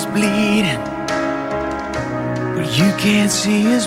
was bleeding, but you can't see his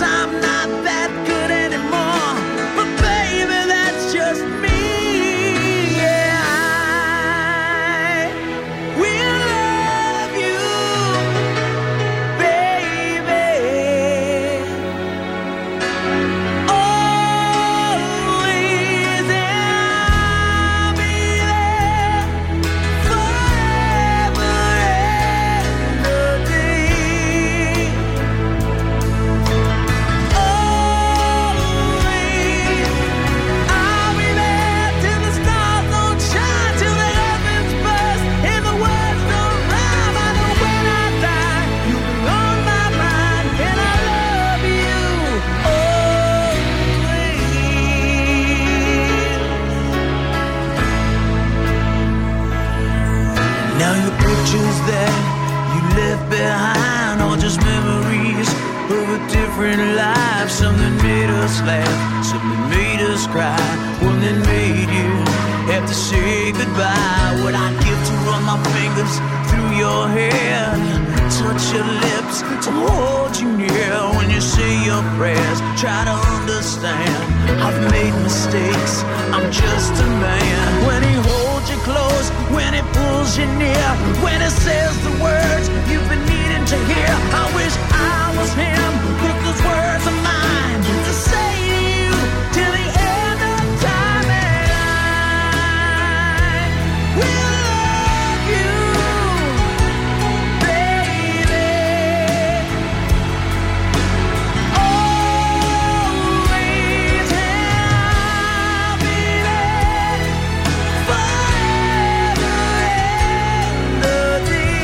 I'm not that good anymore, but baby, that's just me. Yeah, I will love you, baby, always, and I'll be there forever and a day. Always, I'll be there till the stars don't shine, till the heavens burst, and the words don't rhyme. I know when I die, you were on my mind, and I love you always. Now your pictures that you left behind are just memories of a different life. Something made us laugh, something made us cry, one that made you have to say goodbye. What I give to run my fingers through your hair, touch your lips to hold you near. When you say your prayers, try to understand, I've made mistakes, I'm just a man. When he holds you close, when he pulls you near, when he says the words you've been needing to hear. I wish I was him, but those words are mine to say to you till the end of time. And I will love you, baby, always, and I'll be there forever and a day.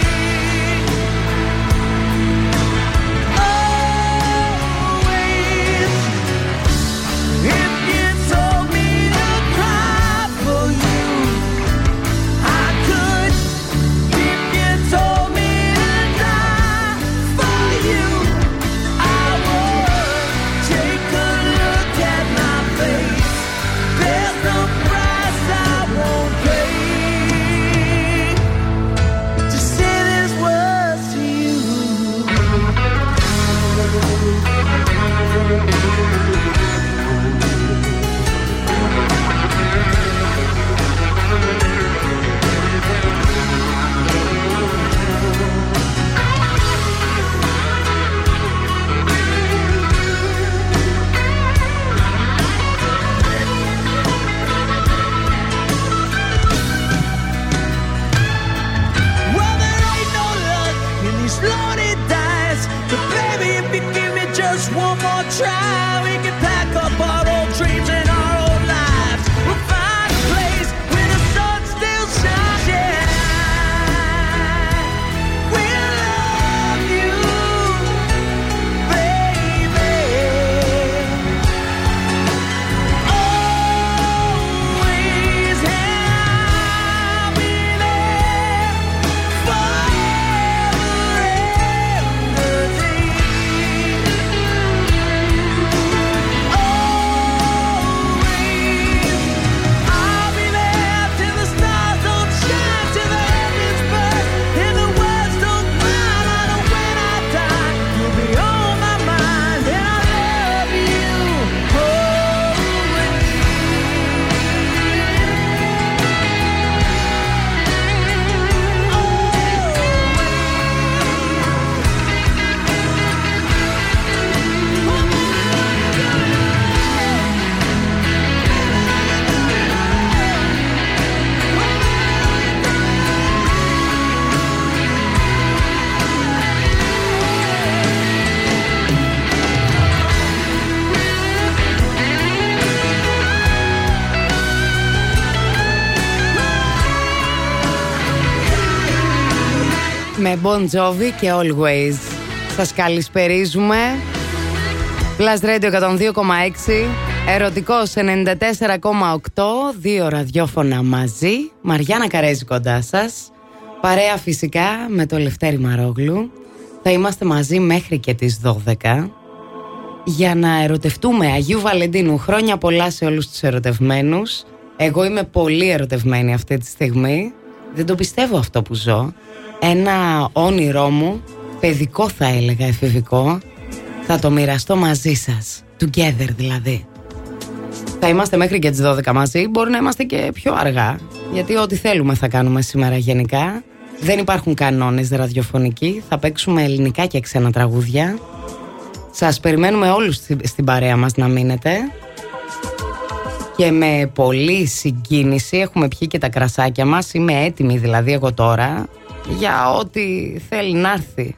Always, με Bon Jovi και Always. Σας καλησπερίζουμε. Plus Radio 102,6, Ερωτικός 94,8, δύο ραδιόφωνα μαζί. Μαριάννα Καρέζη κοντά σας. Παρέα φυσικά με το Λευτέρη Μαρόγλου. Θα είμαστε μαζί μέχρι και τις 12 για να ερωτευτούμε. Αγίου Βαλεντίνου, χρόνια πολλά σε όλους τους ερωτευμένους. Εγώ είμαι πολύ ερωτευμένη αυτή τη στιγμή. Δεν το πιστεύω αυτό που ζω. Ένα όνειρό μου, παιδικό θα έλεγα, εφηβικό, θα το μοιραστώ μαζί σας. Together δηλαδή. Θα είμαστε μέχρι και τις 12 μαζί. Μπορεί να είμαστε και πιο αργά, γιατί ό,τι θέλουμε θα κάνουμε σήμερα γενικά. Δεν υπάρχουν κανόνες ραδιοφωνικοί. Θα παίξουμε ελληνικά και ξένα τραγούδια. Σας περιμένουμε όλους στην παρέα μας να μείνετε. Και με πολλή συγκίνηση έχουμε πιει και τα κρασάκια μας. Είμαι έτοιμη δηλαδή εγώ τώρα για ό,τι θέλει να έρθει.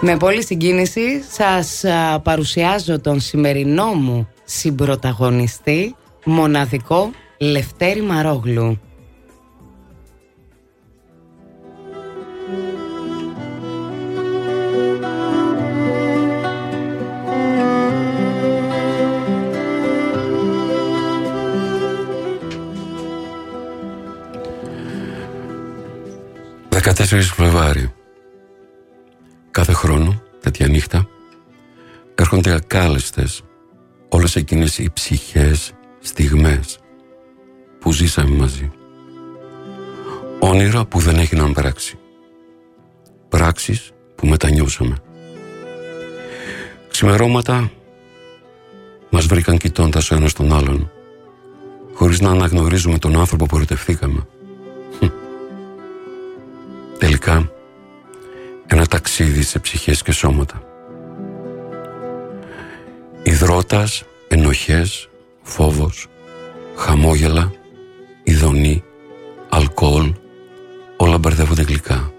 Με πολλή συγκίνηση σας παρουσιάζω τον σημερινό μου συμπρωταγωνιστή, μοναδικό Λευτέρη Μαρόγλου. Φλεβάρι. Κάθε χρόνο, τέτοια νύχτα, έρχονται ακάλεστες όλες εκείνες οι ψυχές στιγμές που ζήσαμε μαζί. Όνειρα που δεν έγιναν πράξη. Πράξεις που μετανιώσαμε. Ξημερώματα μας βρήκαν κοιτώντας ο ένας τον άλλον, χωρίς να αναγνωρίζουμε τον άνθρωπο που ερωτευθήκαμε. Τελικά, ένα ταξίδι σε ψυχές και σώματα. Ιδρώτας, ενοχές, φόβος, χαμόγελα, ειδονή, αλκοόλ, όλα μπερδεύονται γλυκά.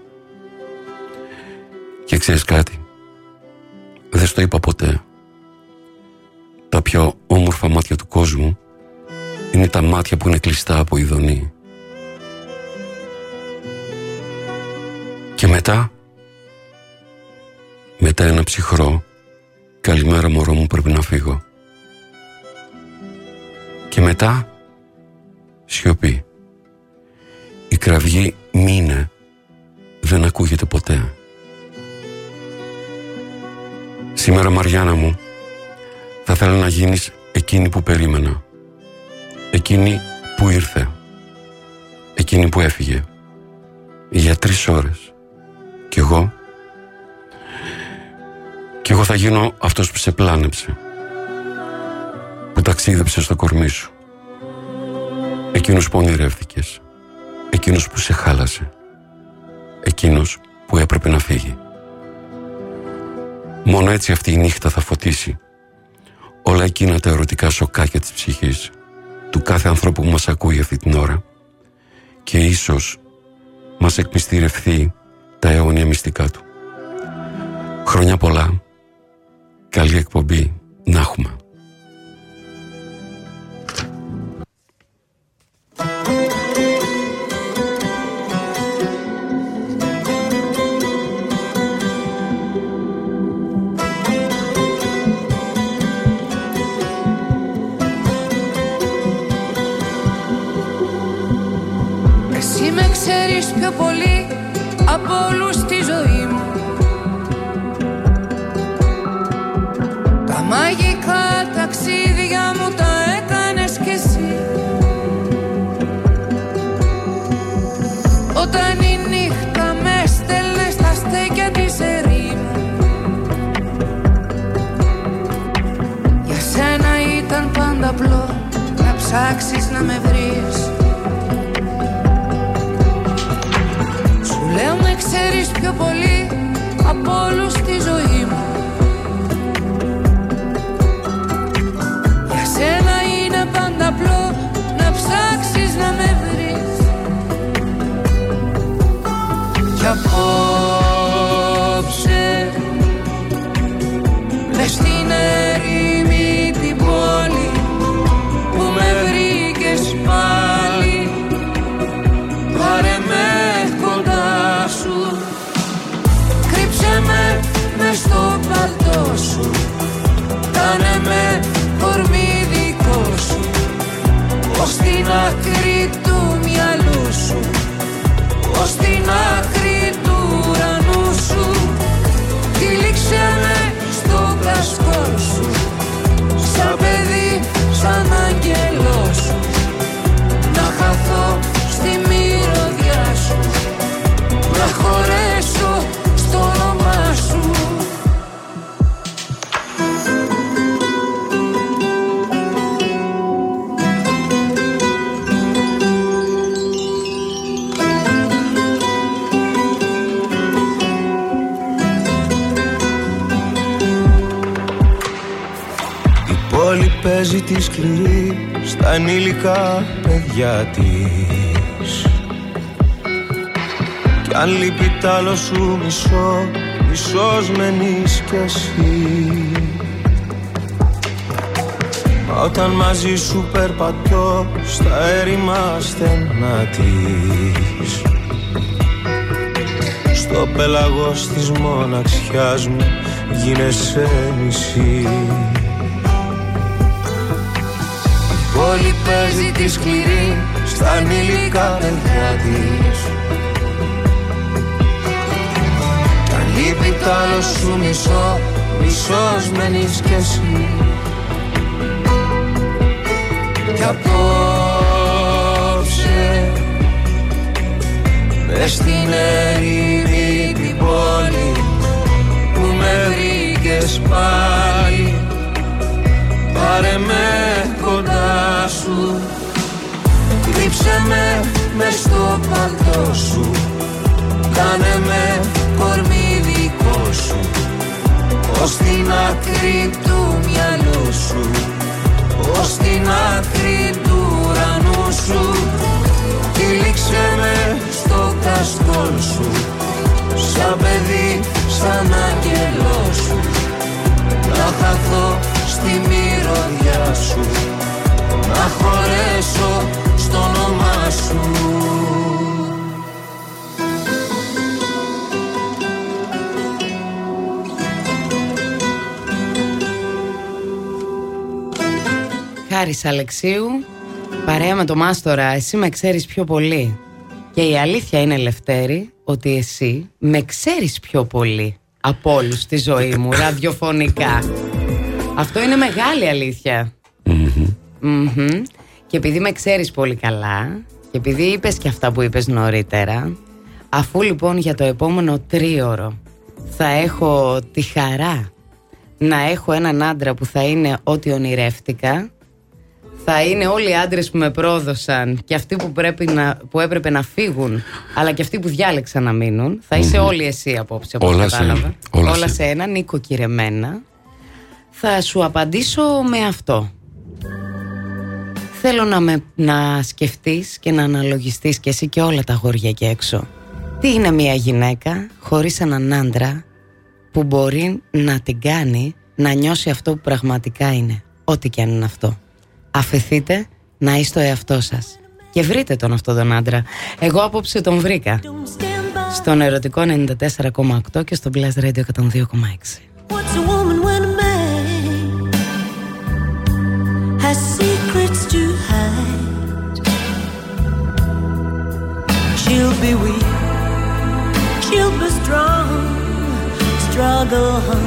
Και ξέρεις κάτι, δεν στο είπα ποτέ. Τα πιο όμορφα μάτια του κόσμου είναι τα μάτια που είναι κλειστά από ειδονή. Και μετά ένα ψυχρό «Καλημέρα μωρό μου, πρέπει να φύγω». Και μετά σιωπή. Η κραυγή «Μείνε» δεν ακούγεται ποτέ. Σήμερα, Μαριάννα μου, θα θέλω να γίνεις εκείνη που περίμενα, εκείνη που ήρθε, εκείνη που έφυγε για 3 ώρες. Κι εγώ θα γίνω αυτός που σε πλάνεψε, που ταξίδεψε στο κορμί σου, εκείνος που ονειρεύτηκες, εκείνος που σε χάλασε, εκείνος που έπρεπε να φύγει. Μόνο έτσι αυτή η νύχτα θα φωτίσει όλα εκείνα τα ερωτικά σοκάκια της ψυχής του κάθε ανθρώπου που μας ακούει αυτή την ώρα, και ίσως μας εκμυστηρευθεί τα αιώνια μυστικά του. Χρόνια πολλά. Καλή εκπομπή να έχουμε. Εσύ με ξέρεις πιο πολύ από όλους στη ζωή μου. Τα μαγικά ταξίδια μου τα έκανες κι εσύ. Όταν η νύχτα με στέλνες στα στέκια της ερήμου, για σένα ήταν πάντα απλό να ψάξεις να με βρεις. Λέω με ξέρεις πιο πολύ από όλους στη ζωή μου. Για σένα είναι πάντα απλό να ψάξεις να με βρεις. Κι απόψε μες στην ερήμη την πόλη που με βρήκες πάλι, πάρε με κοντά σου. στην άκρη του μυαλού σου, ως την άκρη του ουρανού σου. Τυλίξανε στο κασκό σου, σαν παιδί, σαν άγγελό σου. Να χαθώ στη μυρωδιά σου, να χωρέσω στο όνομά σου. Παίζει τη σκληρή στα ενήλικα παιδιά της. Κι αν λείπει τ' άλλο σου μισό, μισός μένεις κι εσύ. Μα όταν μαζί σου περπατώ στα έρημα στενά της, στο πέλαγος της μοναξιάς μου γίνεσαι μισή. Όλη παίζει τη σκληρή στα ανήλικα παιδιά της. Αν λείπει τ' άλλο σου μισό, μισός μένεις κι εσύ. Κι απόψε μες στην έρημη την πόλη που με βρήκες πάλι, πάρε με κοντά σου, κρύψε με μες στο παλτό σου, κάνε με κορμί δικό σου, ως την άκρη του μυαλού σου, ως την άκρη του ουρανού σου. Τυλίξε με στο κασκόλ σου, σαν παιδί, σαν άγγελό σου. Να χαθώ στη μυρωδιά σου, να χωρέσω στο όνομά σου. Χάρης Αλεξίου, παρέα με το Μάστορα, εσύ με ξέρεις πιο πολύ. Και η αλήθεια είναι, Λευτέρη, ότι εσύ με ξέρεις πιο πολύ από όλους στη ζωή μου, ραδιοφωνικά. Αυτό είναι μεγάλη αλήθεια. Και επειδή με ξέρεις πολύ καλά, και επειδή είπες και αυτά που είπες νωρίτερα, αφού λοιπόν για το επόμενο 3ωρο θα έχω τη χαρά να έχω έναν άντρα που θα είναι ό,τι ονειρεύτηκα, θα είναι όλοι οι άντρες που με πρόδωσαν και αυτοί που έπρεπε να φύγουν, αλλά και αυτοί που διάλεξαν να μείνουν. Θα είσαι όλοι εσύ απόψε, όπως κατάλαβα. Όλα σε έναν, νοικοκυρεμένα. Θα σου απαντήσω με αυτό. Θέλω να σκεφτείς και να αναλογιστείς κι εσύ και όλα τα αγόρια εκεί έξω. Τι είναι μια γυναίκα χωρίς έναν άντρα που μπορεί να την κάνει να νιώσει αυτό που πραγματικά είναι, ό,τι και αν είναι αυτό. Αφηθείτε να είστε ο εαυτός σας και βρείτε τον αυτόν τον άντρα. Εγώ απόψε τον βρήκα στον Ερωτικό 94,8 και στο Plus Radio 102,6. Has secrets to hide. She'll be weak, she'll be strong, struggle on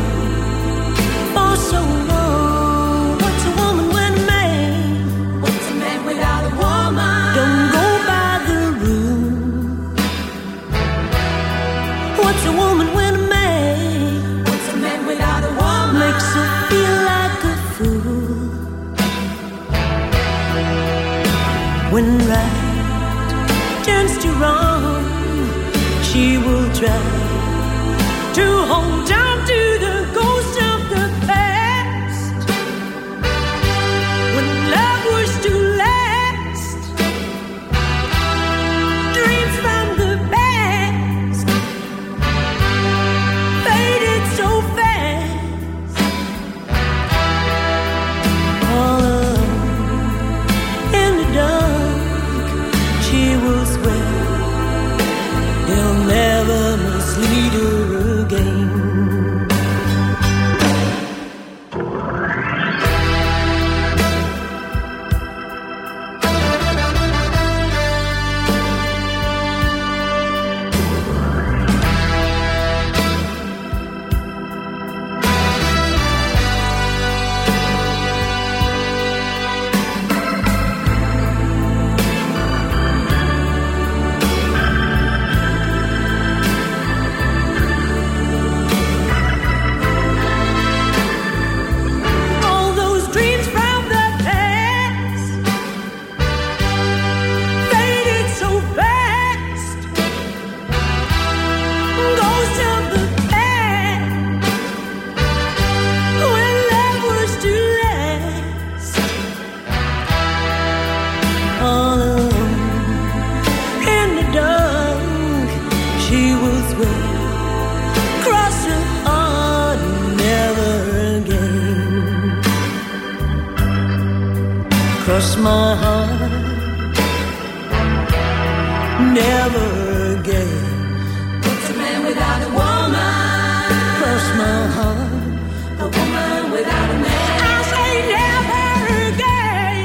for so long. What's a woman when a man? What's a man without a woman? Don't go by the rule. What's a woman when a man? What's a man without a woman? Makes her feel like a fool. When right turns to wrong, she will try to hold on to the ghost of the past. When love was to last, dreams from the past faded so fast. All alone in the dark, they'll never mislead her again. cross my heart. Never again. What's a man without a woman? Cross my heart. A woman without a man. I say never again.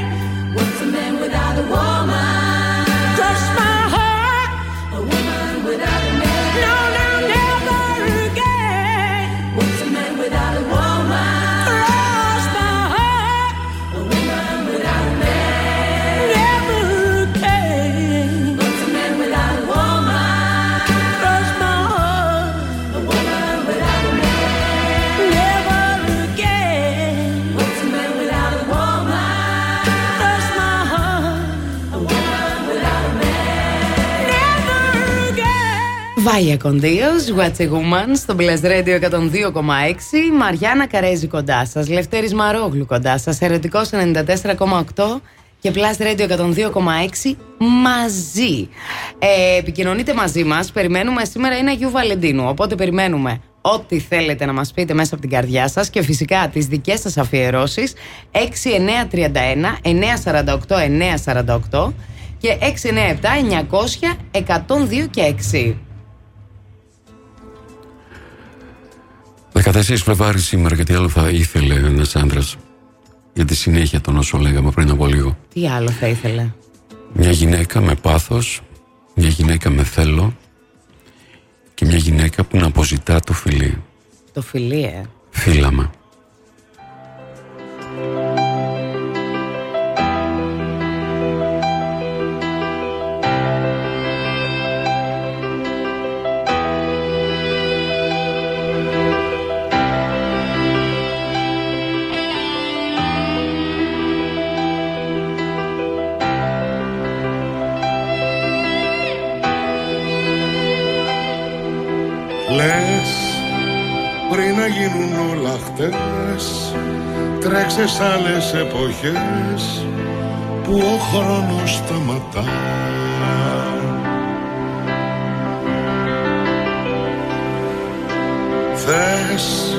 What's a man without a woman? Cross my heart. A woman without a man. No, no, never again. What's a man without a woman? Cross my heart. A woman without a man. Never again. What's a man without a woman? Cross my heart. A woman without a man. Never again. What's a man without a woman? Cross my heart. A woman without a man. Never again. Βάγια Κοντίος, What's a Woman, στο Plus Radio 102,6. Μαριάννα Καρέζη κοντά σας, Λευτέρης Μαρόγλου κοντά σας, Ερωτικός 94,8 και Plus Radio 102,6 μαζί. Επικοινωνείτε μαζί μας, περιμένουμε. Σήμερα είναι Αγίου Βαλεντίνου, οπότε περιμένουμε ό,τι θέλετε να μας πείτε μέσα από την καρδιά σας και φυσικά τις δικές σας αφιερώσεις. 6931 948 948 και 697 900 102 και 6. 14 Φλεβάρι σήμερα, γιατί άλλο θα ήθελε ένας άντρας για τη συνέχεια των όσων λέγαμε πριν από λίγο. Τι άλλο θα ήθελε? Μια γυναίκα με πάθος, μια γυναίκα με θέλω και μια γυναίκα που να αποζητά το φιλί. Το φιλί, Φίλαμε. Τρέξε σ' άλλες εποχές που ο χρόνος σταματά. Θες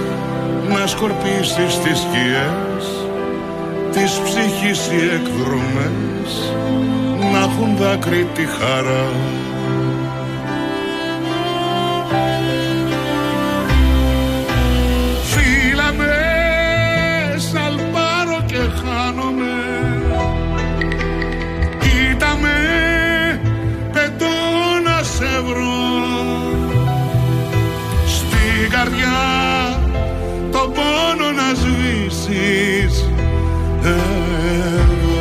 να σκορπίσεις τις σκιές της ψυχής, οι εκδρομές να έχουν δάκρυ τη χαρά. Καρδιά το πόνο να σβήσεις εγώ.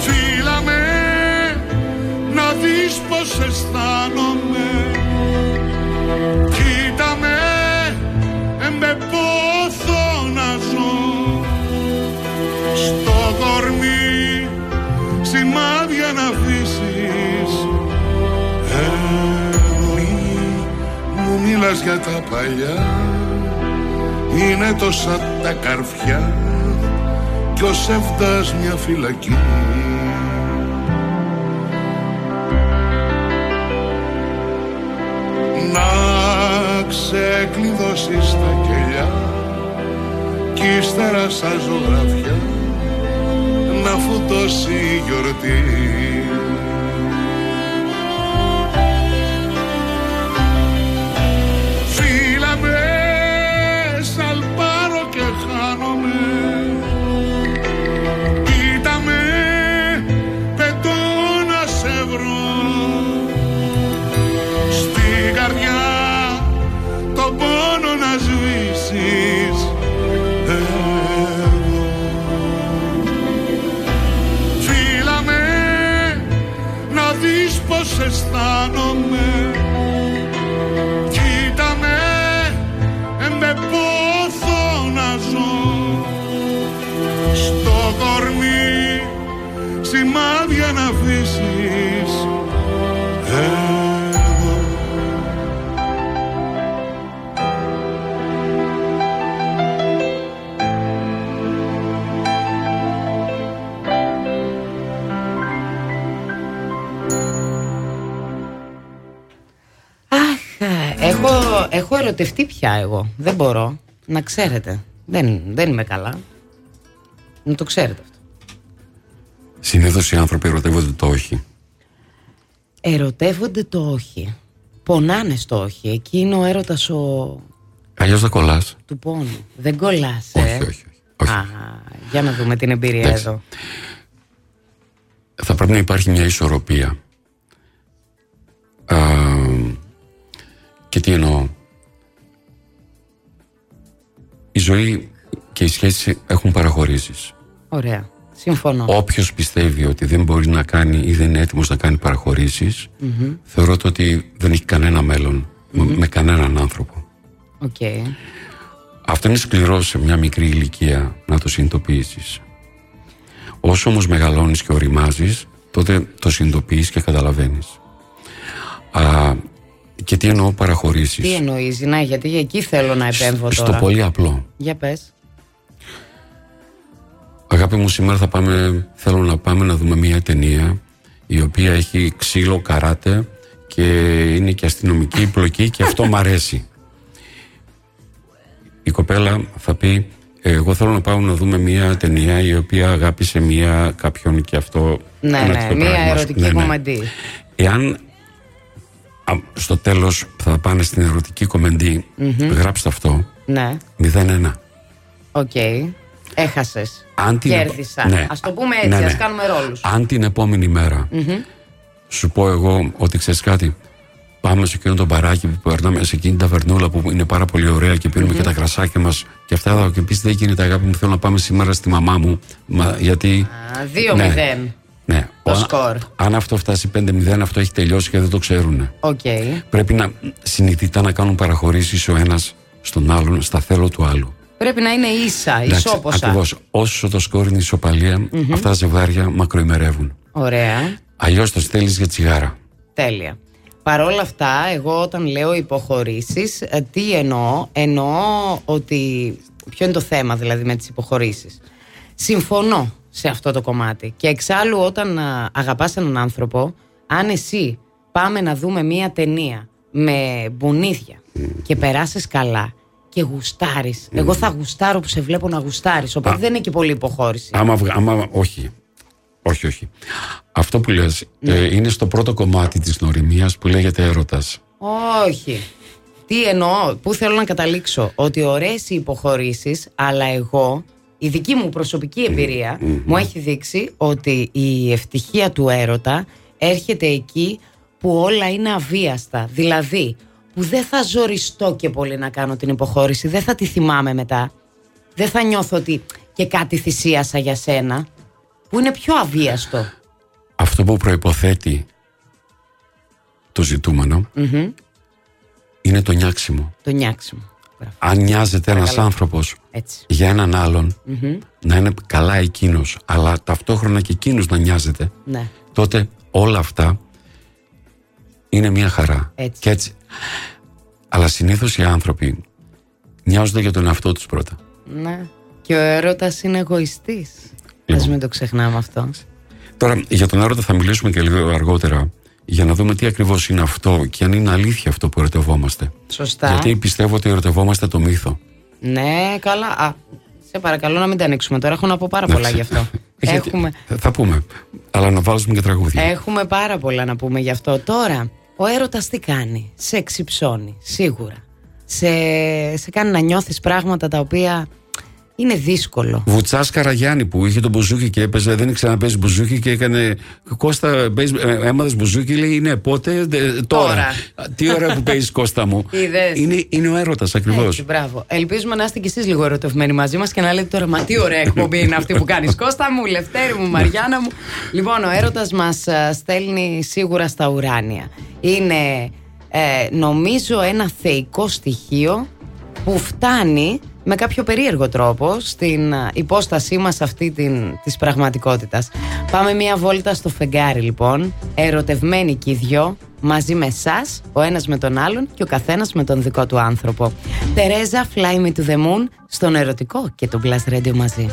Φίλα με να δεις πως αισθάνομαι, κοίτα με με πόθο να ζω, στο κορμί σημάδια να αφήσεις. Μιλάς για τα παλιά, είναι τόσα τα καρφιά κι ως έφτας μια φυλακή. Να ξεκλειδώσεις τα κελιά κι ύστερα σαν ζωγραφιά να φουντώσει η γιορτή. Αισθάνομαι, κοίτα με με πόθο να ζω, στο κορμί σημάδια να αφήσεις εδώ. Έχω ερωτευτεί πια εγώ. Δεν μπορώ. Να ξέρετε. Δεν είμαι καλά. Να το ξέρετε αυτό. Συνήθως οι άνθρωποι ερωτεύονται το όχι. Ερωτεύονται το όχι. Πονάνε στο όχι. Εκεί είναι ο έρωτας ο... Αλλιώς δεν κολλάς. Του πόνου. Δεν κολλάς, Όχι. Α, για να δούμε την εμπειρία εδώ. Θα πρέπει να υπάρχει μια ισορροπία. Και τι εννοώ. Η ζωή και οι σχέσεις έχουν παραχωρήσεις. Ωραία. Συμφωνώ. Όποιος πιστεύει ότι δεν μπορεί να κάνει ή δεν είναι έτοιμος να κάνει παραχωρήσεις, mm-hmm. θεωρώ το ότι δεν έχει κανένα μέλλον mm-hmm. με κανέναν άνθρωπο. Okay. Αυτό είναι σκληρό σε μια μικρή ηλικία να το συνειδητοποιήσεις. Όσο όμως μεγαλώνεις και οριμάζεις, τότε το συνειδητοποιείς και καταλαβαίνεις. Και τι εννοώ παραχωρήσεις? Τι εννοείς? Να, γιατί εκεί θέλω να επέμβω τώρα. Στο πολύ απλό. Για πες. Αγάπη μου, σήμερα θα πάμε, θέλω να πάμε να δούμε μια ταινία η οποία έχει ξύλο, καράτε και είναι και αστυνομική πλοκή και αυτό μ' αρέσει. Η κοπέλα θα πει, εγώ θέλω να πάω να δούμε μια ταινία η οποία αγάπησε μια κάποιον και αυτό... Ναι, μια ερωτική κομμεντή. Εάν στο τέλος θα πάνε στην ερωτική κομμεντή, mm-hmm. γράψτε αυτό, ναι. 0-1. Οκ. Okay. Έχασες, κέρδισα, ναι. Ας το πούμε έτσι, ναι. Ας κάνουμε ρόλους. Αν την επόμενη μέρα mm-hmm. σου πω εγώ ότι ξέρεις κάτι, πάμε σε εκείνο το μπαράκι που περνάμε, σε εκείνη τα ταβερνούλα που είναι πάρα πολύ ωραία και πίνουμε mm-hmm. και τα κρασάκια μας και αυτά εδώ, και πεις δεν γίνεται αγάπη μου, θέλω να πάμε σήμερα στη μαμά μου, γιατί 2-0 ναι. το σκορ. Αν αυτό φτάσει 5-0, αυτό έχει τελειώσει και δεν το ξέρουν. Okay. Πρέπει να συνειδητά να κάνουν παραχωρήσεις ο ένας στον άλλον, στα θέλω του άλλου. Πρέπει να είναι ίσα, ισόποσα. Ακριβώς. Όσο το σκόρ είναι ισοπαλία, mm-hmm. αυτά τα ζευγάρια μακροημερεύουν. Ωραία. Αλλιώς το στέλνεις για τσιγάρα. Τέλεια. Παρ' όλα αυτά, εγώ όταν λέω υποχωρήσεις, τι εννοώ? Εννοώ ότι. Ποιο είναι το θέμα δηλαδή με τις υποχωρήσεις? Συμφωνώ σε αυτό το κομμάτι. Και εξάλλου, όταν αγαπάς έναν άνθρωπο, αν εσύ πάμε να δούμε μία ταινία με μπουνίδια και περάσεις καλά. Και γουστάρεις. Mm. Εγώ θα γουστάρω που σε βλέπω να γουστάρεις. Οπότε δεν είναι και πολύ υποχώρηση. Όχι. Αυτό που λες είναι στο πρώτο κομμάτι της γνωριμίας που λέγεται έρωτας. Όχι. Τι εννοώ, πού θέλω να καταλήξω? Ότι ωραίες οι υποχωρήσεις, αλλά εγώ, η δική μου προσωπική εμπειρία μου έχει δείξει ότι η ευτυχία του έρωτα έρχεται εκεί που όλα είναι αβίαστα. Δηλαδή, που δεν θα ζοριστώ και πολύ να κάνω την υποχώρηση, δεν θα τη θυμάμαι μετά, δεν θα νιώθω ότι και κάτι θυσίασα για σένα, που είναι πιο αβίαστο. Αυτό που προϋποθέτει το ζητούμενο mm-hmm. είναι το νιάξιμο. Το νιάξιμο. Αν νοιάζεται ένας άνθρωπος έτσι. Για έναν άλλον mm-hmm. να είναι καλά εκείνος, αλλά ταυτόχρονα και εκείνος να νοιάζεται, ναι. τότε όλα αυτά είναι μια χαρά. Έτσι. Και έτσι. Αλλά συνήθως οι άνθρωποι νοιάζονται για τον εαυτό τους πρώτα. Ναι. Και ο έρωτας είναι εγωιστής. Λοιπόν. Ας μην το ξεχνάμε αυτό. Τώρα για τον έρωτα θα μιλήσουμε και λίγο αργότερα, για να δούμε τι ακριβώς είναι αυτό και αν είναι αλήθεια αυτό που ερωτευόμαστε. Σωστά. Γιατί πιστεύω ότι ερωτευόμαστε το μύθο. Ναι, καλά. Σε παρακαλώ να μην τα ανοίξουμε τώρα. Έχω να πω πάρα πολλά γι' αυτό. Έχουμε... Θα πούμε. Αλλά να βάλουμε και τραγούδια. Έχουμε πάρα πολλά να πούμε γι' αυτό. Τώρα. Ο έρωτας τι κάνει? Σε εξυψώνει, σίγουρα. Σε κάνει να νιώθεις πράγματα τα οποία είναι δύσκολο. Βουτσάς Καραγιάννη που είχε τον μπουζούκι και έπαιζε, δεν ήξερα να παίζει μπουζούκι και έκανε. Κώστα, έμαθες μπουζούκι, λέει ναι, πότε, τώρα. Τι ώρα που παίζεις, Κώστα μου. Είναι ο έρωτας ακριβώς. Μπράβο. Ελπίζουμε να είστε κι εσείς λίγο ερωτευμένοι μαζί μας και να λέτε τώρα, μα τι ωραία εκπομπή είναι αυτή που κάνεις, Κώστα μου, Λευτέρη μου, Μαριάννα μου. Λοιπόν, ο έρωτας μας στέλνει σίγουρα στα ουράνια. Είναι, νομίζω, ένα θεϊκό στοιχείο που φτάνει με κάποιο περίεργο τρόπο στην υπόστασή μας αυτή της πραγματικότητας. Πάμε μια βόλτα στο φεγγάρι λοιπόν, ερωτευμένοι και οι δυο, μαζί με εσάς, ο ένας με τον άλλον και ο καθένας με τον δικό του άνθρωπο. Τερέζα, Fly Me to the Moon, στον Ερωτικό και τον Plus Radio μαζί.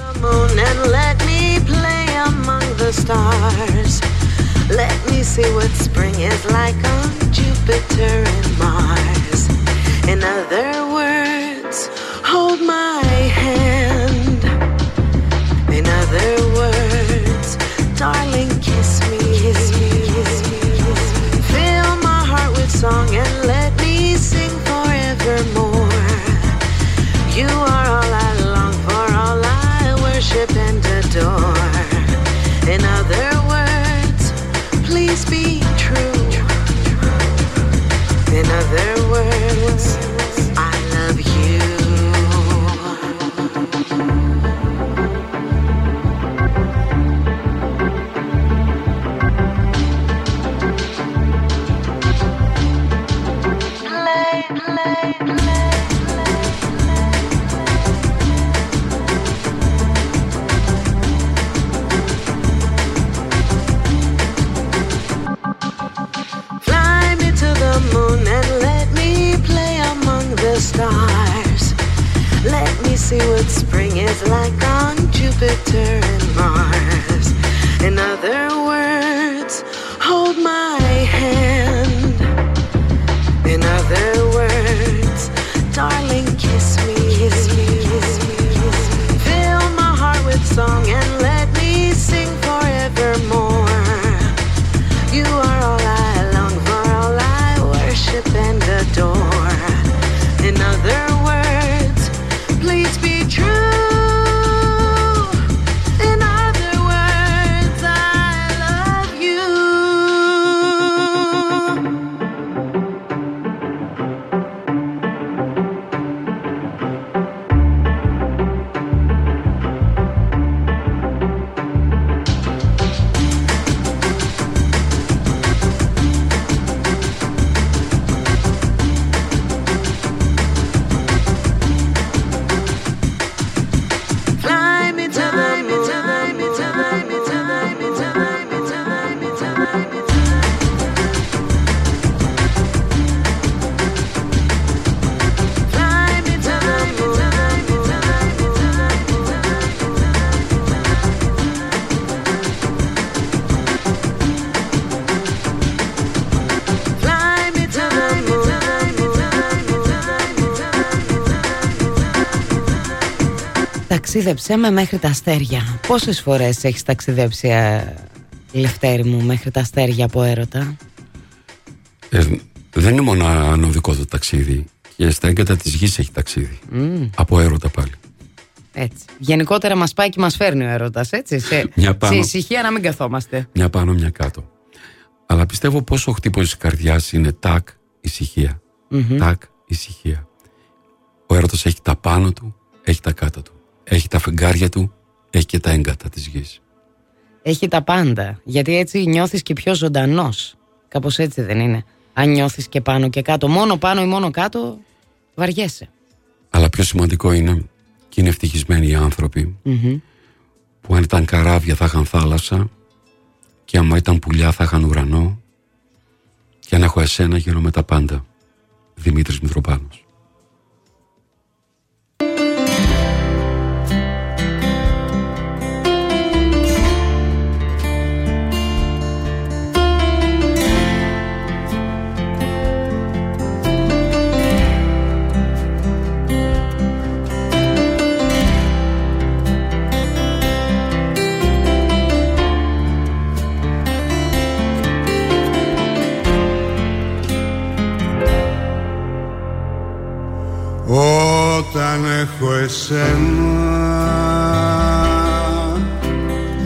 Hold my hand. see what spring is like on Jupiter and Mars. In other words, hold my hand. In other words, darling, kiss me, kiss me, kiss me, kiss me. Fill my heart with song and let me sing forevermore. You are all I long for, all I worship and adore. In other words, please be true. In other words, I love you. Ταξίδεψέ με μέχρι τα αστέρια. Πόσες φορές έχεις ταξιδέψει, Λευτέρη μου, μέχρι τα αστέρια από έρωτα? Δεν είναι μόνο ανωδικό το ταξίδι. Και στα έγκατα της γης έχει ταξίδι. Από έρωτα πάλι. Έτσι. Γενικότερα μας πάει και μας φέρνει ο έρωτας, έτσι. Σε ησυχία να μην καθόμαστε. Μια πάνω, μια κάτω. Αλλά πιστεύω πόσο χτύπος της καρδιάς είναι τάκ, ησυχία. Τάκ, ησυχία. Ο έρωτας έχει τα πάνω του, έχει τα κάτω του. Έχει τα φεγγάρια του, έχει και τα έγκατα της γης. Έχει τα πάντα, γιατί έτσι νιώθεις και πιο ζωντανός. Κάπως έτσι δεν είναι? Αν νιώθεις και πάνω και κάτω, μόνο πάνω ή μόνο κάτω, βαριέσαι. Αλλά πιο σημαντικό είναι, και είναι ευτυχισμένοι οι άνθρωποι, που αν ήταν καράβια θα είχαν θάλασσα, και άμα ήταν πουλιά θα είχαν ουρανό, και αν έχω εσένα γύρω με τα πάντα. Δημήτρης Μητροπάνος. Όταν έχω εσένα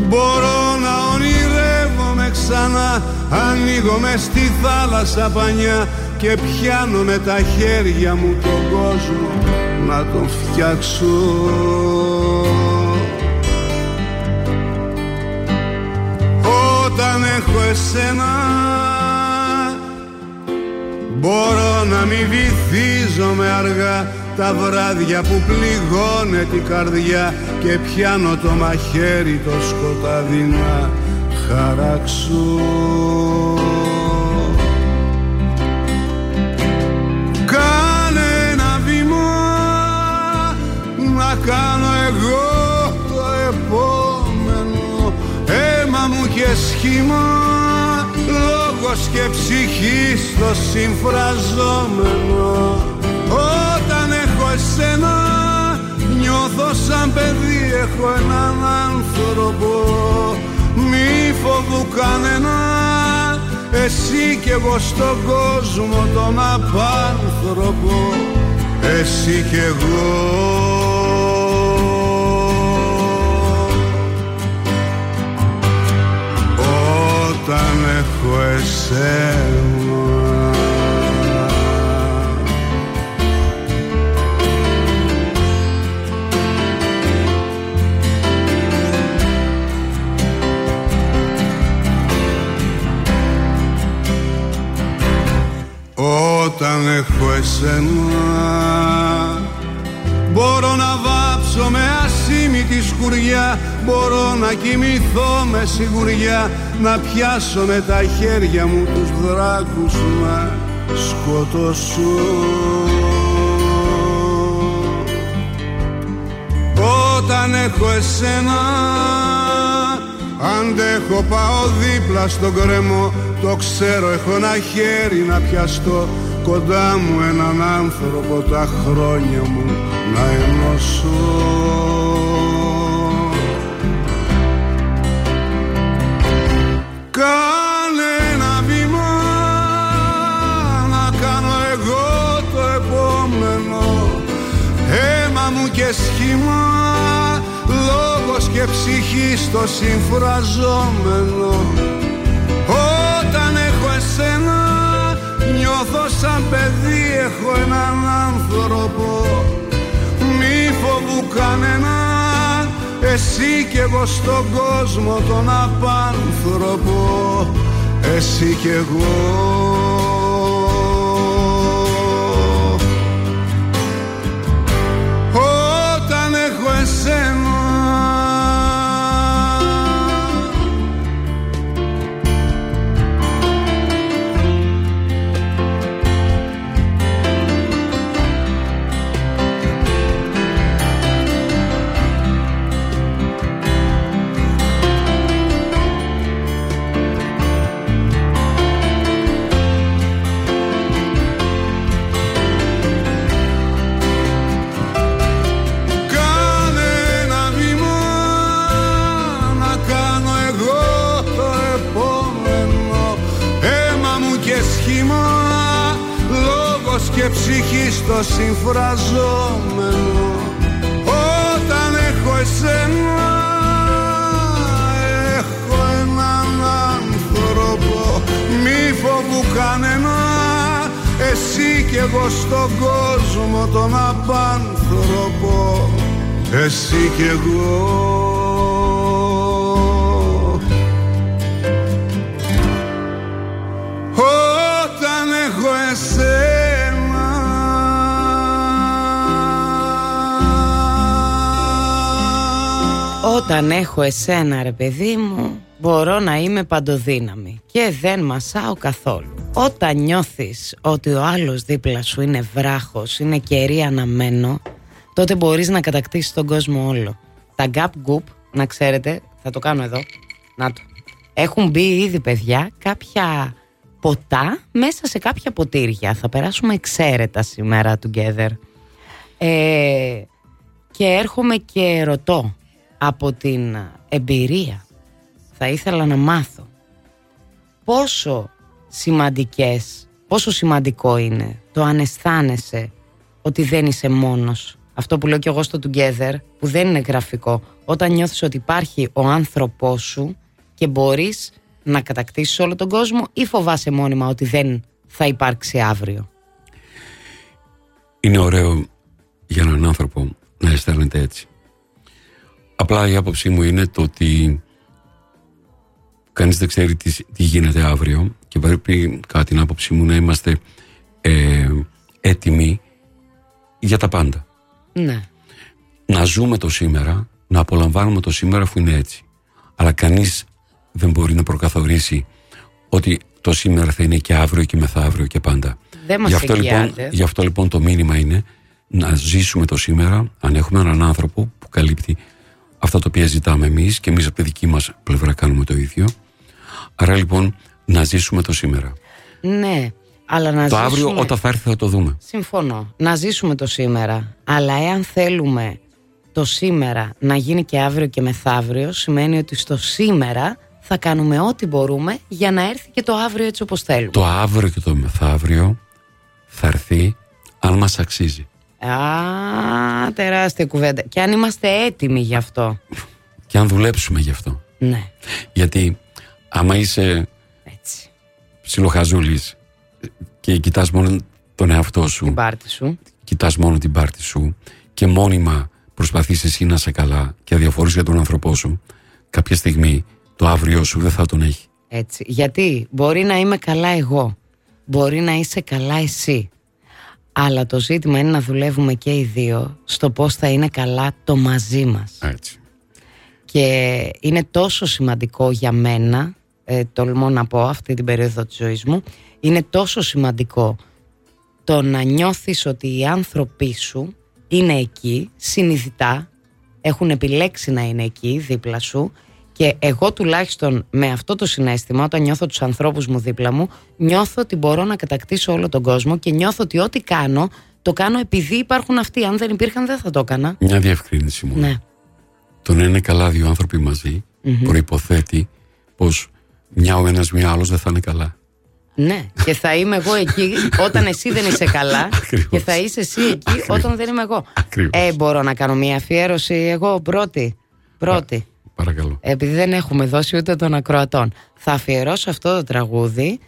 μπορώ να ονειρεύομαι ξανά. Ανοίγω μες στη θάλασσα πανιά και πιάνω με τα χέρια μου τον κόσμο να τον φτιάξω. Όταν έχω εσένα μπορώ να μη βυθίζομαι αργά τα βράδια που πληγώνεται η καρδιά και πιάνω το μαχαίρι το σκοτάδι να χαράξω. Κάνε ένα βήμα να κάνω εγώ το επόμενο. Αίμα μου και σχήμα, λόγος και ψυχή στο συμφραζόμενο. Εσένα νιώθω σαν παιδί, έχω έναν άνθρωπο. Μη φοβού κανένα, εσύ κι εγώ στον κόσμο τον απάνθρωπο. Εσύ κι εγώ. Όταν έχω εσένα όταν έχω εσένα μπορώ να βάψω με ασήμητη σκουριά, μπορώ να κοιμηθώ με σιγουριά, να πιάσω με τα χέρια μου τους δράκους να σκοτώσω. έχω εσένα, αντέχω, πάω δίπλα στον κρεμό. Το ξέρω, έχω ένα χέρι να πιαστώ, κοντά μου έναν άνθρωπο τα χρόνια μου να ενώσω. Κάνε ένα βήμα να κάνω εγώ το επόμενο. Αίμα μου και σχήμα, λόγος και ψυχή στο συμφραζόμενο. Όταν έχω εσένα νιώθω σαν παιδί, έχω έναν άνθρωπο. Μη φοβού κανένα, εσύ κι εγώ στον κόσμο τον απάνθρωπο, εσύ κι εγώ. Όταν έχω εσένα. Και ψυχή στο συμφραζόμενο. Όταν έχω εσένα, έχω έναν άνθρωπο. Μη φοβού κανένα, εσύ κι εγώ στον κόσμο τον απάνθρωπο, εσύ κι εγώ. Όταν έχω εσένα. Όταν έχω εσένα, ρε παιδί μου, μπορώ να είμαι παντοδύναμη και δεν μασάω καθόλου. Όταν νιώθεις ότι ο άλλος δίπλα σου είναι βράχος, είναι κερί αναμένο, τότε μπορείς να κατακτήσεις τον κόσμο όλο. Τα gap goop, να ξέρετε, θα το κάνω εδώ, να το. Έχουν μπει ήδη, παιδιά, κάποια ποτά μέσα σε κάποια ποτήρια. Θα περάσουμε εξαίρετα σήμερα together. Και έρχομαι και ρωτώ. Από την εμπειρία θα ήθελα να μάθω πόσο σημαντικό είναι το αν αισθάνεσαι ότι δεν είσαι μόνος. Αυτό που λέω και εγώ στο Together, που δεν είναι γραφικό. Όταν νιώθεις ότι υπάρχει ο άνθρωπός σου και μπορείς να κατακτήσεις όλο τον κόσμο, ή φοβάσαι μόνιμα ότι δεν θα υπάρξει αύριο. Είναι ωραίο για έναν άνθρωπο να αισθάνεται έτσι. Απλά η άποψή μου είναι το ότι κανείς δεν ξέρει τι γίνεται αύριο και πρέπει, κατά την άποψή μου, να είμαστε έτοιμοι για τα πάντα. Ναι. Να ζούμε το σήμερα, να απολαμβάνουμε το σήμερα αφού είναι έτσι. Αλλά κανείς δεν μπορεί να προκαθορίσει ότι το σήμερα θα είναι και αύριο και μεθαύριο και πάντα. Δεν μας γι' αυτό λοιπόν το μήνυμα είναι να ζήσουμε το σήμερα, αν έχουμε έναν άνθρωπο που καλύπτει αυτά τα οποία ζητάμε εμείς και εμείς από τη δική μας πλευρά κάνουμε το ίδιο. Άρα λοιπόν να ζήσουμε το σήμερα. Ναι, αλλά να το ζήσουμε. Το αύριο όταν θα έρθει θα το δούμε. Συμφωνώ, να ζήσουμε το σήμερα. Αλλά εάν θέλουμε το σήμερα να γίνει και αύριο και μεθαύριο, σημαίνει ότι στο σήμερα θα κάνουμε ό,τι μπορούμε για να έρθει και το αύριο έτσι όπως θέλουμε. Το αύριο και το μεθαύριο θα έρθει αν μας αξίζει. Α, τεράστια κουβέντα. Και αν είμαστε έτοιμοι γι' αυτό. Και αν δουλέψουμε γι' αυτό. Ναι. Γιατί άμα είσαι ψιλοχαζούλης και κοιτάς μόνο τον εαυτό σου, την πάρτη σου, κοιτάς μόνο την πάρτη σου και μόνιμα προσπαθείς εσύ να είσαι καλά και αδιαφορείς για τον άνθρωπό σου, κάποια στιγμή το αύριο σου δεν θα τον έχει. Έτσι. Γιατί μπορεί να είμαι καλά εγώ, μπορεί να είσαι καλά εσύ, αλλά το ζήτημα είναι να δουλεύουμε και οι δύο στο πώς θα είναι καλά το μαζί μας. Έτσι. Και είναι τόσο σημαντικό για μένα, τολμώ να πω αυτή την περίοδο της ζωής μου, είναι τόσο σημαντικό το να νιώθεις ότι οι άνθρωποι σου είναι εκεί συνειδητά έχουν επιλέξει να είναι εκεί δίπλα σου. Και εγώ τουλάχιστον με αυτό το συναίσθημα, όταν νιώθω τους ανθρώπους μου δίπλα μου, νιώθω ότι μπορώ να κατακτήσω όλο τον κόσμο και νιώθω ότι ό,τι κάνω, το κάνω επειδή υπάρχουν αυτοί. Αν δεν υπήρχαν, δεν θα το έκανα. Μια διευκρίνηση μου. Ναι. Το να είναι καλά δύο άνθρωποι μαζί προϋποθέτει πως ο ένας μία άλλος δεν θα είναι καλά. Ναι, και θα είμαι εγώ εκεί όταν εσύ δεν είσαι καλά. Ακριβώς. Και θα είσαι εσύ εκεί όταν δεν είμαι εγώ. Μπορώ να κάνω μια αφιέρωση εγώ πρώτη. Παρακαλώ. Επειδή δεν έχουμε δώσει ούτε των ακροατών, θα αφιερώσω αυτό το τραγούδι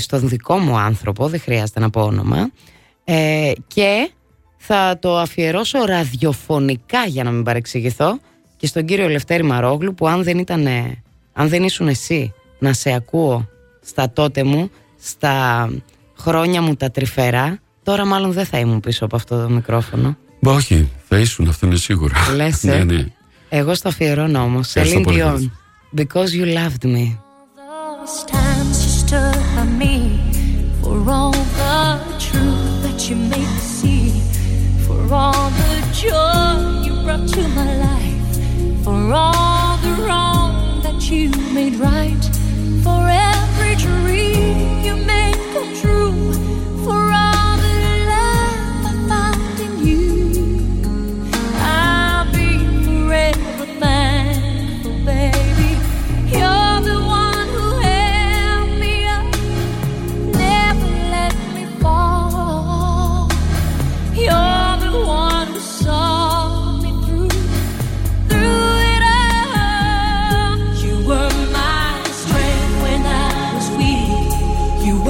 στον δικό μου άνθρωπο, δεν χρειάζεται να πω όνομα, και θα το αφιερώσω ραδιοφωνικά, για να μην παρεξηγηθώ, και στον κύριο Λευτέρη Μαρόγλου, που αν δεν ήσουν εσύ να σε ακούω στα τότε μου, στα χρόνια μου τα τρυφερά, τώρα μάλλον δεν θα ήμουν πίσω από αυτό το μικρόφωνο. Μα όχι, θα ήσουν, αυτό είναι σίγουρο. Λες, ναι. Εγώ στο αφιερώνω όμως. Celine Dion, Because You Loved Me. All those times you stood by me, for all the truth that you made me see, for all the joy you brought to my life, for all the wrong that you made right, for every dream you made come true, for all the love I found in you.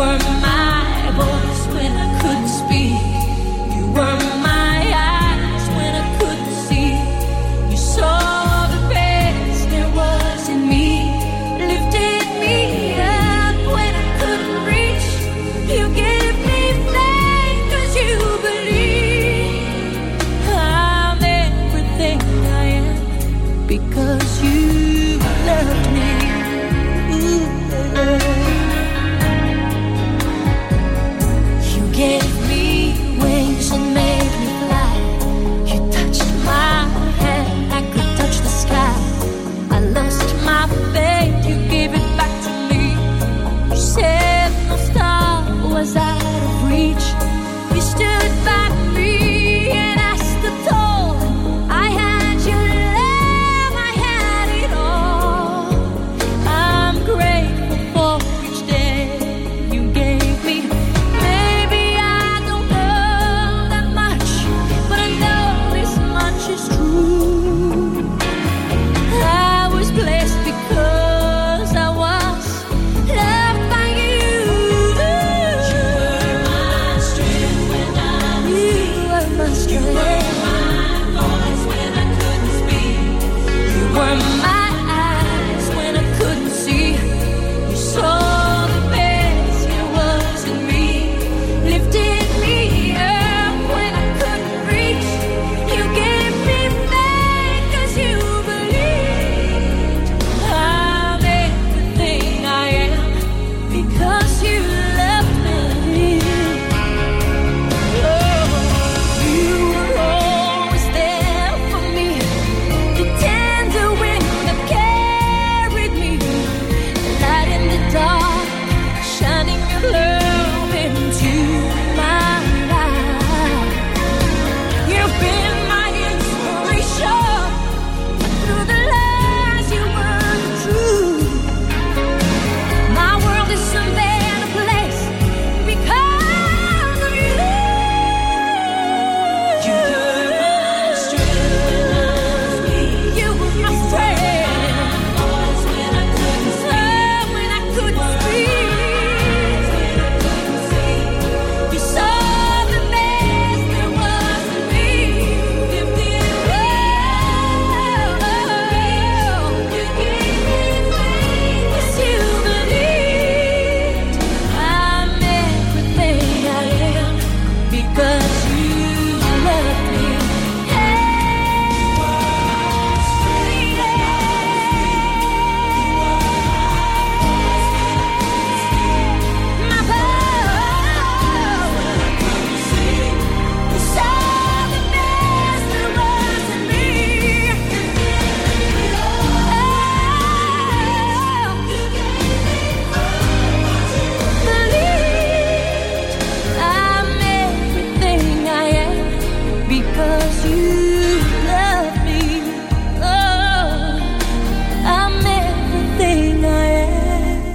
Word.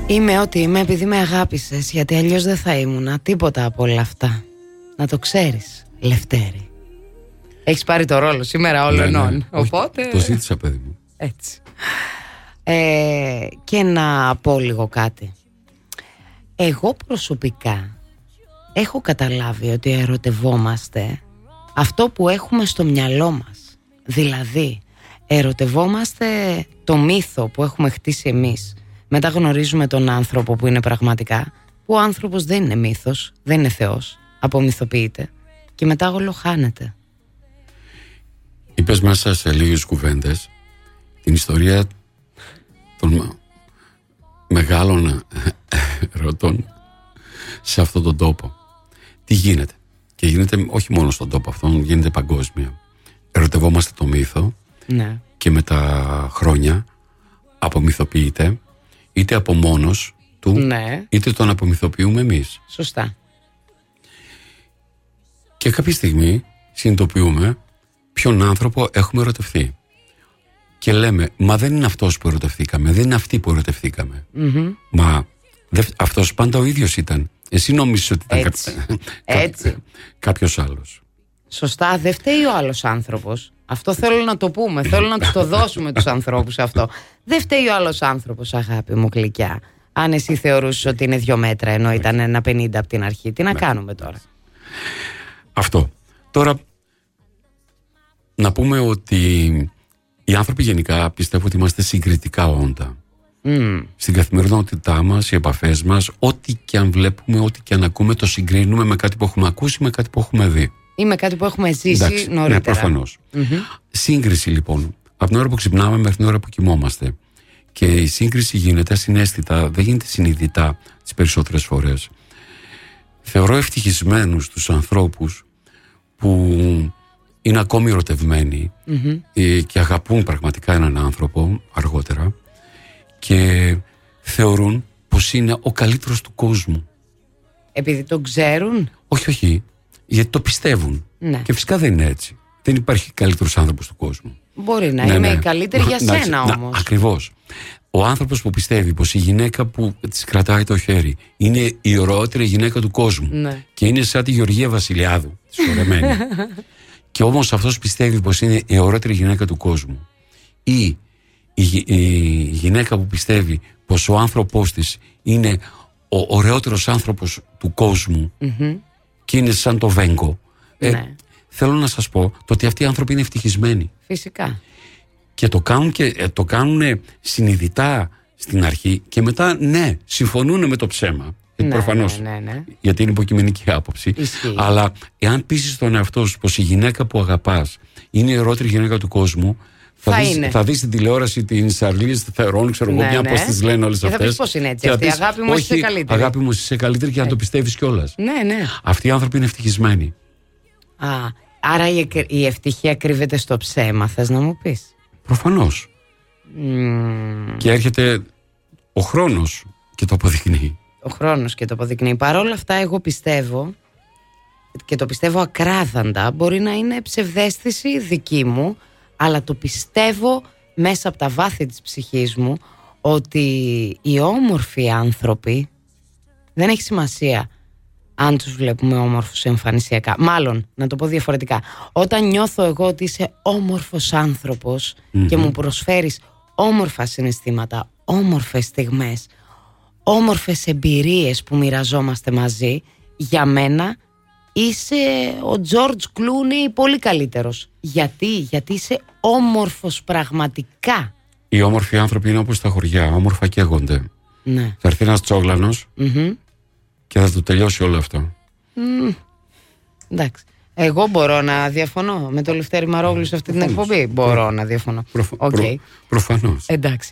Είμαι ό,τι είμαι επειδή με αγάπησες, γιατί αλλιώς δεν θα ήμουνα τίποτα από όλα αυτά. Να το ξέρεις, Λευτέρη. Έχεις πάρει το ρόλο σήμερα όλων. Ναι. Οπότε... Όχι, το ζήτησα, παιδί μου. Έτσι. Και να πω λίγο κάτι. Εγώ προσωπικά έχω καταλάβει ότι ερωτευόμαστε αυτό που έχουμε στο μυαλό μας. Δηλαδή, ερωτευόμαστε το μύθο που έχουμε χτίσει εμείς. Μετά γνωρίζουμε τον άνθρωπο που είναι πραγματικά, που ο άνθρωπος δεν είναι μύθος, δεν είναι θεός, απομυθοποιείται και μετά όλο χάνεται. Είπες μέσα σε λίγες κουβέντες την ιστορία των μεγάλων ερωτών σε αυτόν τον τόπο. Τι γίνεται? Και γίνεται όχι μόνο στον τόπο αυτόν, γίνεται παγκόσμια. Ερωτευόμαστε το μύθο, ναι, και με τα χρόνια απομυθοποιείται, είτε από μόνος του, ναι, είτε τον απομυθοποιούμε εμείς. Σωστά. Και κάποια στιγμή συνειδητοποιούμε ποιον άνθρωπο έχουμε ερωτευθεί. Και λέμε, μα δεν είναι αυτός που ερωτευθήκαμε, δεν είναι αυτή που ερωτευθήκαμε. Mm-hmm. Μα αυτός πάντα ο ίδιος ήταν. Εσύ νόμιζες ότι ήταν κάποιος άλλος. Σωστά, δεν φταίει ο άλλος άνθρωπος. Αυτό θέλω να το πούμε, θέλω να το δώσουμε τους ανθρώπους αυτό. Δεν φταίει ο άλλος άνθρωπος, αγάπη μου γλυκιά. Αν εσύ θεωρούσες ότι είναι 2 μέτρα ενώ ήταν 1,50 από την αρχή, τι να κάνουμε τώρα? Αυτό. Τώρα να πούμε ότι οι άνθρωποι γενικά πιστεύω ότι είμαστε συγκριτικά όντα. Στην καθημερινότητά μας, οι επαφές μας, ό,τι και αν βλέπουμε, ό,τι και αν ακούμε, το συγκρίνουμε με κάτι που έχουμε ακούσει, με κάτι που έχουμε δει ή με κάτι που έχουμε ζήσει. Εντάξει, νωρίτερα. Ναι, προφανώς. Mm-hmm. Σύγκριση λοιπόν, από την ώρα που ξυπνάμε μέχρι την ώρα που κοιμόμαστε. Και η σύγκριση γίνεται συναίσθητα, δεν γίνεται συνειδητά τις περισσότερες φορές. Θεωρώ ευτυχισμένους τους ανθρώπους που είναι ακόμη ερωτευμένοι, mm-hmm, και αγαπούν πραγματικά έναν άνθρωπο αργότερα και θεωρούν πως είναι ο καλύτερος του κόσμου. Επειδή τον ξέρουν? Όχι, γιατί το πιστεύουν. Ναι. Και φυσικά δεν είναι έτσι. Δεν υπάρχει καλύτερος άνθρωπος του κόσμου. Μπορεί να είμαι η καλύτερη για σένα όμως. Ακριβώς. Ο άνθρωπος που πιστεύει πως η γυναίκα που της κρατάει το χέρι είναι η ωραιότερη γυναίκα του κόσμου, ναι, και είναι σαν τη Γεωργία Βασιλιάδου τη χορεμένη. Και όμως αυτός πιστεύει πως είναι η ωραιότερη γυναίκα του κόσμου, ή η γυναίκα που πιστεύει πως ο άνθρωπός της είναι ο ωραιότερος άνθρωπος του κόσμου, mm-hmm, και είναι σαν το Βέγκο, ναι. Θέλω να σας πω το ότι αυτοί οι άνθρωποι είναι ευτυχισμένοι. Φυσικά. Και το κάνουν συνειδητά στην αρχή. Και μετά, ναι, συμφωνούν με το ψέμα, ναι, προφανώς, ναι. Γιατί είναι υποκειμενική άποψη. Ισχύει. Αλλά εάν πείσεις τον εαυτό σου πως η γυναίκα που αγαπάς είναι η ωραιότερη γυναίκα του κόσμου, θα δεις την τηλεόραση την Σαρλίζ Θερών, ξέρω εγώ, μια πώς τις λένε όλες αυτές. Και θα πεις πως είναι έτσι. Αυτή, αγάπη μου, είσαι καλύτερη. Αγάπη μου, είσαι καλύτερη, και να το πιστεύεις κιόλας. Ναι. Αυτοί οι άνθρωποι είναι ευτυχισμένοι. Άρα η ευτυχία κρύβεται στο ψέμα, θες να μου πεις? Προφανώς. Και έρχεται ο χρόνος και το αποδεικνύει. Παρ' όλα αυτά, εγώ πιστεύω, και το πιστεύω ακράδαντα, μπορεί να είναι ψευδαίσθηση δική μου, αλλά το πιστεύω μέσα από τα βάθη της ψυχής μου, ότι οι όμορφοι άνθρωποι, δεν έχει σημασία αν τους βλέπουμε όμορφους εμφανισιακά. Μάλλον, να το πω διαφορετικά, όταν νιώθω εγώ ότι είσαι όμορφος άνθρωπος, mm-hmm, και μου προσφέρεις όμορφα συναισθήματα, όμορφες στιγμές, όμορφες εμπειρίες που μοιραζόμαστε μαζί, για μένα είσαι ο Τζορτζ Κλούνι πολύ καλύτερος. Γιατί είσαι όμορφος πραγματικά. Οι όμορφοι άνθρωποι είναι όπως τα χωριά, όμορφα καίγονται, ναι. Θα έρθει ένας τσόγλανος, mm-hmm, και θα το τελειώσει όλο αυτό. Εντάξει. Εγώ μπορώ να διαφωνώ με τον Λευτέρη Μαρόγλου σε αυτή την εκπομπή. Μπορώ να διαφωνώ. Προφανώς. Εντάξει.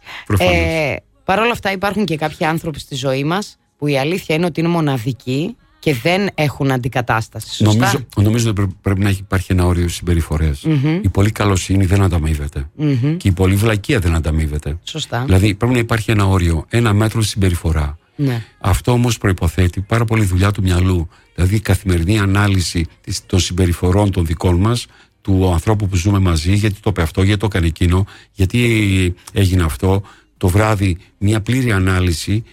Παρ' όλα αυτά, υπάρχουν και κάποιοι άνθρωποι στη ζωή μας που η αλήθεια είναι ότι είναι μοναδικοί και δεν έχουν αντικατάσταση. Σωστά? Νομίζω ότι πρέπει να υπάρχει ένα όριο συμπεριφορές. Mm-hmm. Η πολύ καλοσύνη δεν ανταμείβεται. Mm-hmm. Και η πολύ βλακεία δεν ανταμείβεται. Σωστά. Δηλαδή πρέπει να υπάρχει ένα όριο, ένα μέτρο συμπεριφορά. Ναι. Αυτό όμως προϋποθέτει πάρα πολύ δουλειά του μυαλού. Δηλαδή η καθημερινή ανάλυση των συμπεριφορών των δικών μας, του ανθρώπου που ζούμε μαζί, γιατί το είπε αυτό, γιατί το έκανε εκείνο, γιατί έγινε αυτό. Το βράδυ μια πλήρη ανάλυση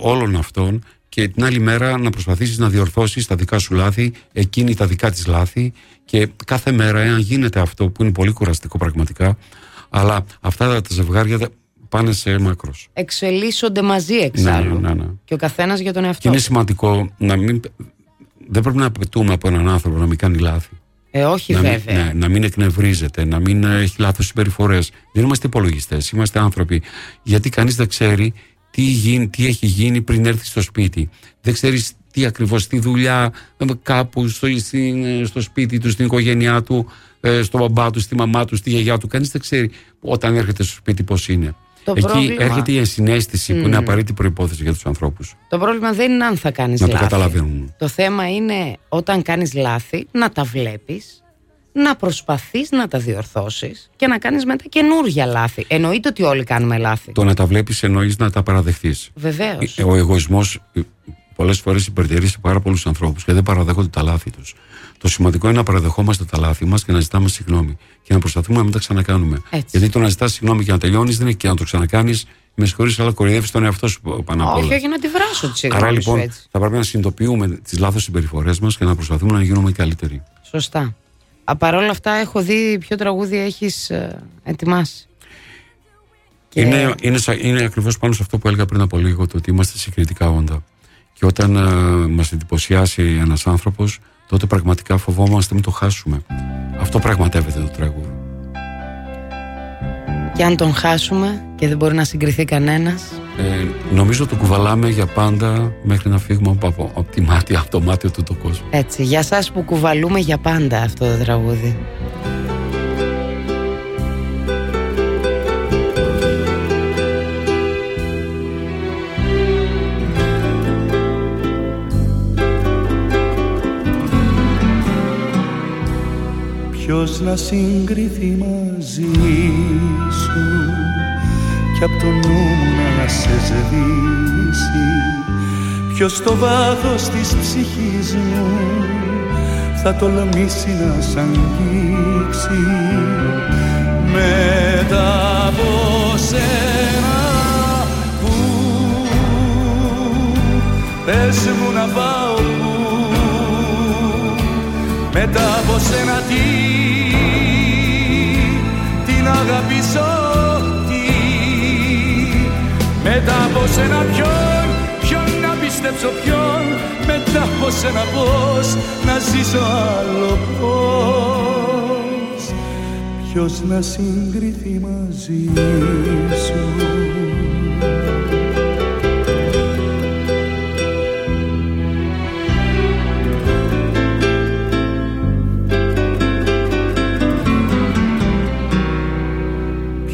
όλων αυτών, και την άλλη μέρα να προσπαθήσεις να διορθώσεις τα δικά σου λάθη, εκείνη τα δικά της λάθη, και κάθε μέρα, εάν γίνεται αυτό, που είναι πολύ κουραστικό πραγματικά, αλλά αυτά τα ζευγάρια πάνε σε μάκρος. Εξελίσσονται μαζί εξάλλου. Ναι, ναι, ναι. Και ο καθένας για τον εαυτό. Και είναι σημαντικό να μην. Δεν πρέπει να απαιτούμε από έναν άνθρωπο να μην κάνει λάθη. Όχι, να μην, βέβαια. Ναι, να μην εκνευρίζεται, να μην έχει λάθος συμπεριφορές. Δεν είμαστε υπολογιστές, είμαστε άνθρωποι. Γιατί κανείς δεν ξέρει τι έχει γίνει πριν έρθει στο σπίτι. Δεν ξέρεις τι ακριβώς, τη δουλειά, κάπου στο σπίτι του, στην οικογένειά του, στον μπαμπά του, στη μαμά του, στη γιαγιά του. Κανείς δεν ξέρει όταν έρχεται στο σπίτι πώς είναι. Εκεί έρχεται η ενσυναίσθηση που είναι απαραίτητη προϋπόθεση για τους ανθρώπους. Το πρόβλημα δεν είναι αν θα κάνεις λάθη. Να το καταλαβαίνουμε. Το θέμα είναι όταν κάνεις λάθη να τα βλέπεις, να προσπαθείς να τα διορθώσεις και να κάνεις μετά καινούργια λάθη. Εννοείται ότι όλοι κάνουμε λάθη. Το να τα βλέπεις εννοείς να τα παραδεχθείς. Βεβαίως. Ο εγωισμός πολλές φορές υπερτερεί σε πάρα πολλούς ανθρώπους και δεν παραδέχονται τα λάθη τους. Το σημαντικό είναι να παραδεχόμαστε τα λάθη μας και να ζητάμε συγγνώμη. Και να προσπαθούμε να μην τα ξανακάνουμε. Έτσι. Γιατί το να ζητάς συγγνώμη και να τελειώνεις δεν είναι και να το ξανακάνεις. Με συγχωρείς, αλλά κοροϊδεύεις τον εαυτό σου πάνω απ' όλα. Όχι, όχι, να τη βράσω τη συγγνώμη. Άρα λοιπόν έτσι. Θα πρέπει να συνειδητοποιούμε τις λάθος συμπεριφορές μας και να προσπαθούμε να γίνουμε καλύτεροι. Σωστά. Παρ' όλα αυτά, έχω δει ποιο τραγούδι έχεις ετοιμάσει. Και... Είναι ακριβώς πάνω σε αυτό που έλεγα πριν από λίγο, το ότι είμαστε συγκριτικά όντα. Και όταν μας εντυπωσιάσει ένας άνθρωπος, τότε πραγματικά φοβόμαστε μην το χάσουμε. Αυτό πραγματεύεται το τραγούδι. Και αν τον χάσουμε και δεν μπορεί να συγκριθεί κανένας, νομίζω το κουβαλάμε για πάντα μέχρι να φύγουμε από το μάτι του το κόσμο. Έτσι, για σας που κουβαλούμε για πάντα αυτό το τραγούδι. Ποιος να συγκριθεί μαζί σου κι απ' το νου να σε σβήσει, ποιος στο βάθος της ψυχής μου θα τολμήσει να σ' αγγίξει. Μετά από σένα που πες μου να πάω που, μετά από σένα τι να αγαπήσω, τι, μετά από σένα ποιον να πιστέψω, ποιον, μετά από σένα πώς να ζήσω άλλο πώς, ποιος να συγκριθεί μαζί σου.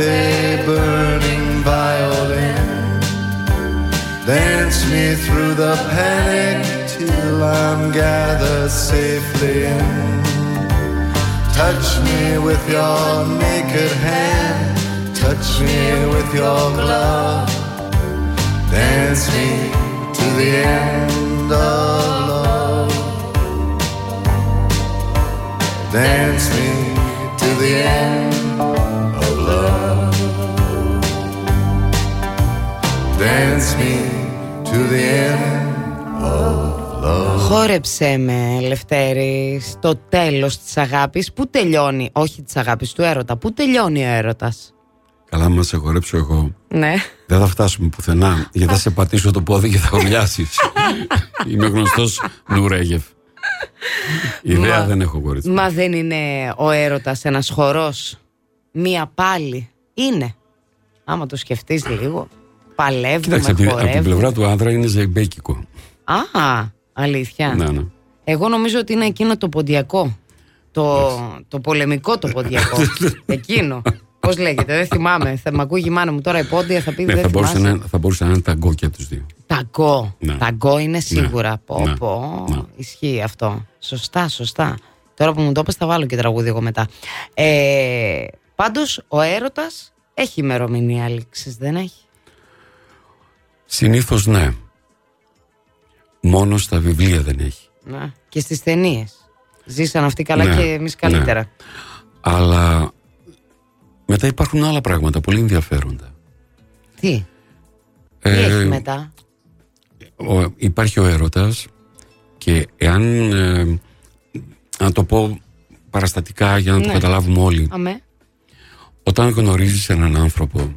A burning violin. Dance me through the panic till I'm gathered safely in. Touch me with your naked hand, touch me with your glove. Dance me to the end of love. Dance me to the end of love. Dance me to the end of love. Χόρεψέ με, Λευτέρη, στο τέλος της αγάπης. Πού τελειώνει, όχι της αγάπης, του έρωτα. Πού τελειώνει ο έρωτας? Καλά, μα σε χορέψω εγώ. Ναι. Δεν θα φτάσουμε πουθενά, γιατί θα σε πατήσω το πόδι και θα χωριάσεις. Είμαι γνωστός Νουρέγεφ. Ιδέα δεν έχω, κορίτσι. Μα δεν είναι ο έρωτας ένας χορός? Μία πάλι είναι. Άμα το σκεφτείς λίγο. Παλεύουμε, χορεύουμε. Από την πλευρά του άνδρα είναι ζεϊμπέκικο. Α, αλήθεια. Να, ναι. Εγώ νομίζω ότι είναι εκείνο το ποντιακό. Το πολεμικό το ποντιακό. Εκείνο. Πώς λέγεται, δεν θυμάμαι. Θα μ' ακούγει η μάνα μου τώρα η πόντια, θα πει ναι, δεν θυμάσαι. Θα μπορούσε να είναι ταγκό και από τους δύο. Ταγκό. Ναι. Ταγκό είναι σίγουρα. Ναι. Πω. Ναι. Ισχύει αυτό. Σωστά. Τώρα που μου το είπες θα βάλω και τραγούδι εγώ μετά. Πάντως ο έρωτας έχει ημερομηνία λήξης, δεν έχει? Συνήθως ναι. Μόνο στα βιβλία δεν έχει. Να, και στις ταινίες. Ζήσαν αυτοί καλά, ναι, και εμείς καλύτερα. Ναι. Αλλά μετά υπάρχουν άλλα πράγματα πολύ ενδιαφέροντα. Τι, τι έχει μετά? Υπάρχει ο έρωτας. Και εάν να το πω παραστατικά για να το καταλάβουμε όλοι. Όταν γνωρίζεις έναν άνθρωπο,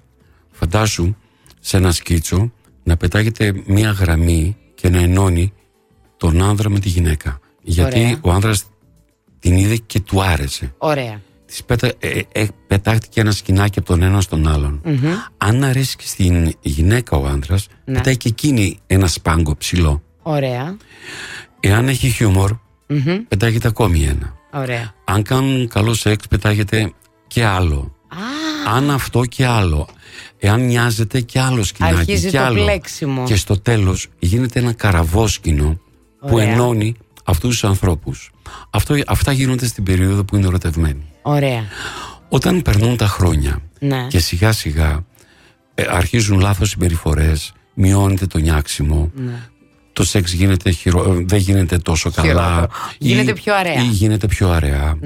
φαντάσου σε ένα σκίτσο να πετάγεται μία γραμμή και να ενώνει τον άνδρα με τη γυναίκα. Γιατί ο άνδρας την είδε και του άρεσε. Ωραία. Της πετάχτηκε ένα σκηνάκι από τον ένα στον άλλον. Αν αρέσει και στην γυναίκα ο άνδρας, πετάει και εκείνη ένα σπάγκο ψηλό. Ωραία. Εάν έχει χιούμορ, πετάγεται ακόμη ένα. Ωραία. Αν κάνουν καλό σεξ, πετάγεται και άλλο. Αν αυτό και άλλο. Εάν νοιάζεται και άλλο σκηνάκι. Αρχίζει και το άλλο πλέξιμο. Και στο τέλος γίνεται ένα καραβόσκηνο που ενώνει αυτούς τους ανθρώπους. Αυτά γίνονται στην περίοδο που είναι ερωτευμένοι. Ωραία. Όταν περνούν τα χρόνια και σιγά σιγά αρχίζουν λάθος συμπεριφορές, μειώνεται το νιάξιμο. Το σεξ γίνεται δεν γίνεται τόσο καλά. Γίνεται πιο αραιά. Ή γίνεται πιο αραιά.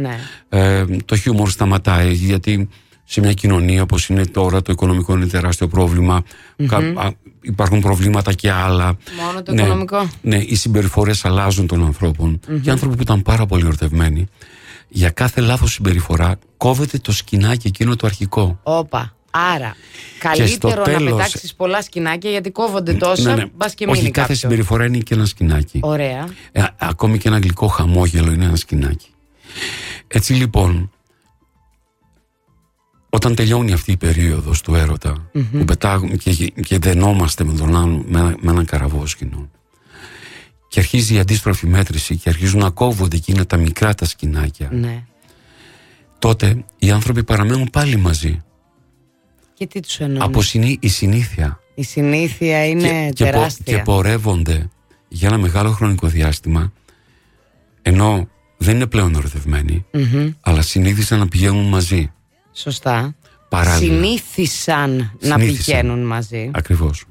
Το χιούμορ σταματάει, γιατί σε μια κοινωνία όπως είναι τώρα το οικονομικό είναι τεράστιο πρόβλημα. Υπάρχουν προβλήματα και άλλα. Μόνο το οικονομικό. Ναι, οι συμπεριφορές αλλάζουν των ανθρώπων. Και άνθρωποι που ήταν πάρα πολύ ερωτευμένοι, για κάθε λάθος συμπεριφορά κόβεται το σκηνάκι εκείνο το αρχικό. Όπα. Άρα, καλύτερο να πετάξεις πολλά σκηνάκια, γιατί κόβονται τόσα. Μπας και μείνει. Όχι, κάθε συμπεριφορά είναι και ένα σκηνάκι. Ωραία. Ακόμη και ένα γλυκό χαμόγελο είναι ένα σκηνάκι. Έτσι λοιπόν, όταν τελειώνει αυτή η περίοδος του έρωτα, που πετάγουμε και δενόμαστε με τον άλλον με έναν καραβόσκηνο, και αρχίζει η αντίστροφη μέτρηση και αρχίζουν να κόβονται εκείνα τα μικρά τα σκηνάκια, τότε οι άνθρωποι παραμένουν πάλι μαζί. Και τι τους εννοούν? Από η συνήθεια. Η συνήθεια είναι τεράστια. Και πορεύονται για ένα μεγάλο χρονικό διάστημα, ενώ δεν είναι πλέον ερωτευμένοι, αλλά συνήθισαν να πηγαίνουν μαζί. Σωστά. Παράλληλα. Συνήθισαν να πηγαίνουν μαζί. Ακριβώς.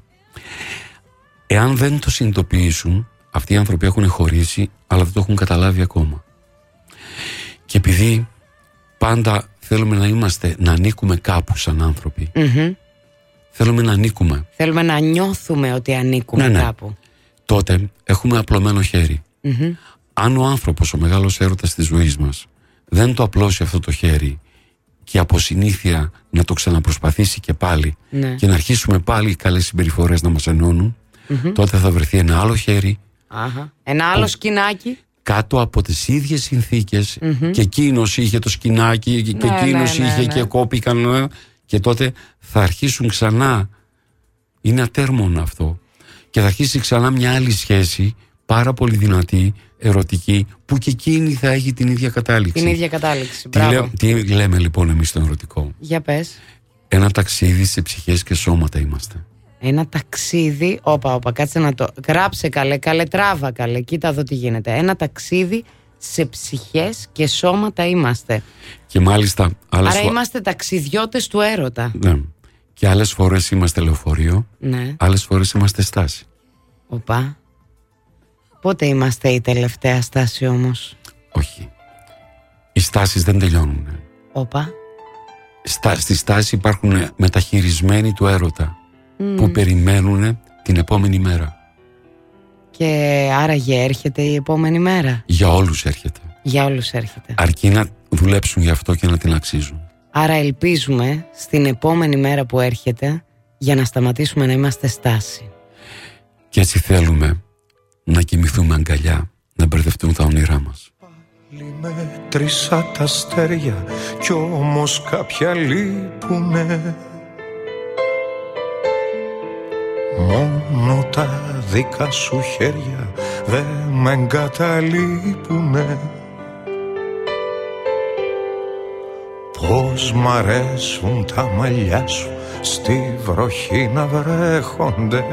Εάν δεν το συνειδητοποιήσουν, αυτοί οι άνθρωποι έχουν χωρίσει, αλλά δεν το έχουν καταλάβει ακόμα. Και επειδή πάντα θέλουμε να ανήκουμε κάπου σαν άνθρωποι. Θέλουμε να ανήκουμε. Θέλουμε να νιώθουμε ότι ανήκουμε κάπου. Τότε έχουμε απλωμένο χέρι. Αν ο άνθρωπος, ο μεγάλος έρωτας της ζωής μας, δεν το απλώσει αυτό το χέρι και από συνήθεια να το ξαναπροσπαθήσει και πάλι, και να αρχίσουμε πάλι οι καλές συμπεριφορές να μας ενώνουν, τότε θα βρεθεί ένα άλλο χέρι. Ένα άλλο σκηνάκι. Κάτω από τις ίδιες συνθήκες, και εκείνος είχε το σκηνάκι και εκείνος είχε και κόπηκαν, και τότε θα αρχίσουν ξανά, είναι ατέρμον αυτό, και θα αρχίσει ξανά μια άλλη σχέση πάρα πολύ δυνατή, ερωτική, που και εκείνη θα έχει την ίδια κατάληξη. Την ίδια κατάληξη, μπράβο. Τι λέμε λοιπόν εμείς στον ερωτικό? Για πες. Ένα ταξίδι σε ψυχές και σώματα είμαστε. Ένα ταξίδι, όπα, κάτσε να το γράψε καλέ, τράβα καλέ, κοίτα εδώ τι γίνεται. Ένα ταξίδι σε ψυχές και σώματα είμαστε. Και μάλιστα άλλες. Άρα είμαστε ταξιδιώτες του έρωτα. Ναι. Και άλλες φορές είμαστε λεωφορείο, άλλες φορές είμαστε στάση. Οπα. Πότε είμαστε η τελευταία στάση όμως? Όχι. Οι στάσεις δεν τελειώνουν. Οπα. Στη στάση υπάρχουν μεταχειρισμένοι του έρωτα, που περιμένουν την επόμενη μέρα. Και άραγε έρχεται η επόμενη μέρα. Για όλους έρχεται. Για όλους έρχεται. Αρκεί να δουλέψουν γι' αυτό και να την αξίζουν. Άρα ελπίζουμε στην επόμενη μέρα που έρχεται, για να σταματήσουμε να είμαστε στάση. Και έτσι θέλουμε να κοιμηθούμε αγκαλιά, να μπερδευτούν τα όνειρά μας. Πάλι μέτρησα τα αστέρια, κι όμως κάποια λείπουνε. Μόνο τα δικά σου χέρια δε με εγκαταλείπουνε. Πώς μ' αρέσουν τα μαλλιά σου στη βροχή να βρέχονται.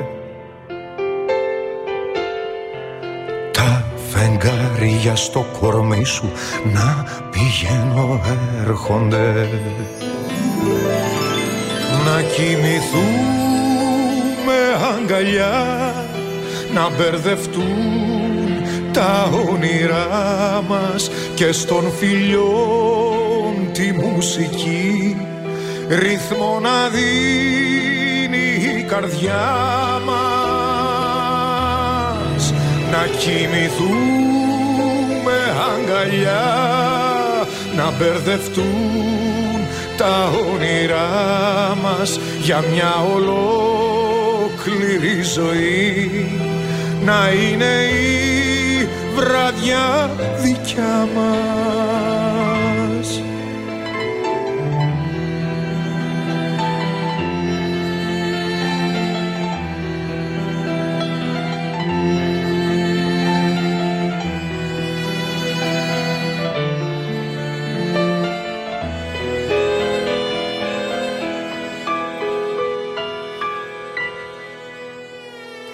Τα φεγγάρια στο κορμί σου να πηγαίνω έρχονται. Να κοιμηθούν αγκαλιά, να μπερδευτούν τα όνειρά μας και στον φιλιών τη τη μουσική ρυθμό να δίνει η καρδιά μας, να κοιμηθούμε αγκαλιά, να μπερδευτούν τα όνειρά μας για μια ολόκληρη ζωή, να είναι η βραδιά δικιά μας.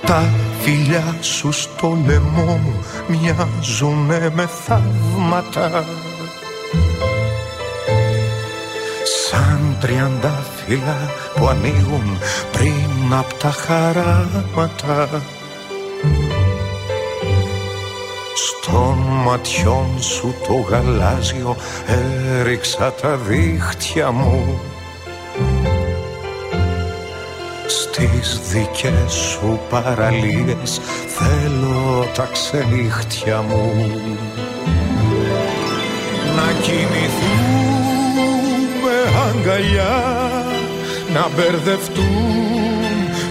Τα φιλιά σου στο λαιμό μου μοιάζουνε με θαύματα, σαν τριαντάφυλλα που ανοίγουν πριν απ' τα χαράματα. Στον ματιών σου το γαλάζιο έριξα τα δίχτυα μου, στις δικές σου παραλίες θέλω τα ξενύχτια μου, να κοιμηθούμε αγκαλιά, να μπερδευτούν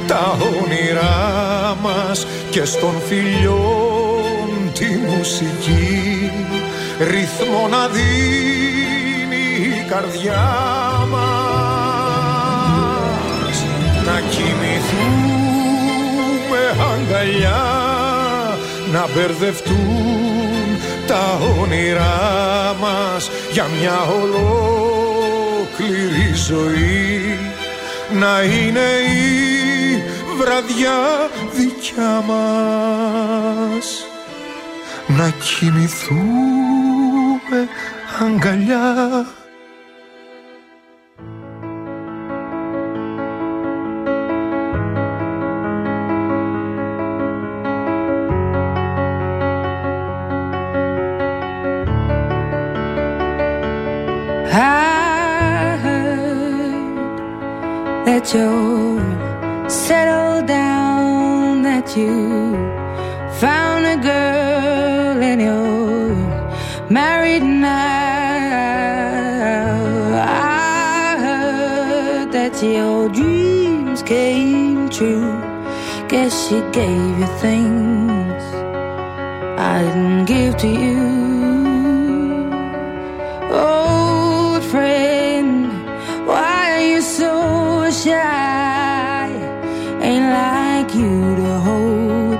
τα όνειρά μας και στον φιλιών τη μουσική ρυθμό να δίνει η καρδιά μας, να κοιμηθούμε αγκαλιά, να μπερδευτούν τα όνειρά μας για μια ολόκληρη ζωή, να είναι η βραδιά δικιά μας. Να κοιμηθούμε αγκαλιά. You settled down, that you found a girl and you're married now. I heard that your dreams came true. Guess she gave you things I didn't give to you. Old friend, why are you so shy? Ain't like you to hold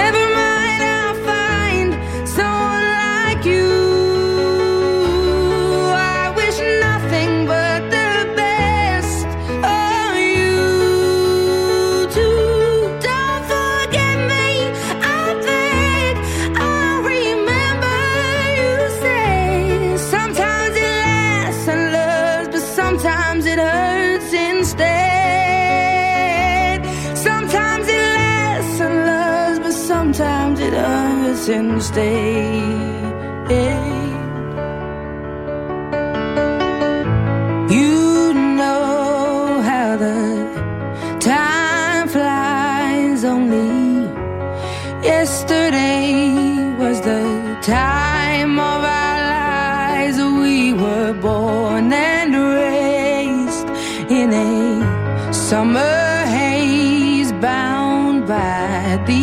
Never mind, I'll find someone you. I wish nothing but the best of you too. Don't forget me, I think I'll remember you say. Sometimes it lasts and loves, but sometimes it hurts instead. Sometimes it lasts and loves, but sometimes it hurts instead. You know how the time flies. Only yesterday was the time of our lives. We were born and raised in a summer haze, bound by the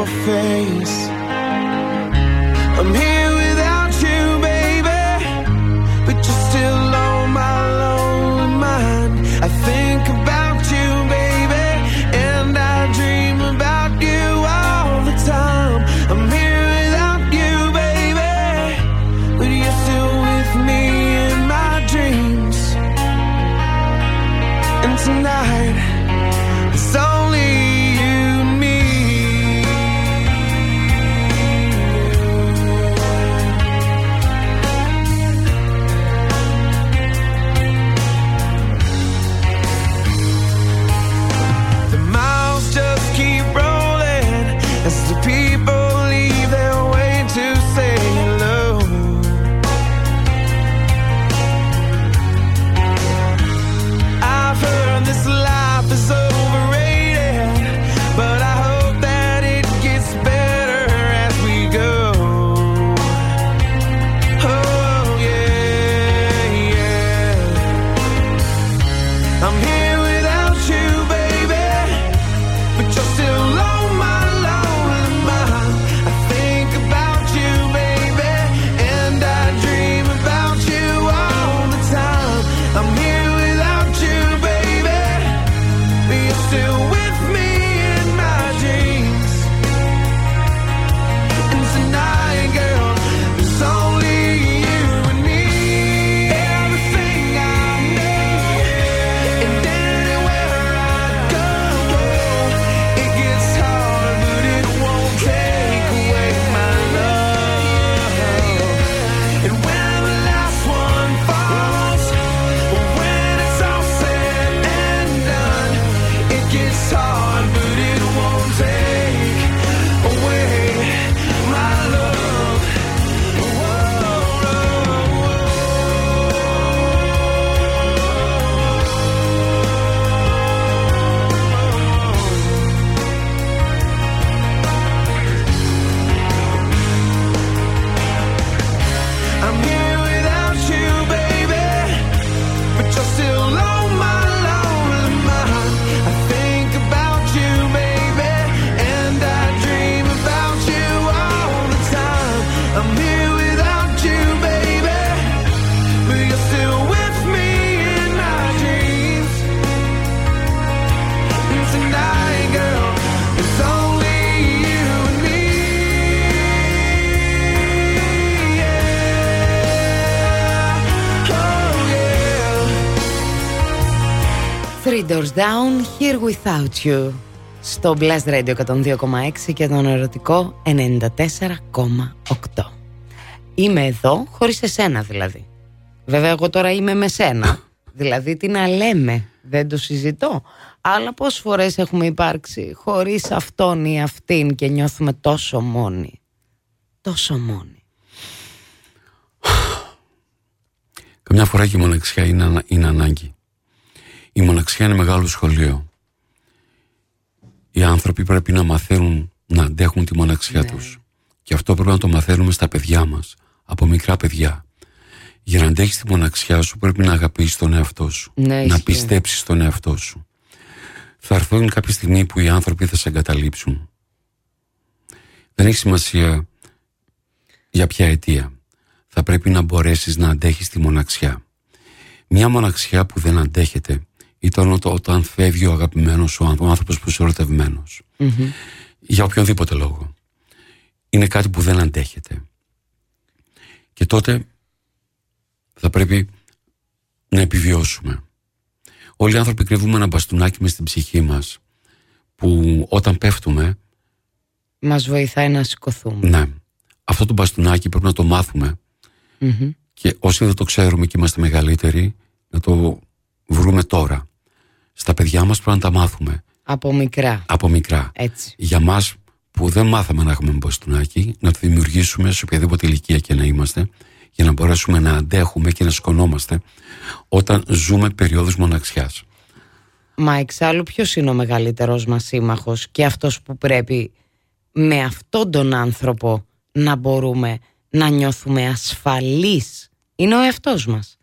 your face. I'm here without you, baby, but you're still on my lonely mind. I think about you, baby, and I dream about you all the time. I'm here without you, baby, but you're still with me in my dreams. And tonight it's only you and me. The miles just keep rolling as the people leave their way to say hello. I've heard this life is overrated, but I hope that it gets better as we go. Oh yeah, yeah. I'm here without you, baby, but you're still on my lonely mind. I think about you, baby, and I dream about you all the time. I'm here without you, baby, but you're still with me in my dreams. And tonight, girl, it's only you and me. Everything I need, and anywhere I go, it gets harder, but it won't take away my love. And when the last one falls, when it's all said and done, it gets hard, but it won't take away my love. I'm here without you, baby, but you're still on my lonely mind. I think about you, baby, and I dream about you all the time. I'm here without you, baby, but you're still with me in my dreams. And tonight, girl, it's only you and me. Oh yeah. Three Doors Down, Here Without You. Στο Blast Radio 102,6 και τον Ερωτικό 94,8. Είμαι εδώ χωρίς εσένα δηλαδή. Βέβαια εγώ τώρα είμαι με σένα. Δηλαδή τι να λέμε, δεν το συζητώ. Αλλά πόσες φορές έχουμε υπάρξει χωρίς αυτόν ή αυτήν και νιώθουμε τόσο μόνοι. Τόσο μόνοι. Καμιά φορά και η μοναξιά είναι ανάγκη. Η μοναξιά είναι μεγάλο σχολείο. Οι άνθρωποι πρέπει να μαθαίνουν να αντέχουν τη μοναξιά τους. Και αυτό πρέπει να το μαθαίνουμε στα παιδιά μας, από μικρά παιδιά. Για να αντέχεις τη μοναξιά σου πρέπει να αγαπήσεις τον εαυτό σου. Ναι, να ισχύει. Πιστέψεις τον εαυτό σου. Θα έρθουν κάποια στιγμή που οι άνθρωποι θα σε εγκαταλείψουν. Δεν έχει σημασία για ποια αιτία. Θα πρέπει να μπορέσεις να αντέχεις τη μοναξιά. Μια μοναξιά που δεν αντέχεται ήταν όταν φεύγει ο αγαπημένος σου, ο άνθρωπος που είσαι ερωτευμένος. Για οποιονδήποτε λόγο. Είναι κάτι που δεν αντέχεται. Και τότε θα πρέπει να επιβιώσουμε. Όλοι οι άνθρωποι κρύβουμε ένα μπαστούνάκι μες στην ψυχή μας που όταν πέφτουμε μας βοηθάει να σηκωθούμε. Ναι. Αυτό το μπαστούνάκι πρέπει να το μάθουμε και όσοι δεν το ξέρουμε και είμαστε μεγαλύτεροι να το βρούμε τώρα. Στα παιδιά μας πρέπει να τα μάθουμε. Από μικρά. Από μικρά. Έτσι. Για μας που δεν μάθαμε να έχουμε μπαστούνάκι να το δημιουργήσουμε σε οποιαδήποτε ηλικία και να είμαστε, για να μπορέσουμε να αντέχουμε και να σκονόμαστε όταν ζούμε περιόδους μοναξιάς. Μα εξάλλου ποιος είναι ο μεγαλύτερός μας σύμμαχος και αυτός που πρέπει με αυτόν τον άνθρωπο να μπορούμε να νιώθουμε ασφαλείς? Είναι ο εαυτός μας.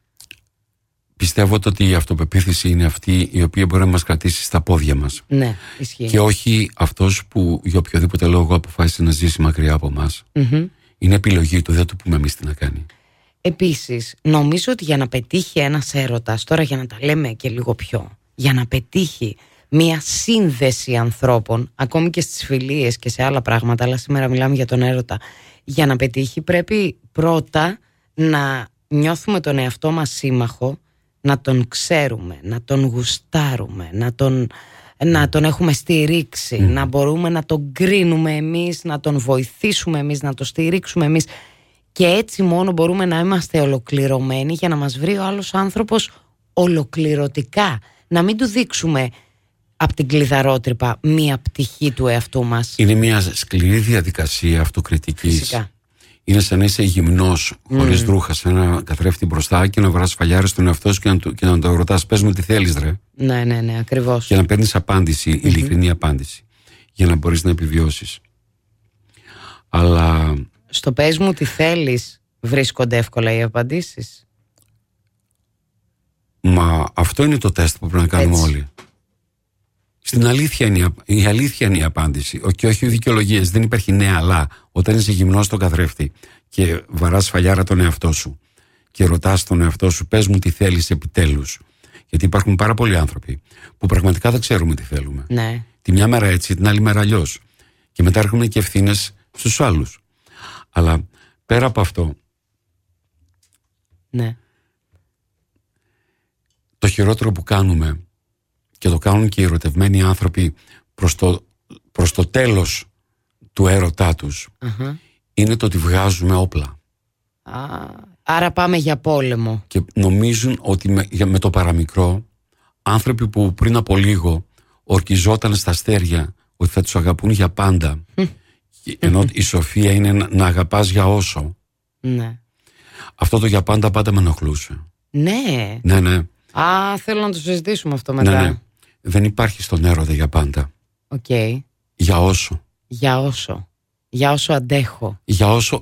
πιστεύω ότι η αυτοπεποίθηση είναι αυτή η οποία μπορεί να μας κρατήσει στα πόδια μας. Ναι, ισχύει. Και όχι αυτός που για οποιοδήποτε λόγο αποφάσισε να ζήσει μακριά από εμάς. Mm-hmm. Είναι επιλογή του, δεν του πούμε εμείς τι να κάνει. Επίσης, νομίζω ότι για να πετύχει ένας έρωτας, τώρα για να τα λέμε και λίγο πιο, για να πετύχει μία σύνδεση ανθρώπων, ακόμη και στις φιλίες και σε άλλα πράγματα, αλλά σήμερα μιλάμε για τον έρωτα, για να πετύχει πρέπει πρώτα να νιώθουμε τον εαυτό μας σύμμαχο, να τον ξέρουμε, να τον γουστάρουμε, να τον έχουμε στηρίξει, να μπορούμε να τον κρίνουμε εμείς, να τον βοηθήσουμε εμείς, να τον στηρίξουμε εμείς, και έτσι μόνο μπορούμε να είμαστε ολοκληρωμένοι για να μας βρει ο άλλος άνθρωπος ολοκληρωτικά, να μην του δείξουμε από την κλειδαρότρυπα μία πτυχή του εαυτού μας. Είναι μία σκληρή διαδικασία αυτοκριτικής. Φυσικά. Είναι σαν να είσαι γυμνός, χωρίς ρούχα, σαν να καθρέφτη μπροστά και να βράσει φαλιάρι στον εαυτό σου και να το ρωτάς, πες μου τι θέλεις, ρε. Ναι, ναι, ναι, ακριβώς. Και να παίρνεις απάντηση, ειλικρινή απάντηση, για να μπορείς να επιβιώσεις. Αλλά στο πες μου τι θέλεις βρίσκονται εύκολα οι απαντήσεις. Μα αυτό είναι το τεστ που πρέπει να κάνουμε όλοι. Στην αλήθεια είναι η αλήθεια είναι η απάντηση και όχι οι δικαιολογίες. Δεν υπάρχει ναι, αλλά όταν είσαι γυμνός στον καθρέφτη και βαράς φαλιάρα τον εαυτό σου και ρωτάς τον εαυτό σου, πες μου τι θέλεις επιτέλους. Γιατί υπάρχουν πάρα πολλοί άνθρωποι που πραγματικά δεν ξέρουμε τι θέλουμε. Ναι. Τη μια μέρα έτσι, την άλλη μέρα αλλιώς. Και μετά έρχονται και ευθύνες στους άλλους. Αλλά πέρα από αυτό. Ναι. Το χειρότερο που κάνουμε, και το κάνουν και οι ερωτευμένοι άνθρωποι προς το τέλος του έρωτά τους, είναι το ότι βγάζουμε όπλα. Άρα πάμε για πόλεμο. Και νομίζουν ότι με το παραμικρό, άνθρωποι που πριν από λίγο ορκιζόταν στα αστέρια ότι θα τους αγαπούν για πάντα, ενώ η σοφία είναι να αγαπάς για όσο. Ναι. Αυτό το για πάντα πάντα με ενοχλούσε. Ναι. Ναι, ναι. Α, θέλω να το συζητήσουμε αυτό μετά. Ναι, ναι. Δεν υπάρχει στον έρωτα για πάντα. Οκ. Okay. Για όσο. Για όσο. Για όσο αντέχω.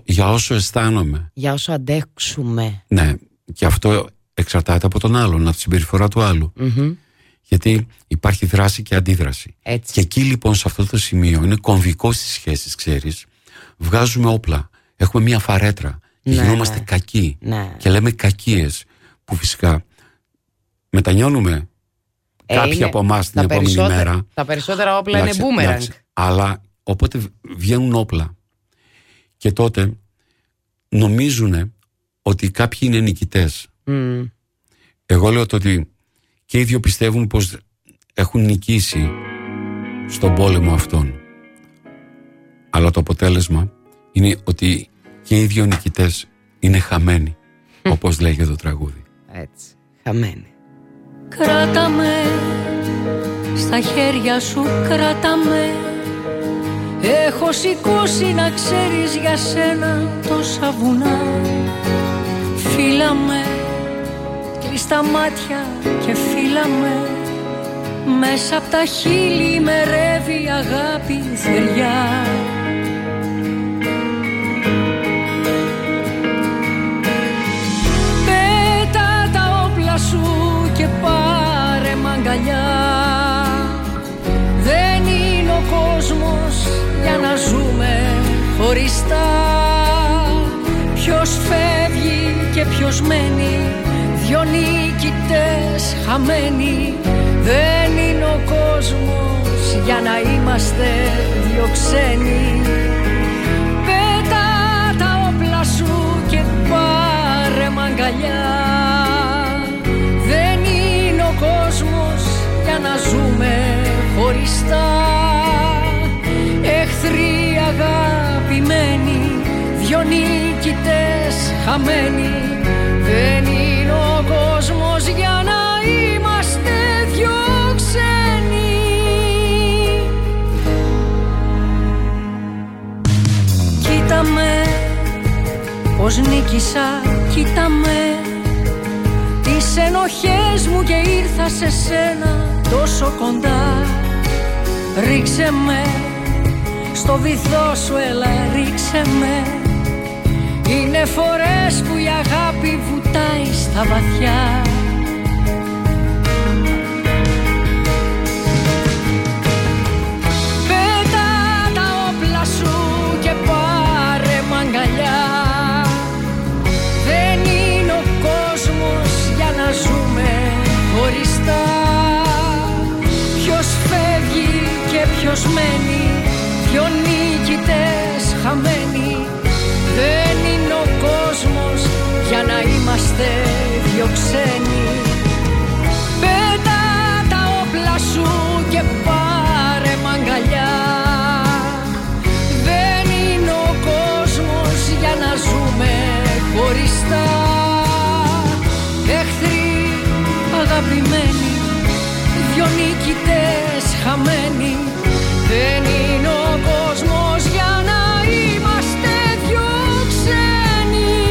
Για όσο αισθάνομαι. Για όσο αντέξουμε. Ναι. Και αυτό εξαρτάται από τον άλλον, από τη συμπεριφορά του άλλου. Mm-hmm. Γιατί υπάρχει δράση και αντίδραση. Έτσι. Και εκεί λοιπόν, σε αυτό το σημείο, είναι κομβικό στις σχέσεις, ξέρεις. Βγάζουμε όπλα. Έχουμε μία φαρέτρα. Και ναι, γινόμαστε κακοί. Ναι. Και λέμε κακίες. Που φυσικά μετανιώνουμε. Κάποιοι από εμάς την επόμενη μέρα. Τα περισσότερα όπλα είναι μπούμερανγκ. Αλλά οπότε βγαίνουν όπλα. Και τότε νομίζουν ότι κάποιοι είναι νικητές. Mm. Εγώ λέω το ότι και οι δύο πιστεύουν πως έχουν νικήσει στον πόλεμο αυτόν. Αλλά το αποτέλεσμα είναι ότι και οι δύο νικητές είναι χαμένοι. Όπως λέγεται το τραγούδι. Έτσι, χαμένοι. Κράτα με, στα χέρια σου κράτα με. Έχω σηκώσει να ξέρεις για σένα τόσα βουνά. Φίλα με, κλείς τα μάτια και φίλα με. Μέσα απ' τα χείλη με ρεύει αγάπη θεριά. Πέτα τα όπλα σου και πάρε μ' αγκαλιά. Δεν είναι ο κόσμος για να ζούμε χωριστά. Ποιος φεύγει και ποιος μένει, δυο νικητές χαμένοι. Δεν είναι ο κόσμος για να είμαστε δυο ξένοι. Πέτα τα όπλα σου και πάρε μ' αγκαλιά. Να ζούμε χωριστά, εχθροί αγαπημένοι, δυο νικητές χαμένοι. Δεν είναι ο κόσμος για να είμαστε δυο ξένοι. Κοίτα με πως νίκησα, κοίτα με, τις ενοχές μου και ήρθα σε σένα τόσο κοντά. Ρίξε με στο βυθό σου, έλα ρίξε με. Είναι φορές που η αγάπη βουτάει στα βαθιά. αγαπημένοι, δυο νικητές χαμένοι. Δεν είναι ο κόσμος για να είμαστε δυο ξένοι.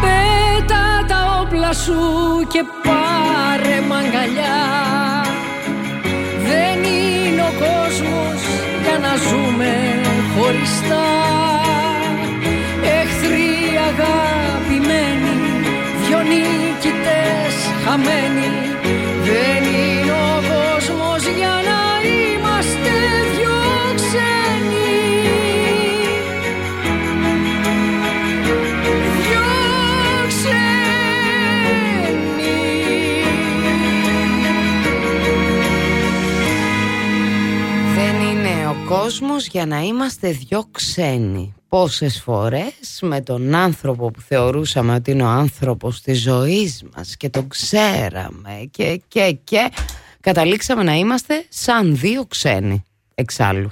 Πέτα τα όπλα σου και πάρε μ' αγκαλιά. Να ζούμε χωριστά, εχθροί αγαπημένοι, δυο νικητές χαμένοι. Δεν είναι ο κόσμος για να είμαστε δυο ξένοι. Δυο ξένοι. Δεν είναι ο κόσμος για να είμαστε δυο ξένοι. Πόσες φορές με τον άνθρωπο που θεωρούσαμε ότι είναι ο άνθρωπος της ζωής μας και τον ξέραμε και καταλήξαμε να είμαστε σαν δύο ξένοι. Εξάλλου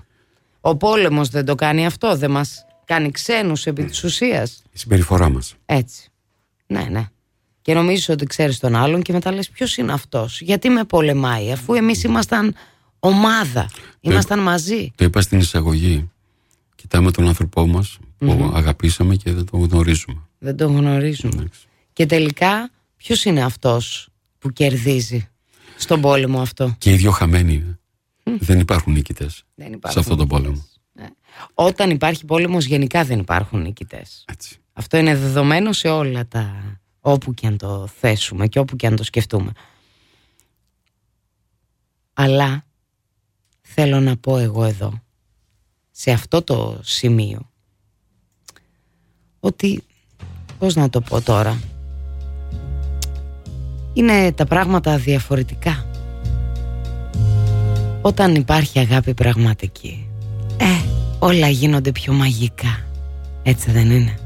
ο πόλεμος δεν το κάνει αυτό, δεν μας κάνει ξένους επί της ουσίας. Η συμπεριφορά μας. Έτσι. Ναι, ναι. Και νομίζεις ότι ξέρεις τον άλλον και μετά λες ποιος είναι αυτός, γιατί με πολεμάει, αφού εμείς ήμασταν ομάδα, ήμασταν μαζί. Το είπα στην εισαγωγή. Κοιτάμε τον άνθρωπό μας που αγαπήσαμε και δεν τον γνωρίζουμε. Δεν τον γνωρίζουμε. Εντάξει. Και τελικά ποιος είναι αυτός που κερδίζει στον πόλεμο αυτό? Και οι δύο χαμένοι. Δεν υπάρχουν νικητές. Δεν υπάρχουν σε αυτόν τον πόλεμο. Ναι. Όταν υπάρχει πόλεμος γενικά δεν υπάρχουν νικητές. Έτσι. Αυτό είναι δεδομένο σε όλα τα, όπου και αν το θέσουμε και όπου και αν το σκεφτούμε. Αλλά θέλω να πω εγώ εδώ, σε αυτό το σημείο, ότι, πώς να το πω τώρα, είναι τα πράγματα διαφορετικά. Όταν υπάρχει αγάπη πραγματική, όλα γίνονται πιο μαγικά. Έτσι δεν είναι?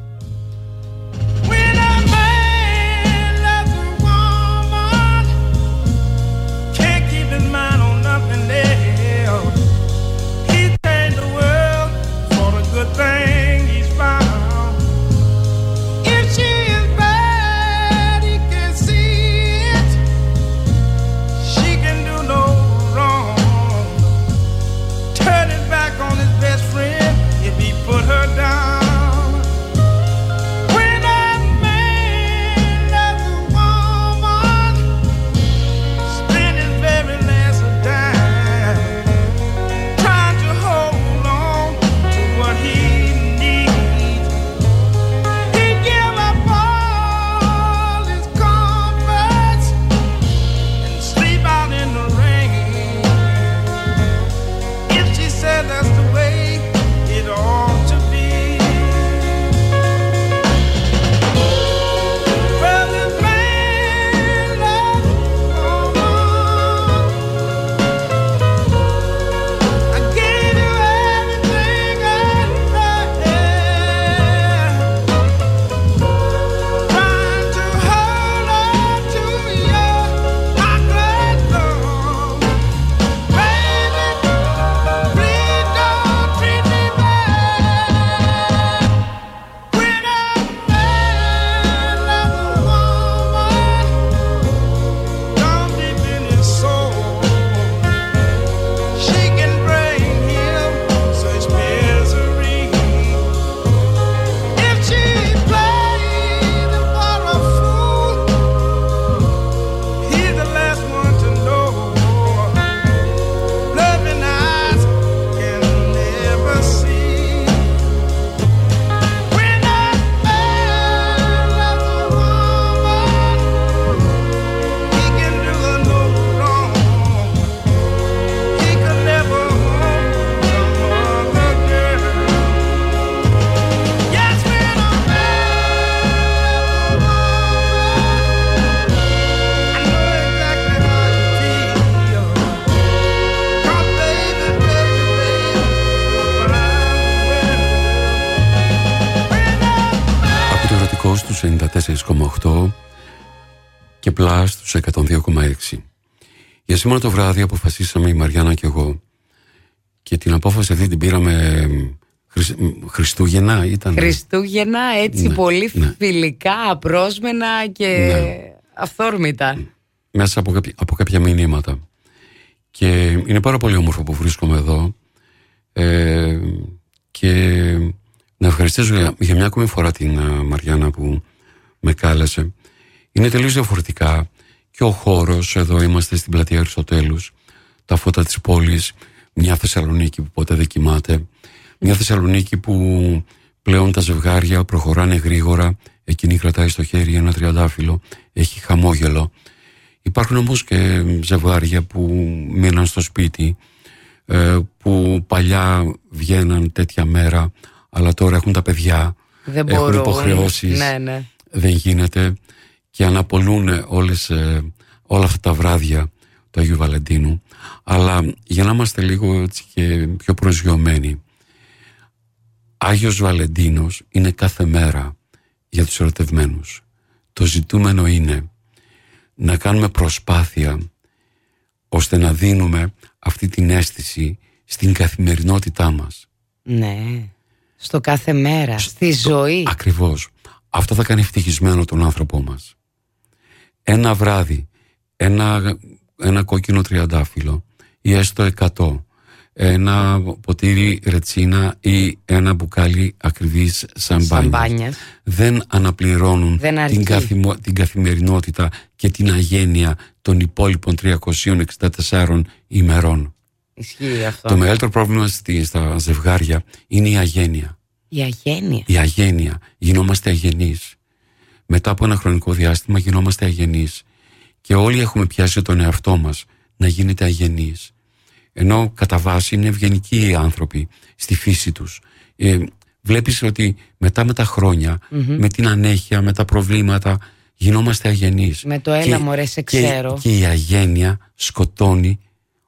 Στους 94,8 και Plus στους 102,6. Για σήμερα το βράδυ αποφασίσαμε η Μαριάννα και εγώ, και την απόφαση αυτή την πήραμε Χριστούγεννα ήταν. Χριστούγεννα, έτσι, ναι, πολύ, ναι, φιλικά, απρόσμενα και, ναι, αυθόρμητα. Μέσα από κάποια μηνύματα. Και είναι πάρα πολύ όμορφο που βρίσκομαι εδώ, και να ευχαριστήσω για μια ακόμη φορά την Μαριάννα που με κάλεσε. Είναι τελείως διαφορετικά και ο χώρος. Εδώ είμαστε στην πλατεία Αριστοτέλους, τα φώτα της πόλης, μια Θεσσαλονίκη που ποτέ δεν κοιμάται, μια Θεσσαλονίκη που πλέον τα ζευγάρια προχωράνε γρήγορα, εκείνη κρατάει στο χέρι ένα τριαντάφυλλο, έχει χαμόγελο. Υπάρχουν όμως και ζευγάρια που μείναν στο σπίτι, που παλιά βγαίναν τέτοια μέρα, αλλά τώρα έχουν τα παιδιά, δεν έχουν υποχρεώσεις, ναι, ναι, δεν γίνεται, και αναπολούν όλα αυτά τα βράδια του Αγίου Βαλεντίνου. Αλλά για να είμαστε λίγο έτσι και πιο προσγειωμένοι, Άγιος Βαλεντίνος είναι κάθε μέρα για τους ερωτευμένους. Το ζητούμενο είναι να κάνουμε προσπάθεια ώστε να δίνουμε αυτή την αίσθηση στην καθημερινότητά μας. Ναι, στο κάθε μέρα, στη ζωή. Ακριβώς. Αυτό θα κάνει ευτυχισμένο τον άνθρωπό μας. Ένα βράδυ, ένα κόκκινο τριαντάφυλλο ή έστω 100, ένα ποτήρι ρετσίνα ή ένα μπουκάλι ακριβής σαμπάνιας δεν αναπληρώνουν την καθημερινότητα και την αγένεια των υπόλοιπων 364 ημερών. Ισχύει αυτό. Το μεγαλύτερο πρόβλημα στα ζευγάρια είναι η αγένεια. Η αγένεια. Γινόμαστε αγενείς. Μετά από ένα χρονικό διάστημα γινόμαστε αγενείς. Και όλοι έχουμε πιάσει τον εαυτό μας να γίνεται αγενείς. Ενώ κατά βάση είναι ευγενικοί οι άνθρωποι στη φύση τους. Βλέπεις ότι μετά με τα χρόνια, με την ανέχεια, με τα προβλήματα, γινόμαστε αγενείς. Με το έλα μωρέ σε ξέρω. Και η αγένεια σκοτώνει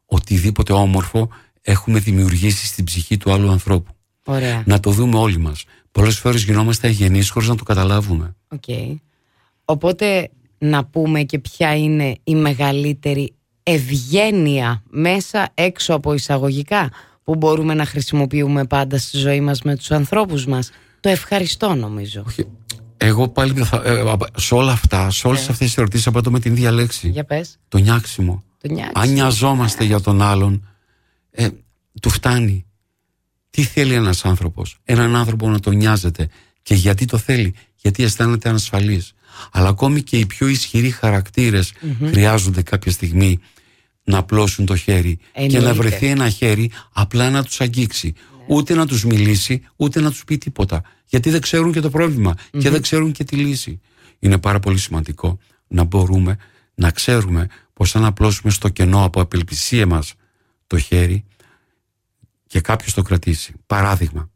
οτιδήποτε όμορφο έχουμε δημιουργήσει στην ψυχή του άλλου ανθρώπου. Ωραία. Να το δούμε όλοι μας. Πολλές φορές γινόμαστε αγενείς χωρίς να το καταλάβουμε. Okay. Οπότε να πούμε και ποια είναι η μεγαλύτερη ευγένεια, μέσα έξω από εισαγωγικά, που μπορούμε να χρησιμοποιούμε πάντα στη ζωή μας με τους ανθρώπους μας. Το ευχαριστώ, νομίζω. Όχι. Εγώ πάλι σε όλα αυτά, σε όλες αυτές τις ερωτήσεις απαντώ με την ίδια λέξη. Για πες. Το νιάξιμο. Αν νοιαζόμαστε για τον άλλον, του φτάνει. Τι θέλει ένας άνθρωπος? Έναν άνθρωπο να τον νοιάζεται. Και γιατί το θέλει? Γιατί αισθάνεται ανασφαλής. Αλλά ακόμη και οι πιο ισχυροί χαρακτήρες χρειάζονται κάποια στιγμή να απλώσουν το χέρι. Εννοείται. Και να βρεθεί ένα χέρι απλά να τους αγγίξει, ναι, ούτε να τους μιλήσει, ούτε να τους πει τίποτα, γιατί δεν ξέρουν και το πρόβλημα και δεν ξέρουν και τη λύση. Είναι πάρα πολύ σημαντικό να μπορούμε να ξέρουμε πως αν απλώσουμε στο κενό από απελπισία μας το χέρι και κάποιος το κρατήσει. Παράδειγμα,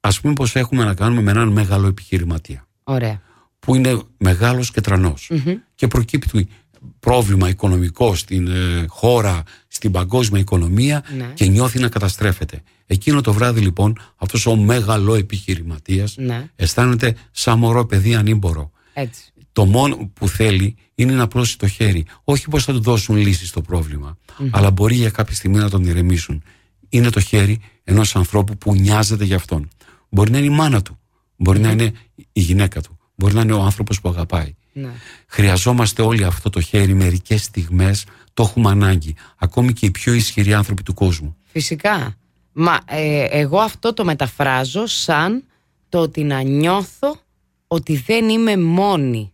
ας πούμε πως έχουμε να κάνουμε με έναν μεγάλο επιχειρηματία. Ωραία. Που είναι μεγάλος και τρανός και προκύπτει πρόβλημα οικονομικό στην χώρα, στην παγκόσμια οικονομία, ναι, και νιώθει να καταστρέφεται. Εκείνο το βράδυ λοιπόν αυτός ο μεγάλο επιχειρηματίας, ναι, αισθάνεται σαν μωρό παιδί ανήμπορο. Έτσι. Το μόνο που θέλει είναι να απλώσει το χέρι. Όχι πως θα του δώσουν λύση στο πρόβλημα, αλλά μπορεί για κάποια στιγμή να τον ηρεμήσουν. Είναι το χέρι ενός ανθρώπου που νοιάζεται για αυτόν. Μπορεί να είναι η μάνα του, μπορεί να είναι η γυναίκα του, μπορεί να είναι ο άνθρωπος που αγαπάει. Ναι. Χρειαζόμαστε όλοι αυτό το χέρι. Μερικές στιγμές το έχουμε ανάγκη. Ακόμη και οι πιο ισχυροί άνθρωποι του κόσμου. Φυσικά. Μα εγώ αυτό το μεταφράζω σαν το ότι να νιώθω ότι δεν είμαι μόνη.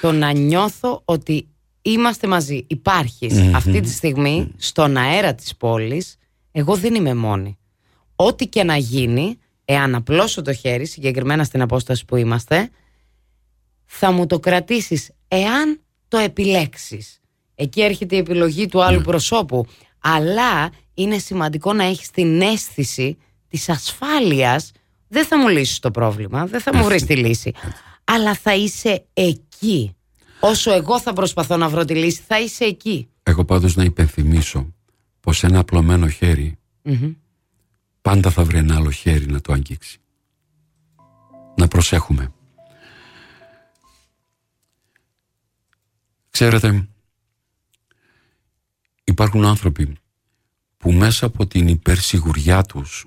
Το να νιώθω ότι είμαστε μαζί. Υπάρχεις αυτή τη στιγμή στον αέρα της πόλης. Εγώ δεν είμαι μόνη. Ό,τι και να γίνει, εάν απλώσω το χέρι, συγκεκριμένα στην απόσταση που είμαστε, θα μου το κρατήσεις εάν το επιλέξεις. Εκεί έρχεται η επιλογή του άλλου προσώπου. Αλλά είναι σημαντικό να έχεις την αίσθηση της ασφάλειας. Δεν θα μου λύσεις το πρόβλημα, δεν θα μου βρεις τη λύση, αλλά θα είσαι εκεί. Όσο εγώ θα προσπαθώ να βρω τη λύση, θα είσαι εκεί. Εγώ πάντως να υπενθυμίσω πως ένα απλωμένο χέρι πάντα θα βρει ένα άλλο χέρι να το αγγίξει. Να προσέχουμε. Ξέρετε, υπάρχουν άνθρωποι που μέσα από την υπερσιγουριά τους,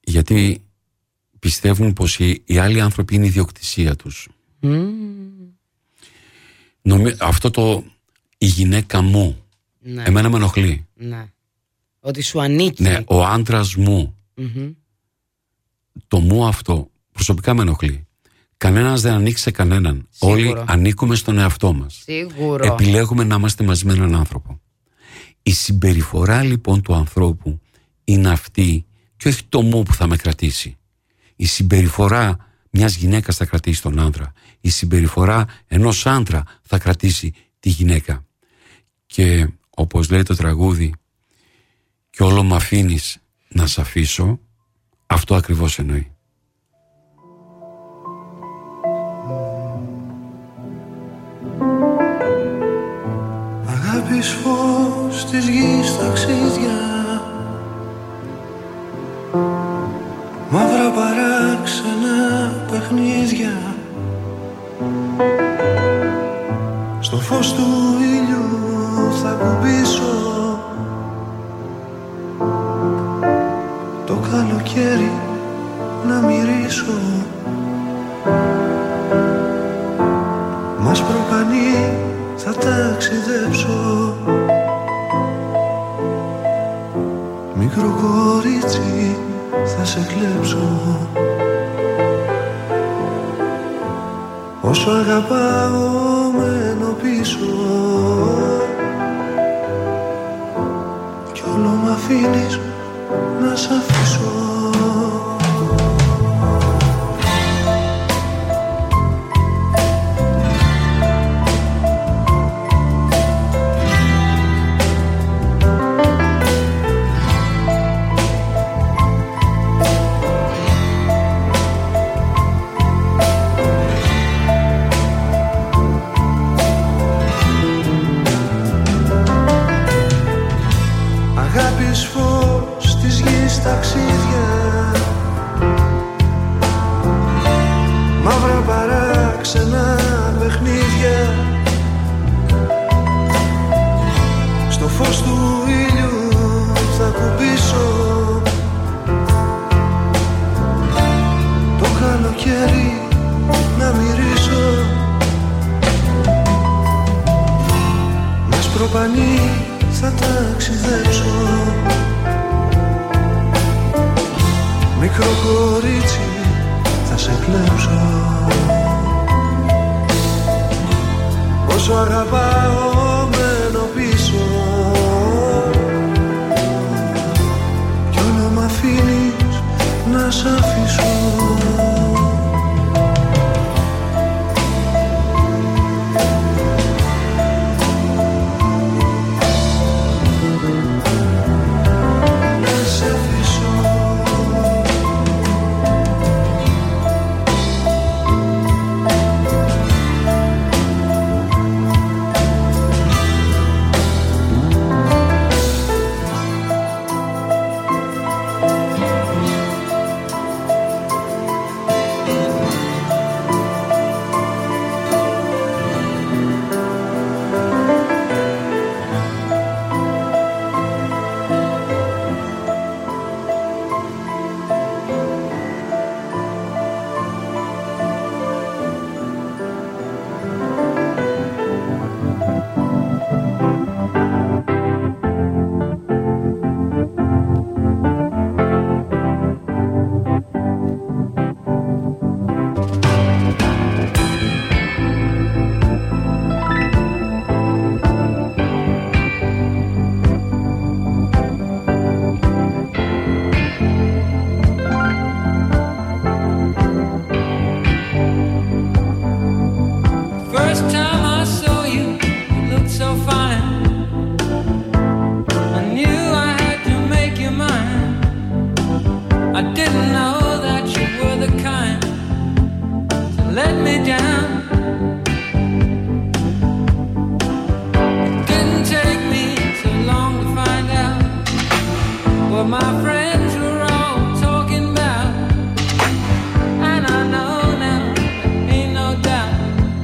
γιατί πιστεύουν πως οι άλλοι άνθρωποι είναι η ιδιοκτησία τους. Αυτό το «η γυναίκα μου», ναι, εμένα με ενοχλεί. Ναι. Ότι σου ανήκει. Ναι, ο άντρας μου. Mm-hmm. Το «μου» αυτό προσωπικά με ενοχλεί. Κανένας δεν ανήκει σε κανέναν. Σίγουρο. Όλοι ανήκουμε στον εαυτό μας. Σίγουρο. Επιλέγουμε να είμαστε μαζί με έναν άνθρωπο. Η συμπεριφορά λοιπόν του ανθρώπου είναι αυτή και όχι το «μου» που θα με κρατήσει. Η συμπεριφορά μιας γυναίκας θα κρατήσει τον άντρα. Η συμπεριφορά ενός άντρα θα κρατήσει τη γυναίκα. Και όπως λέει το τραγούδι, «Κι όλο μ' αφήνεις να σ' αφήσω», αυτό ακριβώς εννοεί. Αγάπης φως της γης ταξίδια, μαύρα παράξενα παιχνίδια, στο φως του ήλιου θα κουμπίσω το καλοκαίρι να μυρίσω. Μας προκανεί θα ταξιδέψω, μικρό κορίτσι θα σε κλέψω. Όσο αγαπάω μένω πίσω, κι όλο μ' αφήνεις να σ' αφήσω.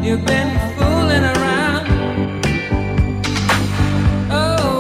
You've been fooling around. Oh.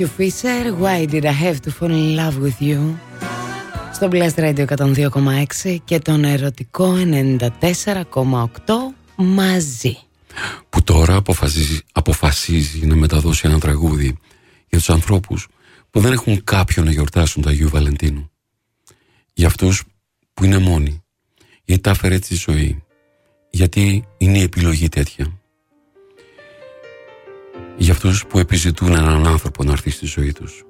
Matthew Fisher, Why Did I Have to Fall in Love with You, στο Plus Radio 102,6 και τον Ερωτικό 94,8 μαζί. Που τώρα αποφασίζει να μεταδώσει ένα τραγούδι για τους ανθρώπους που δεν έχουν κάποιον να γιορτάσουν το Αγίου Βαλεντίνου. Για αυτούς που είναι μόνοι, γιατί τα έφερε έτσι η ζωή, γιατί είναι η επιλογή τέτοια. Για αυτούς που επιζητούν έναν άνθρωπο να έρθει στη ζωή τους,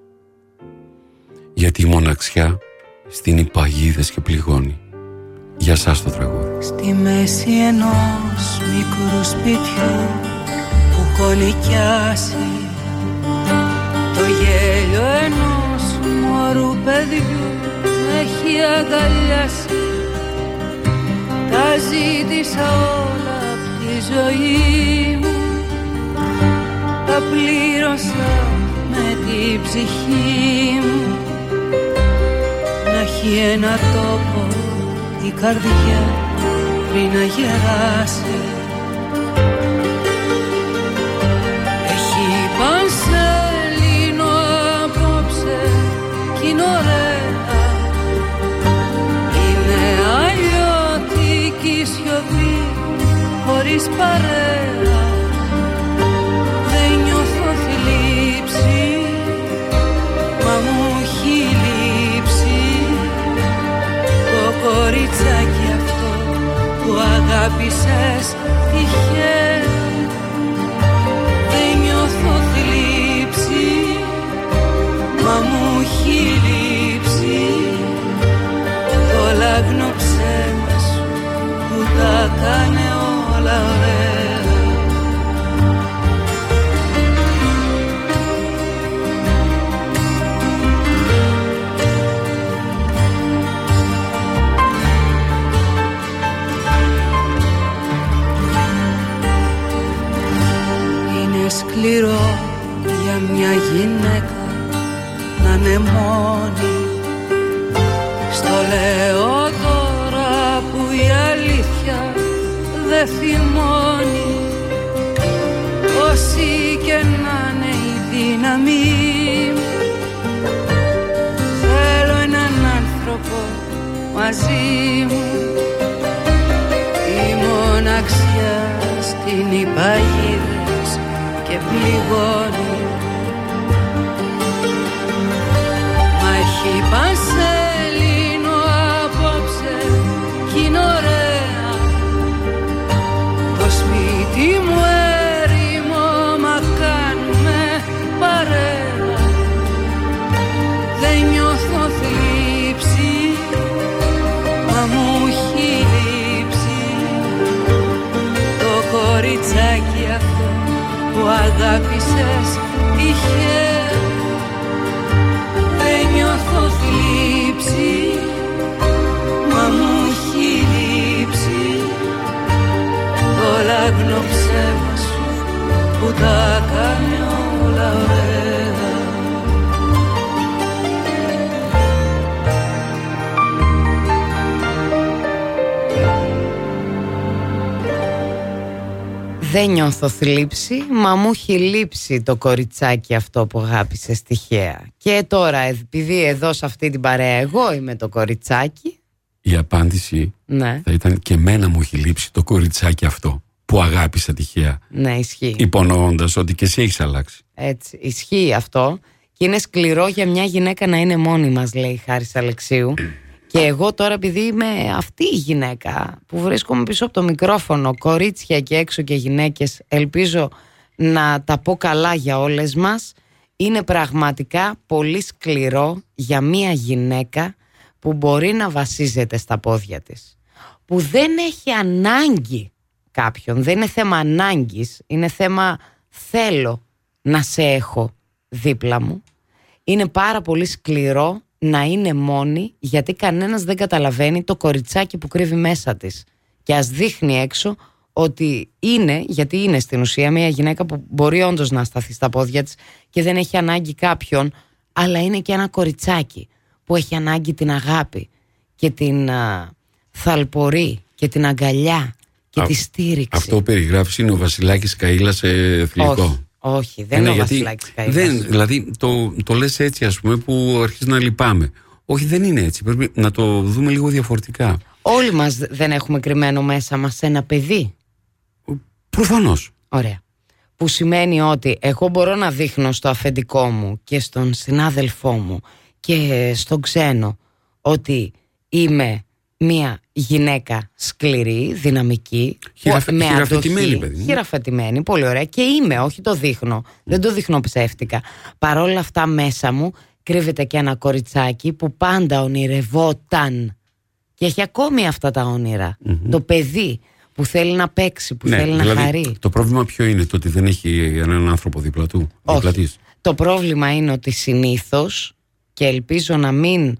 γιατί η μοναξιά στείνει παγίδες και πληγώνει. Για σας το τραγούδι. Στη μέση ενός μικρού σπιτιού που κολυκιάσει το γέλιο ενός μωρού παιδιού έχει αγκαλιάσει. Τα ζήτησα όλα απ' τη ζωή μου, τα πλήρωσα με την ψυχή μου. Να έχει ένα τόπο η καρδιά πριν να γεράσει. Έχει πανσελίνο απόψε κι είναι ωραία. Είναι αλλιώτικη σιωπή χωρίς παρέα. Δεν νιώθω θλίψη, μα μου έχει λείψει το κοριτσάκι αυτό που αγάπησες τυχαία. Δεν νιώθω θλίψη, μα μου έχει λείψει το λάγνο ψέμα σου που τα κάνε όλα ωραία. Σκληρό για μια γυναίκα να είναι μόνη. Στο λέω τώρα που η αλήθεια δεν θυμώνει. Όσοι και να είναι η δύναμη, θέλω έναν άνθρωπο μαζί μου. Η μοναξιά στην υπαγίδα και πληγώνει, μα έχει πανσελίνο απόψε κι είναι ωραία. Το σπίτι μου έρημο, μα κάνουμε παρέα. Δεν νιώθω θλίψη, μα μου έχει λείψει το κοριτσάκι αυτό που αγάπησες τυχαία. Δεν νιώθω θλίψη, μα μου έχει λείψει το λάγνο ψέμα σου που τα κάνει όλα ωραία. Δεν νιώθω θλίψη, μα μου έχει λείψει το κοριτσάκι αυτό που αγάπησες τυχαία. Και τώρα, επειδή εδώ σε αυτή την παρέα εγώ είμαι το κοριτσάκι, η απάντηση ναι, θα ήταν και εμένα μου έχει λείψει το κοριτσάκι αυτό που αγάπησα τυχαία. Ναι, ισχύει. Υπονοώντας ότι και εσύ έχεις αλλάξει. Έτσι, ισχύει αυτό. Και είναι σκληρό για μια γυναίκα να είναι μόνη, μας λέει η Χάρης Αλεξίου. Και εγώ τώρα, επειδή είμαι αυτή η γυναίκα που βρίσκομαι πίσω από το μικρόφωνο, κορίτσια και έξω και γυναίκες, ελπίζω να τα πω καλά για όλες μας. Είναι πραγματικά πολύ σκληρό για μια γυναίκα που μπορεί να βασίζεται στα πόδια της, που δεν έχει ανάγκη κάποιον. Δεν είναι θέμα ανάγκης, είναι θέμα θέλω να σε έχω δίπλα μου. Είναι πάρα πολύ σκληρό να είναι μόνη, γιατί κανένας δεν καταλαβαίνει το κοριτσάκι που κρύβει μέσα της. Και ας δείχνει έξω ότι είναι, γιατί είναι στην ουσία μια γυναίκα που μπορεί όντως να σταθεί στα πόδια της και δεν έχει ανάγκη κάποιον, αλλά είναι και ένα κοριτσάκι που έχει ανάγκη την αγάπη και την θαλπορή και την αγκαλιά και τη στήριξη. Αυτό που περιγράφεις είναι ο Βασιλάκης Καΐλα σε θηλυκό. Όχι, δεν είναι ο Βασιλάκης Καΐκας. Δηλαδή το λες έτσι, ας πούμε, που αρχίζει να λυπάμαι. Όχι, δεν είναι έτσι. Πρέπει να το δούμε λίγο διαφορετικά. Όλοι μας δεν έχουμε κρυμμένο μέσα μας ένα παιδί. Προφανώς. Ωραία. Που σημαίνει ότι εγώ μπορώ να δείχνω στο αφεντικό μου και στον συνάδελφό μου και στον ξένο ότι είμαι μια γυναίκα σκληρή, δυναμική, χειραφετημένη, παιδί μου. Χειραφετημένη, πολύ ωραία. Και είμαι, όχι το δείχνω. Δεν το δείχνω ψεύτικα. Παρόλα αυτά, μέσα μου κρύβεται και ένα κοριτσάκι που πάντα ονειρευόταν. Και έχει ακόμη αυτά τα όνειρα. Mm-hmm. Το παιδί που θέλει να παίξει, που θέλει να χαρεί. Το πρόβλημα ποιο είναι? Το ότι δεν έχει έναν άνθρωπο δίπλα του. Όχι. Το πρόβλημα είναι ότι συνήθως, και ελπίζω να μην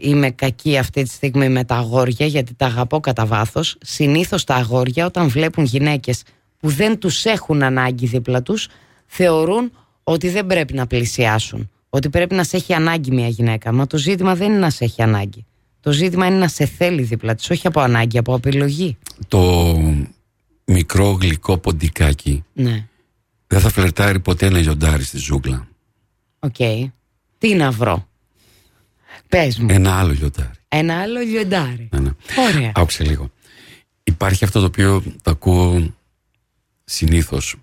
είμαι κακή αυτή τη στιγμή με τα αγόρια, γιατί τα αγαπώ κατά βάθος. Συνήθως τα αγόρια, όταν βλέπουν γυναίκες που δεν τους έχουν ανάγκη δίπλα τους, θεωρούν ότι δεν πρέπει να πλησιάσουν, ότι πρέπει να σε έχει ανάγκη μια γυναίκα. Μα το ζήτημα δεν είναι να σε έχει ανάγκη. Το ζήτημα είναι να σε θέλει δίπλα της, όχι από ανάγκη, από επιλογή. Το μικρό γλυκό ποντικάκι, ναι, δεν θα φλερτάρει ποτέ ένα λιοντάρι στη ζούγκλα. Οκ. Τι να βρω? Πες μου. Ένα άλλο λιοντάρι. Ένα άλλο λιοντάρι. Ναι. Ωραία. Άκουσε λίγο. Υπάρχει αυτό το οποίο το ακούω συνήθως.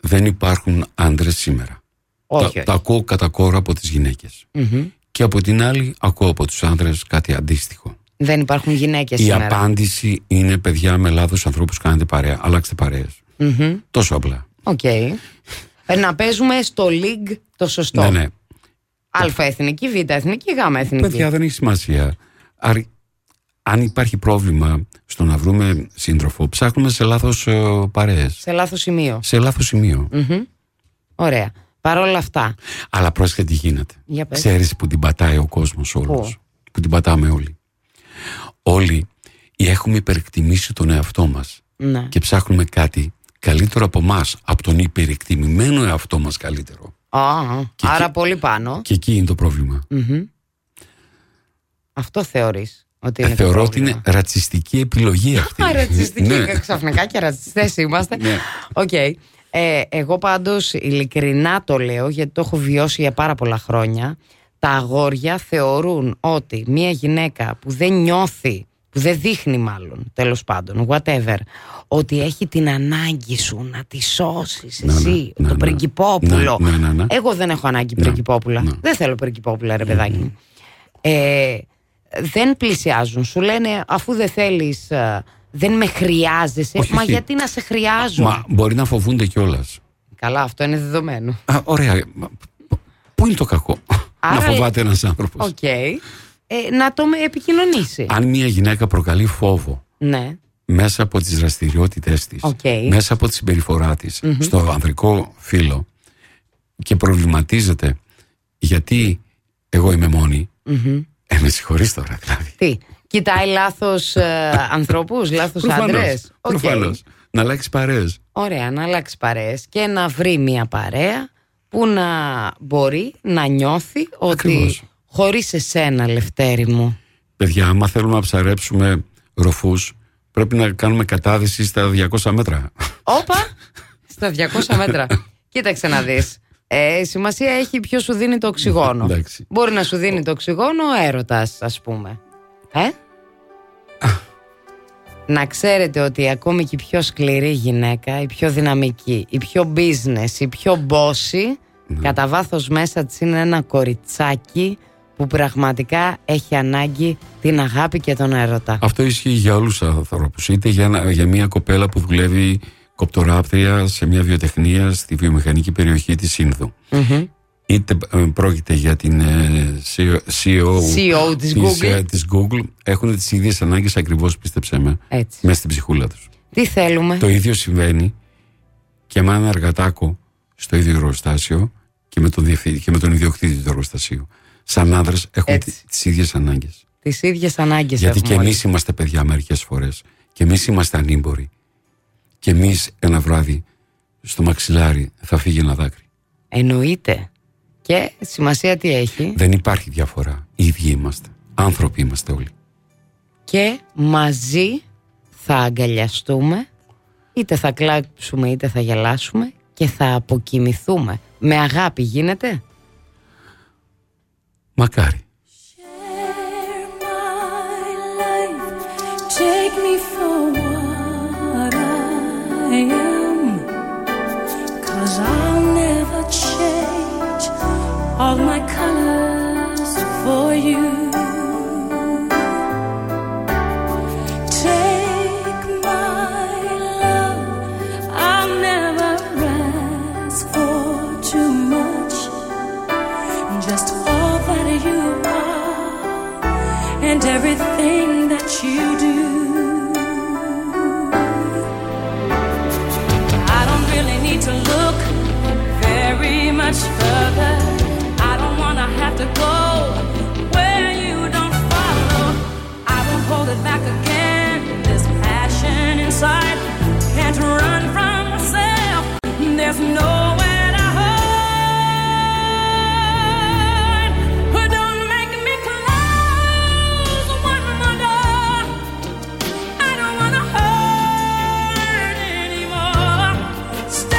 Δεν υπάρχουν άντρες σήμερα. Όχι. Τα ακούω κατά κόρο από τις γυναίκες. Mm-hmm. Και από την άλλη ακούω από τους άντρες κάτι αντίστοιχο. Δεν υπάρχουν γυναίκες σήμερα. Η απάντηση είναι, παιδιά, με λάθος ανθρώπους κάνετε παρέα. Αλλάξτε παρέες. Mm-hmm. Τόσο απλά. Οκ. Να παίζουμε στο league το σωστό. Ναι, ναι. Α εθνική, Β εθνική, Γ εθνική. Παιδιά, δεν έχει σημασία. Αν υπάρχει πρόβλημα στο να βρούμε σύντροφο, ψάχνουμε σε λάθος παρέες. Σε λάθος σημείο. Σε λάθος σημείο. Mm-hmm. Ωραία. Παρ' όλα αυτά. Αλλά πρόσεχε τι γίνεται. Ξέρεις που την πατάει ο κόσμος όλος. Που την πατάμε όλοι. Όλοι έχουμε υπερεκτιμήσει τον εαυτό μας. Ναι. Και ψάχνουμε κάτι καλύτερο από μας. Από τον υπερεκτιμημένο εαυτό μας καλύτερο. Άρα εκεί, πολύ πάνω. Και εκεί είναι το πρόβλημα. Mm-hmm. Αυτό θεωρείς? Ότι είναι θεωρώ ότι είναι ρατσιστική επιλογή αυτή. Ρατσιστική, ξαφνικά και ρατσιστές είμαστε. Okay. Εγώ πάντως ειλικρινά το λέω, γιατί το έχω βιώσει για πάρα πολλά χρόνια. Τα αγόρια θεωρούν ότι μια γυναίκα που δεν νιώθει, που δεν δείχνει μάλλον, τέλος πάντων, whatever, ότι έχει την ανάγκη σου να τη σώσεις εσύ, το πριγκυπόπουλο. Εγώ δεν έχω ανάγκη πριγκυπόπουλα. Δεν θέλω πριγκυπόπουλα, ρε παιδάκι μου. Δεν πλησιάζουν. Σου λένε, αφού δεν θέλεις, δεν με χρειάζεσαι. Όχι, μα γιατί να σε χρειάζουν? Μα μπορεί να φοβούνται κιόλας. Καλά, αυτό είναι δεδομένο. Ωραία. Πού είναι το κακό? Άρα, να φοβάται ένας άνθρωπος. Okay. Να το επικοινωνήσει. Αν μια γυναίκα προκαλεί φόβο, ναι, μέσα από τις δραστηριότητες της, okay, μέσα από τη συμπεριφορά της, mm-hmm, στο ανδρικό φύλο, και προβληματίζεται γιατί εγώ είμαι μόνη, mm-hmm, με συγχωρείς τώρα, δηλαδή. Τι, κοιτάει λάθος ανθρώπους, λάθος άντρες. Προφανώς. Okay. Να αλλάξει παρέες. Ωραία, να αλλάξει παρέες και να βρει μια παρέα που να μπορεί να νιώθει ότι ακριβώς, χωρίς εσένα, Λευτέρη μου. Παιδιά, άμα θέλουμε να ψαρέψουμε ροφούς, πρέπει να κάνουμε κατάδυση στα 200 μέτρα. Όπα, στα 200 μέτρα. Κοίταξε να δεις. Σημασία έχει ποιος σου δίνει το οξυγόνο. Μπορεί να σου δίνει το οξυγόνο ο έρωτας, ας πούμε. Να ξέρετε ότι ακόμη και η πιο σκληρή γυναίκα, η πιο δυναμική, η πιο business, η πιο bossy, κατά βάθος μέσα της είναι ένα κοριτσάκι που πραγματικά έχει ανάγκη την αγάπη και τον έρωτα. Αυτό ισχύει για όλους τους ανθρώπους. Είτε για μια κοπέλα που δουλεύει κοπτοράπτρια σε μια βιοτεχνία στη βιομηχανική περιοχή της Σύνδου, mm-hmm, είτε πρόκειται για την CEO της Google. Της Google, έχουν τις ίδιες ανάγκες ακριβώς, πίστεψέ με, έτσι, μέσα στην ψυχούλα τους. Τι θέλουμε? Το ίδιο συμβαίνει και με έναν εργατάκο στο ίδιο εργοστάσιο και με τον ιδιοκτήτη του εργοστασίου. Σαν άνδρες έχουν τις ίδιες ανάγκες. Τις ίδιες ανάγκες. Γιατί και εμείς είμαστε παιδιά μερικές φορές. Και εμείς είμαστε ανήμποροι. Και εμείς ένα βράδυ στο μαξιλάρι θα φύγει ένα δάκρυ. Εννοείται. Και σημασία τι έχει? Δεν υπάρχει διαφορά. Οι ίδιοι είμαστε. Άνθρωποι είμαστε όλοι. Και μαζί θα αγκαλιαστούμε Είτε θα κλάψουμε είτε θα γελάσουμε και θα αποκοιμηθούμε. Με αγάπη γίνεται. Μακάρι. Take me for what I am, 'cause I'll never change all my colors for you. Take my love, I'll never ask for too much, just all that you are and everything that you do. To look very much further, I don't wanna have to go where you don't follow. I won't hold it back again, this passion inside, can't run from myself, there's nowhere to hide. But don't make me close one more door, I don't wanna hurt anymore. Stay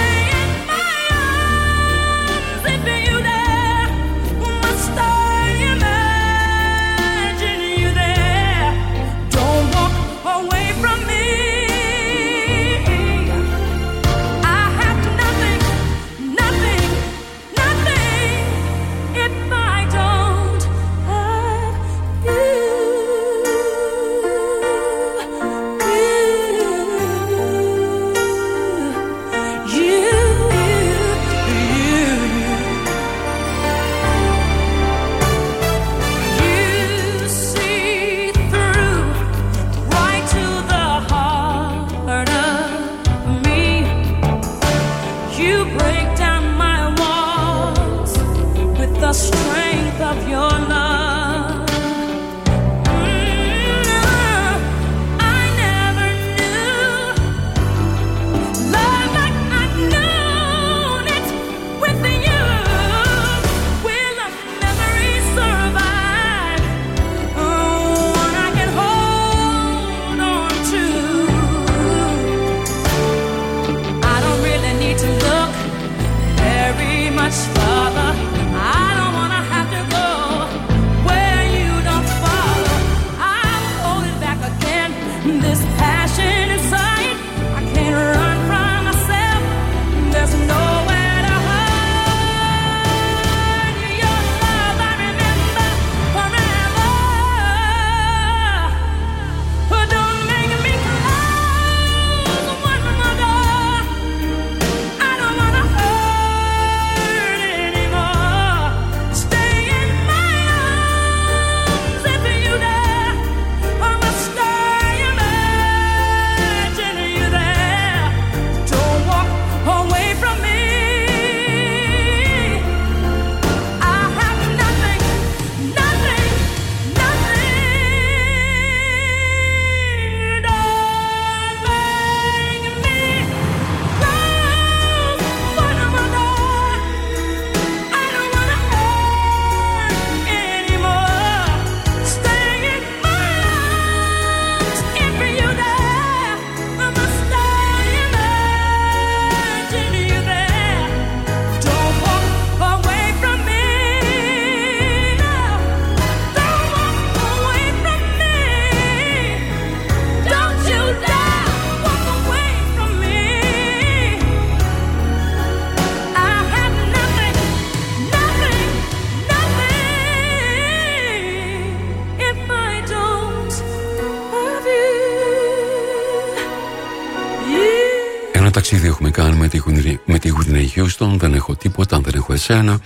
με τη Whitney Houston, δεν έχω τίποτα αν δεν έχω εσένα,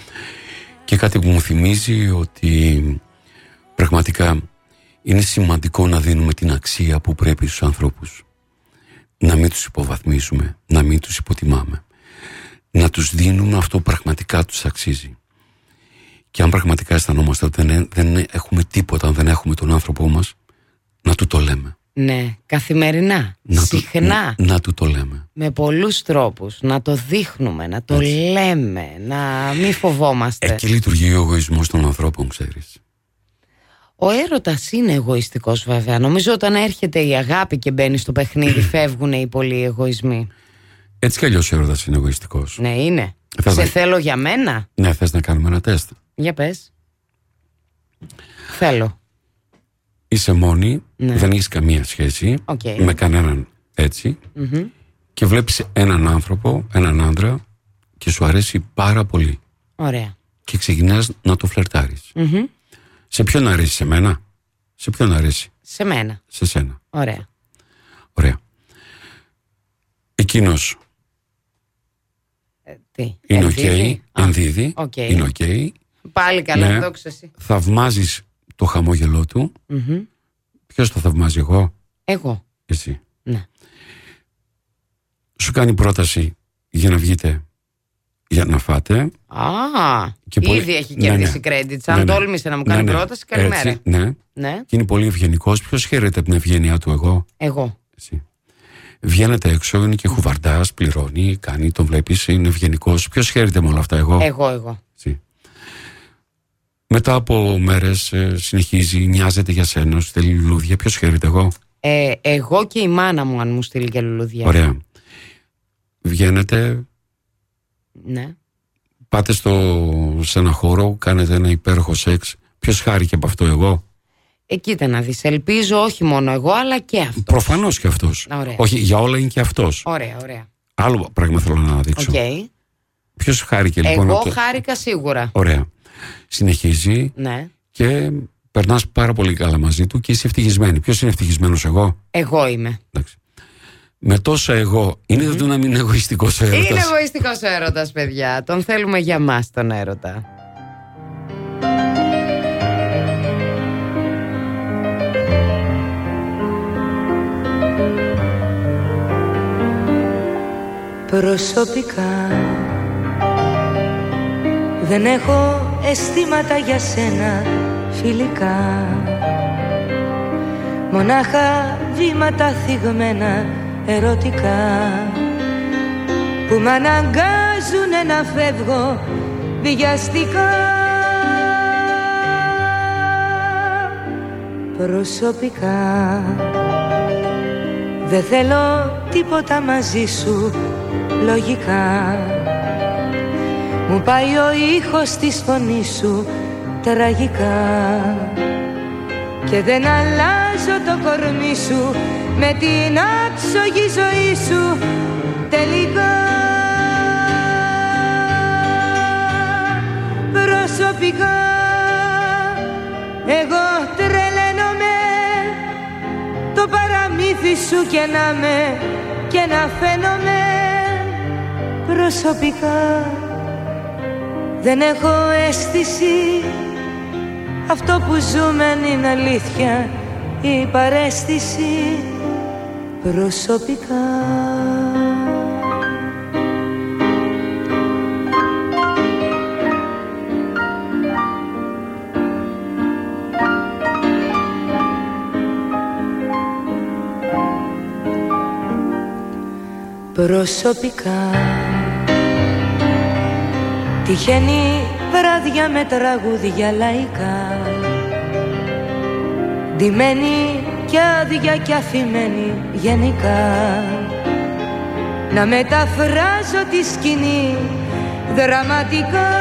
και κάτι που μου θυμίζει ότι πραγματικά είναι σημαντικό να δίνουμε την αξία που πρέπει στους ανθρώπους, να μην τους υποβαθμίζουμε, να μην τους υποτιμάμε, να τους δίνουμε αυτό που πραγματικά τους αξίζει. Και αν πραγματικά αισθανόμαστε ότι δεν έχουμε τίποτα αν δεν έχουμε τον άνθρωπό μας, να του το λέμε. Ναι, καθημερινά, συχνά. Να του το λέμε. Με πολλούς τρόπους, να το δείχνουμε, να το λέμε, να μην φοβόμαστε. Εκεί λειτουργεί ο εγωισμός των ανθρώπων, ξέρεις. Ο έρωτας είναι εγωιστικός βέβαια. Νομίζω όταν έρχεται η αγάπη και μπαίνει στο παιχνίδι φεύγουν οι πολλοί εγωισμοί. Έτσι κι αλλιώς ο έρωτας είναι εγωιστικός. Ναι, είναι. Σε θέλω για μένα. Ναι, θες να κάνουμε ένα τεστ? Για πες. Θέλω. Είσαι μόνη, ναι. Δεν έχεις καμία σχέση με κανέναν έτσι και βλέπεις έναν άνθρωπο, έναν άντρα και σου αρέσει πάρα πολύ. Ωραία. Και ξεκινάς να το φλερτάρεις. Σε ποιον αρέσει, σε μένα? Σε ποιον αρέσει? Σε μένα. Σε σένα. Ωραία. Ωραία. Εκείνος είναι οκ, ενδίδει. Είναι οκ. Πάλι καλά, ναι. Δόξα εσύ. Θαυμάζεις το χαμόγελό του. Ποιος το θαυμάζει, εγώ? Εγώ. Εσύ. Ναι. Σου κάνει πρόταση για να βγείτε, για να φάτε. Και ήδη πολύ... έχει κερδίσει credits. Αν τόλμησε να μου κάνει πρόταση, καλημέρα. Έτσι, Και είναι πολύ ευγενικός. Ποιος χαίρεται από την ευγένειά του? Εγώ. Εγώ. Εσύ. Βγαίνετε έξω, είναι και χουβαρντάς, πληρώνει, κάνει, τον βλέπεις, είναι ευγενικός. Ποιος χαίρεται με όλα αυτά? Εγώ. Εγώ. Εσύ. Μετά από μέρες συνεχίζει, νοιάζεται για σένα, στέλνει λουλούδια. Ποιος χαίρεται? Εγώ. Εγώ και η μάνα μου, αν μου στείλει και λουλούδια. Ωραία. Βγαίνετε. Ναι. Πάτε σε ένα χώρο, κάνετε ένα υπέροχο σεξ. Ποιος χάρηκε από αυτό? Εγώ. Κοίτα να δεις, ελπίζω όχι μόνο εγώ αλλά και αυτός. Προφανώς και αυτός. Ωραία. Όχι, για όλα είναι και αυτός. Ωραία, ωραία. Άλλο πράγμα θέλω να δείξω. Ποιος χάρηκε λοιπόν? Εγώ χάρηκα σίγουρα. Ωραία. Συνεχίζει και περνάς πάρα πολύ καλά μαζί του και είσαι ευτυχισμένη. Ποιος είναι ευτυχισμένος? Εγώ. Εγώ είμαι. Εντάξει. Με τόσα εγώ, είναι δυνατόν να μην είναι εγωιστικός ο έρωτας? Είναι εγωιστικός ο έρωτας, παιδιά. Τον θέλουμε για μας τον έρωτα. Προσωπικά δεν έχω αισθήματα για σένα φιλικά. Μονάχα βήματα θυγμένα ερωτικά που μ' αναγκάζουνε να φεύγω βιαστικά. Προσωπικά δεν θέλω τίποτα μαζί σου λογικά. Μου πάει ο ήχος της φωνής σου τραγικά και δεν αλλάζω το κορμί σου με την άψογη ζωή σου τελικά. Προσωπικά εγώ τρελαίνομαι, το παραμύθι σου και να με και να φαίνομαι. Προσωπικά δεν έχω αίσθηση, αυτό που ζούμε είναι αλήθεια η παρέστηση. Προσωπικά προσωπικά τυχαίνει βράδια με τραγούδια λαϊκά, ντυμένη κι άδεια κι αφημένη γενικά, να μεταφράζω τη σκηνή δραματικά.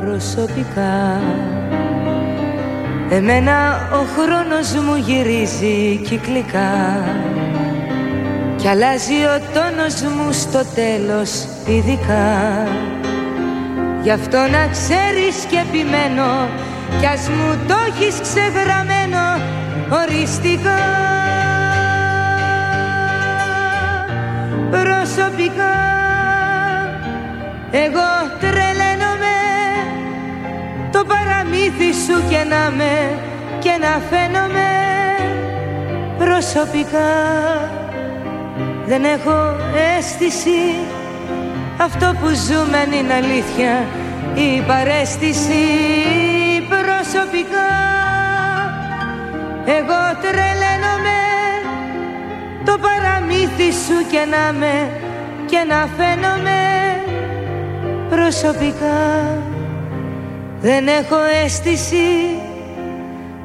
Προσωπικά εμένα ο χρόνος μου γυρίζει κυκλικά κι αλλάζει ο τόνος μου στο τέλος ειδικά. Γι' αυτό να ξέρεις και επιμένω κι ας μου το έχεις ξεγραμμένο οριστικά. Προσωπικά εγώ τρελαίνομαι, το παραμύθι σου και να με και να φαίνομαι. Προσωπικά δεν έχω αίσθηση, αυτό που ζούμε είναι αλήθεια η παρέστηση. Προσωπικά εγώ τρελαίνομαι, το παραμύθι σου και να με και να φαίνομαι. Προσωπικά Δεν έχω αίσθηση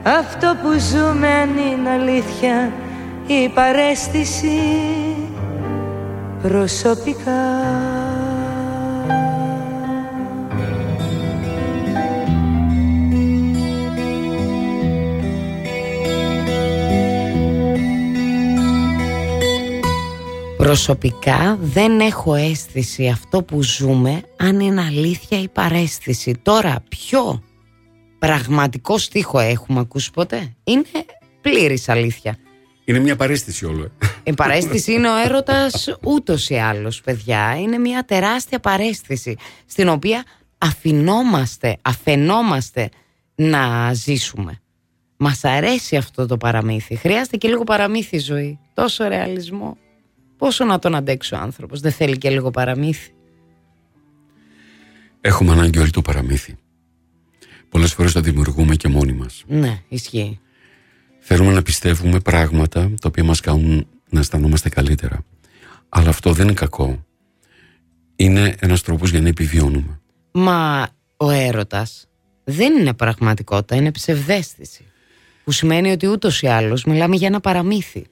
αυτό που ζούμε αν είναι αλήθεια ή παρέστηση προσωπικά. Προσωπικά δεν έχω αίσθηση αυτό που ζούμε αν είναι αλήθεια η παρέστηση. Τώρα πιο πραγματικό στίχο έχουμε ακούσει ποτέ? Είναι πλήρης αλήθεια. Είναι μια παρέστηση όλο. Η παρέστηση είναι ο έρωτας ούτως ή άλλως, παιδιά. Είναι μια τεράστια παρέστηση στην οποία αφαινόμαστε να ζήσουμε. Μας αρέσει αυτό το παραμύθι. Χρειάζεται και λίγο παραμύθι ζωή. Τόσο ρεαλισμό. Πόσο να τον αντέξει ο άνθρωπος? Δεν θέλει και λίγο παραμύθι? Έχουμε ανάγκη όλοι το παραμύθι. Πολλές φορές το δημιουργούμε και μόνοι μας. Ναι, ισχύει. Θέλουμε να πιστεύουμε πράγματα τα οποία μας κάνουν να αισθανόμαστε καλύτερα. Αλλά αυτό δεν είναι κακό. Είναι ένας τρόπος για να επιβιώνουμε. Μα ο έρωτας δεν είναι πραγματικότητα, είναι ψευδαίσθηση. Που σημαίνει ότι ούτως ή άλλως μιλάμε για ένα παραμύθι.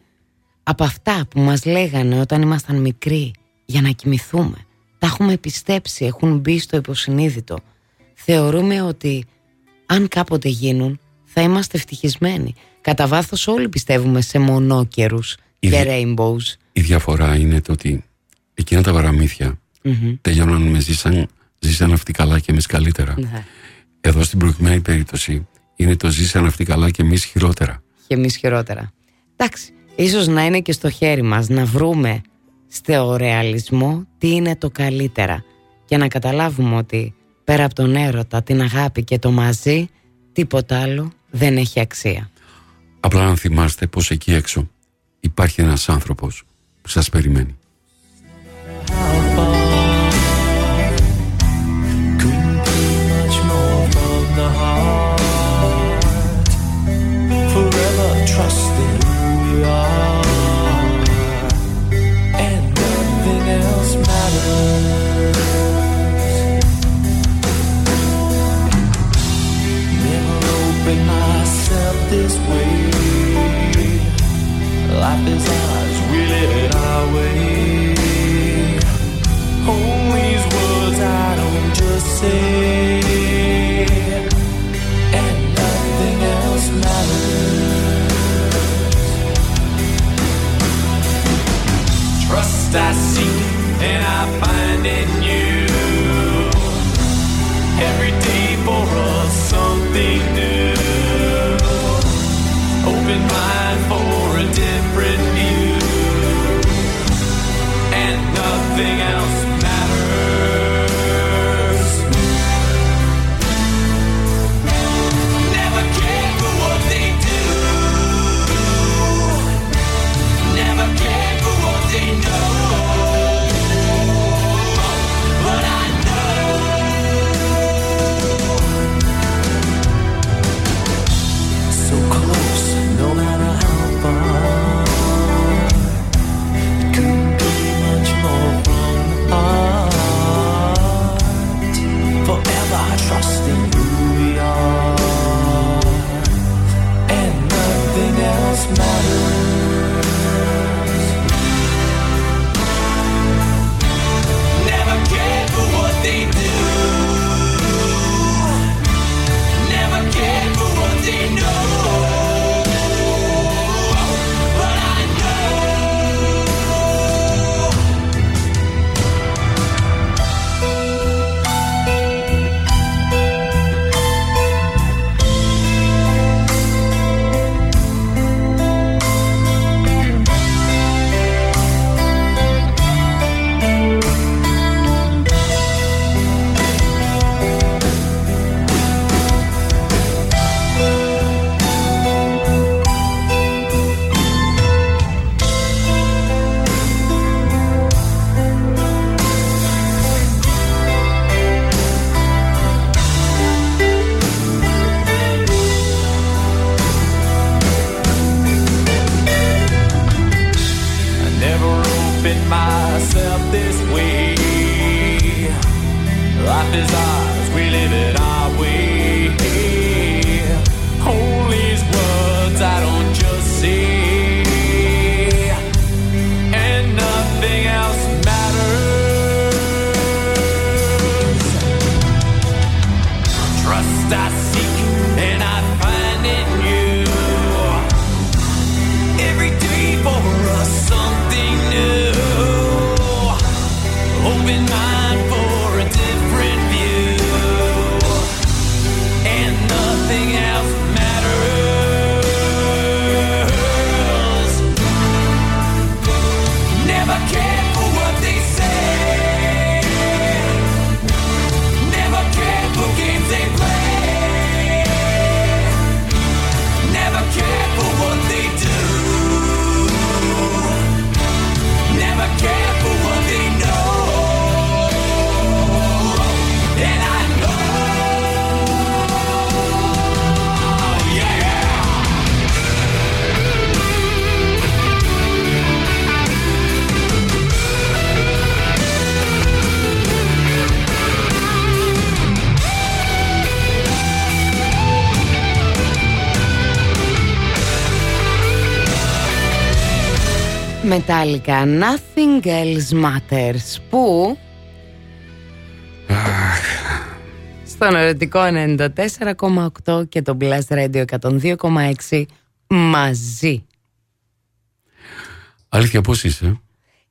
Από αυτά που μας λέγανε όταν ήμασταν μικροί για να κοιμηθούμε, τα έχουμε πιστέψει, έχουν μπει στο υποσυνείδητο. Θεωρούμε ότι αν κάποτε γίνουν θα είμαστε ευτυχισμένοι. Κατά βάθος όλοι πιστεύουμε σε μονόκερους και rainbows. Η διαφορά είναι το ότι εκείνα τα παραμύθια τελειώναν με ζήσαν αυτοί καλά και εμείς καλύτερα. Ναι. Εδώ στην προηγουμένη περίπτωση είναι το ζήσαν αυτοί καλά και εμείς χειρότερα. Και εμείς χειρότερα. Εντάξει. Ίσως να είναι και στο χέρι μας να βρούμε στο ρεαλισμό τι είναι το καλύτερα και να καταλάβουμε ότι πέρα από τον έρωτα, την αγάπη και το μαζί, τίποτα άλλο δεν έχει αξία. Απλά να θυμάστε πως εκεί έξω υπάρχει ένας άνθρωπος που σας περιμένει. This way, life is ours, we live it our way. Hold these words I don't just say, and nothing else matters. Trust I seek and I find in you. Every day for us something new. Open mind for a different view, and nothing else matters. Never care for what they do, never care for what they know, but I know so close. No matter how far, it couldn't be much more from the heart. Forever I trust in who we are, and nothing else matters. Never care for what they do, never care for what they know. Life is ours, we live it our way. Metallica, Nothing Else Matters, που στον Ερωτικό 94,8 και τον Plus Radio 102,6 μαζί. Αλήθεια, πώς είσαι?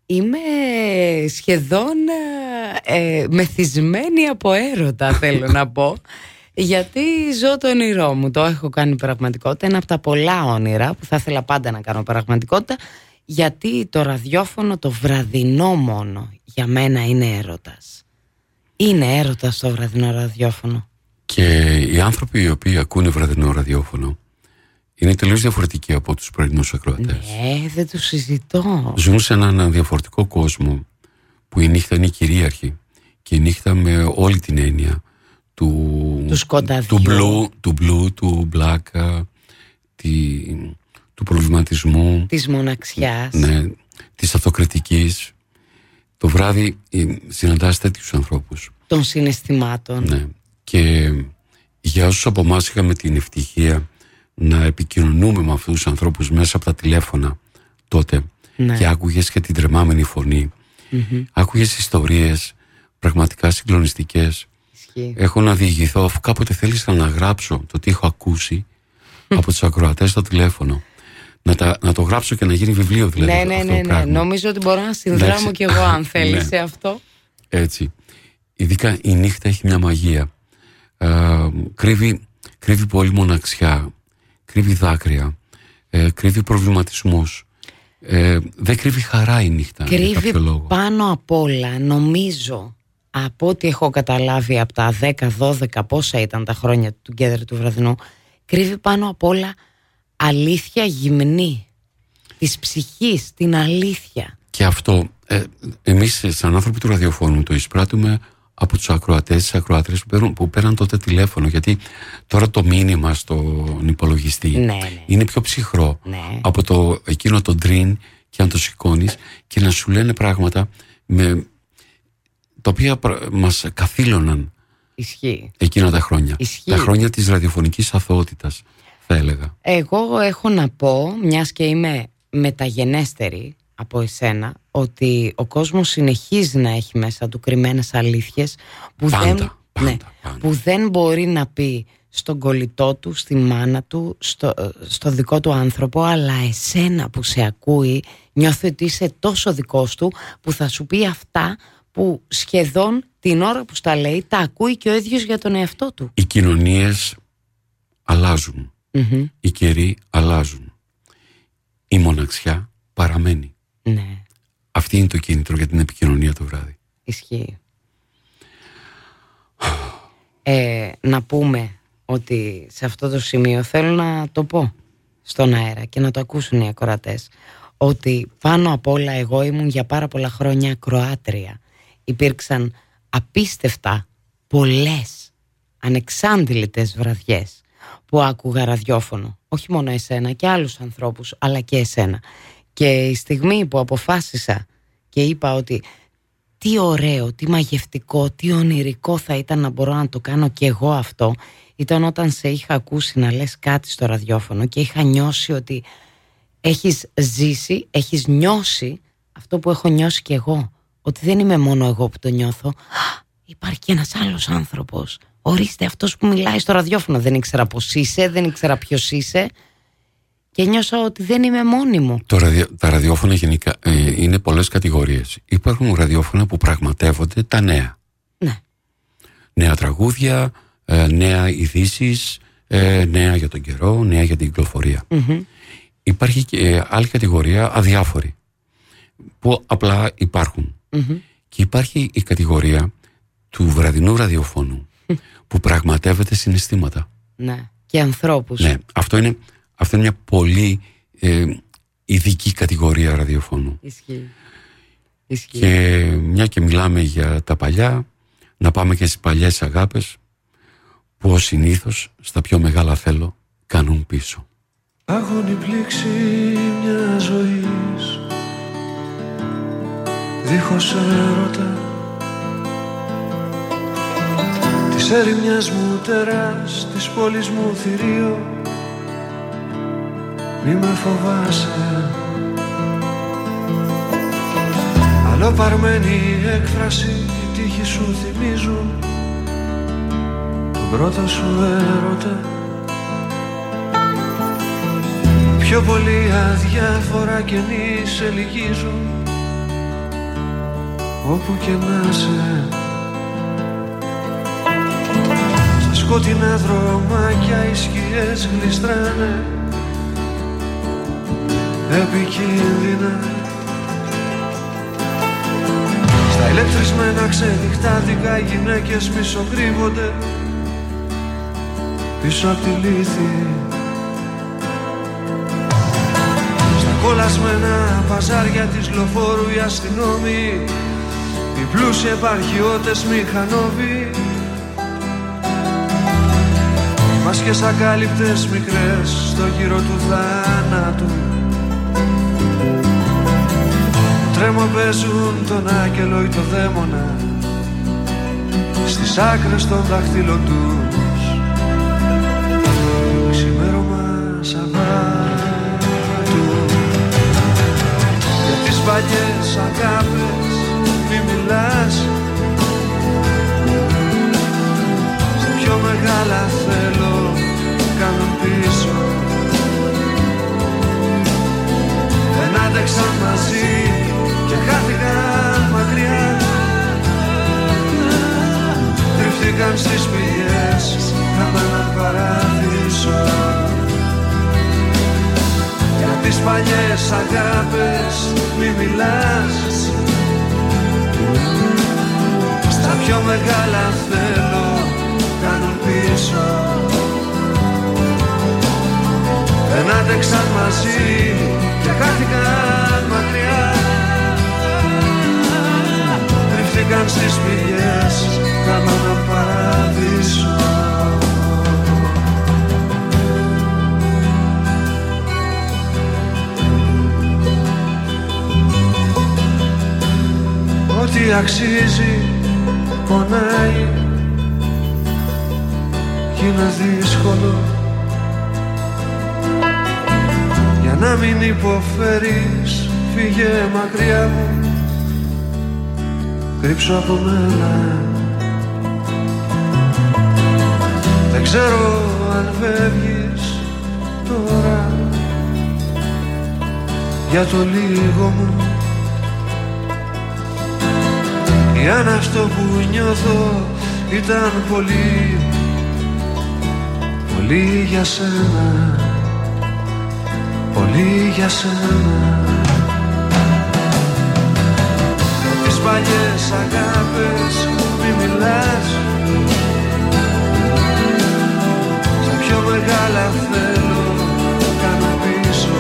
Είμαι σχεδόν μεθυσμένη από έρωτα, θέλω να πω. Γιατί ζω το όνειρό μου, το έχω κάνει πραγματικότητα. Ένα από τα πολλά όνειρα που θα ήθελα πάντα να κάνω πραγματικότητα. Γιατί το ραδιόφωνο το βραδινό μόνο για μένα είναι έρωτας. Είναι έρωτας το βραδινό ραδιόφωνο. Και οι άνθρωποι οι οποίοι ακούνε βραδινό ραδιόφωνο είναι τελείως διαφορετικοί από τους πρωινούς ακροατές. Ναι, δεν τους συζητώ. Ζουν σε έναν διαφορετικό κόσμο που η νύχτα είναι κυρίαρχη. Και η νύχτα με όλη την έννοια του blue, του black, του προβληματισμού, της μοναξιάς, ναι, της αυτοκριτικής. Το βράδυ συναντάς τέτοιους ανθρώπους, των συναισθημάτων, ναι. Και για όσους από εμάς είχαμε την ευτυχία να επικοινωνούμε με αυτούς τους ανθρώπους μέσα από τα τηλέφωνα τότε, ναι. Και άκουγες και την τρεμάμενη φωνή, άκουγες ιστορίες πραγματικά συγκλονιστικές. Έχω να διηγηθώ, αφού κάποτε θέλησα να γράψω το τι έχω ακούσει από τους ακροατές στο τηλέφωνο. Να το γράψω και να γίνει βιβλίο, δηλαδή. Ναι. Νομίζω ότι μπορώ να συνδράμω κι εγώ, αν θέλεις, σε αυτό. Έτσι. Ειδικά η νύχτα έχει μια μαγεία. Κρύβει πολύ μοναξιά. Κρύβει δάκρυα. Κρύβει προβληματισμούς. Δεν κρύβει χαρά η νύχτα. Κρύβει πάνω απ' όλα, νομίζω. Από ό,τι έχω καταλάβει από τα 10-12 πόσα ήταν τα χρόνια του Κέντρου του Βραδινού, κρύβει πάνω απ' όλα αλήθεια γυμνή της ψυχής, την αλήθεια. Και αυτό εμείς σαν άνθρωποι του ραδιοφώνου το εισπράττουμε από τους ακροατές, τις ακροάτρες που πέραν τότε τηλέφωνο. Γιατί τώρα το μήνυμα στον υπολογιστή, ναι, είναι πιο ψυχρό, ναι, από το εκείνο το ντριν, και αν το σηκώνεις και να σου λένε πράγματα με τα οποία μας καθήλωναν. Ισχύει. Εκείνα τα χρόνια. Ισχύει. Τα χρόνια της ραδιοφωνικής αθωότητας, θα έλεγα. Εγώ έχω να πω, μιας και είμαι μεταγενέστερη από εσένα, ότι ο κόσμος συνεχίζει να έχει μέσα του κρυμμένες αλήθειες που, πάντα. Που δεν μπορεί να πει στον κολλητό του, στη μάνα του, στο δικό του άνθρωπο, αλλά εσένα που σε ακούει νιώθει ότι είσαι τόσο δικός του που θα σου πει αυτά που σχεδόν την ώρα που στα λέει τα ακούει και ο ίδιος για τον εαυτό του. Οι κοινωνίες αλλάζουν. Οι καιροί αλλάζουν. Η μοναξιά παραμένει. Ναι. Αυτή είναι το κίνητρο για την επικοινωνία το βράδυ. Ισχύει. Να πούμε ότι σε αυτό το σημείο θέλω να το πω στον αέρα και να το ακούσουν οι ακροατές, ότι πάνω απ' όλα εγώ ήμουν για πάρα πολλά χρόνια ακροάτρια. Υπήρξαν απίστευτα πολλές ανεξάντλητες βραδιές που άκουγα ραδιόφωνο, όχι μόνο εσένα και άλλους ανθρώπους, αλλά και εσένα. Και η στιγμή που αποφάσισα και είπα ότι τι ωραίο, τι μαγευτικό, τι ονειρικό θα ήταν να μπορώ να το κάνω κι εγώ αυτό, ήταν όταν σε είχα ακούσει να λες κάτι στο ραδιόφωνο και είχα νιώσει ότι έχεις ζήσει, έχεις νιώσει αυτό που έχω νιώσει κι εγώ. Ότι δεν είμαι μόνο εγώ που το νιώθω. Υπάρχει και ένας άλλος άνθρωπος. Ορίστε, αυτός που μιλάει στο ραδιόφωνο. Δεν ήξερα πώς είσαι, δεν ήξερα ποιος είσαι. Και νιώσα ότι δεν είμαι μόνη μου. Τα ραδιόφωνα γενικά είναι πολλές κατηγορίες. Υπάρχουν ραδιόφωνα που πραγματεύονται τα νέα. Ναι. Νέα τραγούδια, νέα ειδήσεις, νέα για τον καιρό, νέα για την κυκλοφορία. Υπάρχει και άλλη κατηγορία, αδιάφοροι, που απλά υπάρχουν. Και υπάρχει η κατηγορία του βραδινού ραδιοφώνου που πραγματεύεται συναισθήματα, ναι, και ανθρώπους, ναι. Αυτό είναι μια πολύ ειδική κατηγορία ραδιοφώνου. Ισχύει. Και μια και μιλάμε για τα παλιά, να πάμε και στις παλιές αγάπες που ως συνήθως στα πιο μεγάλα θέλω κάνουν πίσω. Άγωνη πλήξη μια ζωής, δίχως έρωτα, της ερημιάς μου τεράς, της πόλης μου θηρίο, μη με φοβάσαι. Λοπαρμένη έκφραση, οι τύχοι σου θυμίζουν τον πρώτο σου έρωτα. Πιο πολύ αδιάφορα καινοί σε λυγίζουν όπου και να σε. Στα σκότεινα δρομάκια οι σκιές γλιστράνε επικίνδυνα. Στα ηλεκτρισμένα ξενυχτάδικα οι γυναίκες μισοκρύβονται πίσω απ' τη λύθη. Στα κολλασμένα παζάρια της λοφόρου οι αστυνόμοι, οι πλούσιοι επαρχιώτες μηχανόβοι, μάσκες ακάλυπτες μικρές στο γύρο του θάνατου, τρέμο παίζουν τον άγγελο ή το δαίμονα στις άκρες των δάχτυλων τους. Ξημέρωμα Σαββάτου. Για τις παλιές αγάπες μη μιλάς, στα πιο μεγάλα θέλω κάνω πίσω. Δεν άντεξαν μαζί και χάθηκαν μακριά, κρυφτήκαν στις πηγές κάτω ένα παράδεισο. Για τις παλιές αγάπες μη μιλάς, στα πιο μεγάλα θέλω κάνουν πίσω. Δεν άντεξαν μαζί και χάθηκαν μακριά, κρυφτήκαν στις πηγές κάτω ένα παράδεισο. Ό,τι αξίζει πονάει κι είναι δύσκολο, για να μην υποφέρεις φύγε μακριά μου, κρύψου από μένα. Δεν ξέρω αν φεύγεις τώρα για το λίγο μου, κι αν αυτό που νιώθω ήταν πολύ, πολύ για σένα, πολύ για σένα. Για τις παλιές αγάπες μη μιλάς, στα πιο μεγάλα θέλω κάνω πίσω.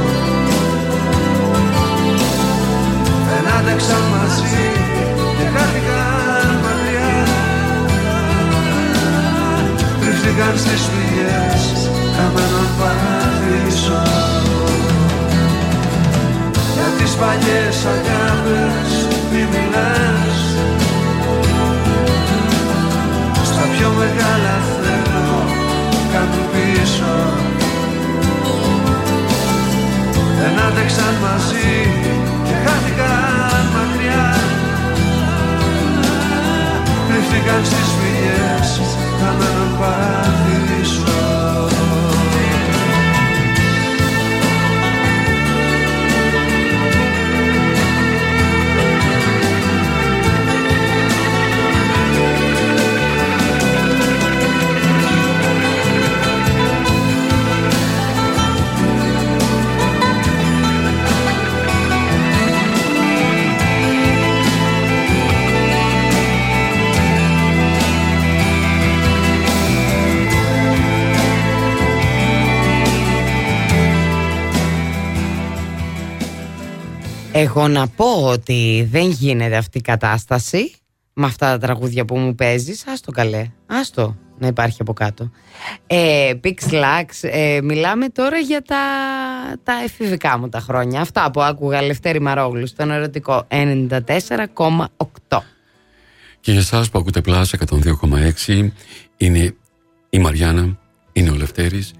Δεν άντεξαν μαζί και χάθηκαν μακριά, κρυφτήκαν στις πηγές χαμένων παραδείσων. Για τις παλιές αγάπες μη μιλάς, στα πιο μεγάλα θέλω κάτω πίσω. Δεν άντεξαν μαζί και χάθηκαν μακριά, κρυφτήκαν στις πηγές χαμένων παραδείσων. Εγώ να πω ότι δεν γίνεται αυτή η κατάσταση με αυτά τα τραγούδια που μου παίζεις. Άστο καλέ, άστο να υπάρχει από κάτω. Πιξλάξ, μιλάμε τώρα για τα εφηβικά μου τα χρόνια. Αυτά που άκουγα Λευτέρη Μαρόγλου στον Ερωτικό 94,8. Και για εσάς που ακούτε Plus 102,6, είναι η Μαριάννα, είναι ο Λευτέρης.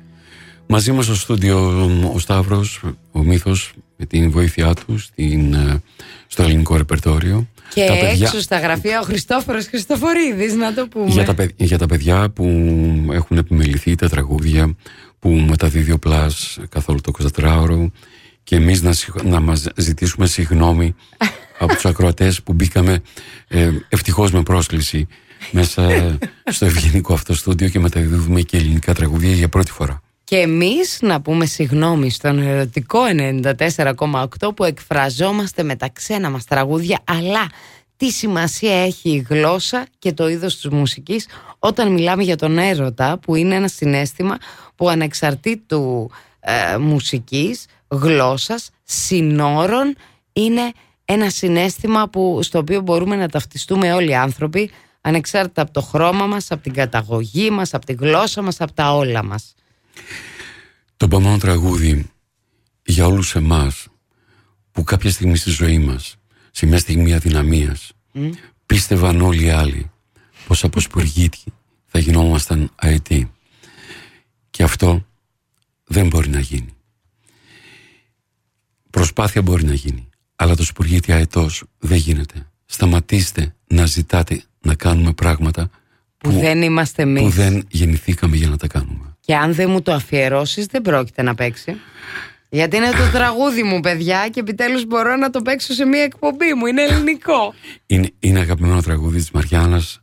Μαζί μας στο στούντιο ο Σταύρος, ο Μύθος, με την βοήθειά του στο ελληνικό ρεπερτόριο. Και τα έξω παιδιά... στα γραφεία ο Χριστόφορος Χριστοφορίδης, να το πούμε. Για τα παιδιά που έχουν επιμεληθεί τα τραγούδια που μεταδίδει ο Plus καθόλου το 24ωρο, και εμείς να μας ζητήσουμε συγγνώμη από τους ακροατές που μπήκαμε ευτυχώς με πρόσκληση μέσα στο ευγενικό αυτό στούντιο και μεταδίδουμε και ελληνικά τραγούδια για πρώτη φορά. Και εμείς να πούμε συγγνώμη στον Ερωτικό 94,8 που εκφραζόμαστε με τα ξένα μας τραγούδια, αλλά τι σημασία έχει η γλώσσα και το είδος της μουσικής όταν μιλάμε για τον έρωτα, που είναι ένα συναίσθημα που ανεξαρτήτου μουσικής, γλώσσας, συνόρων, είναι ένα συναίσθημα στο οποίο μπορούμε να ταυτιστούμε όλοι οι άνθρωποι, ανεξάρτητα από το χρώμα μας, από την καταγωγή μας, από τη γλώσσα μας, από τα όλα μας. Το επόμενο τραγούδι για όλους εμάς που κάποια στιγμή στη ζωή μας, σε μια στιγμή αδυναμίας, πίστευαν όλοι οι άλλοι πως από σπουργίτη θα γινόμασταν αετοί, και αυτό δεν μπορεί να γίνει. Προσπάθεια μπορεί να γίνει, αλλά το σπουργίτη αετός δεν γίνεται. Σταματήστε να ζητάτε να κάνουμε πράγματα που δεν είμαστε εμείς, που δεν γεννηθήκαμε για να τα κάνουμε. Και αν δεν μου το αφιερώσεις, δεν πρόκειται να παίξει. Γιατί είναι το τραγούδι μου, παιδιά, και επιτέλους μπορώ να το παίξω σε μια εκπομπή μου. Είναι ελληνικό. Είναι αγαπημένο τραγούδι της Μαριάννας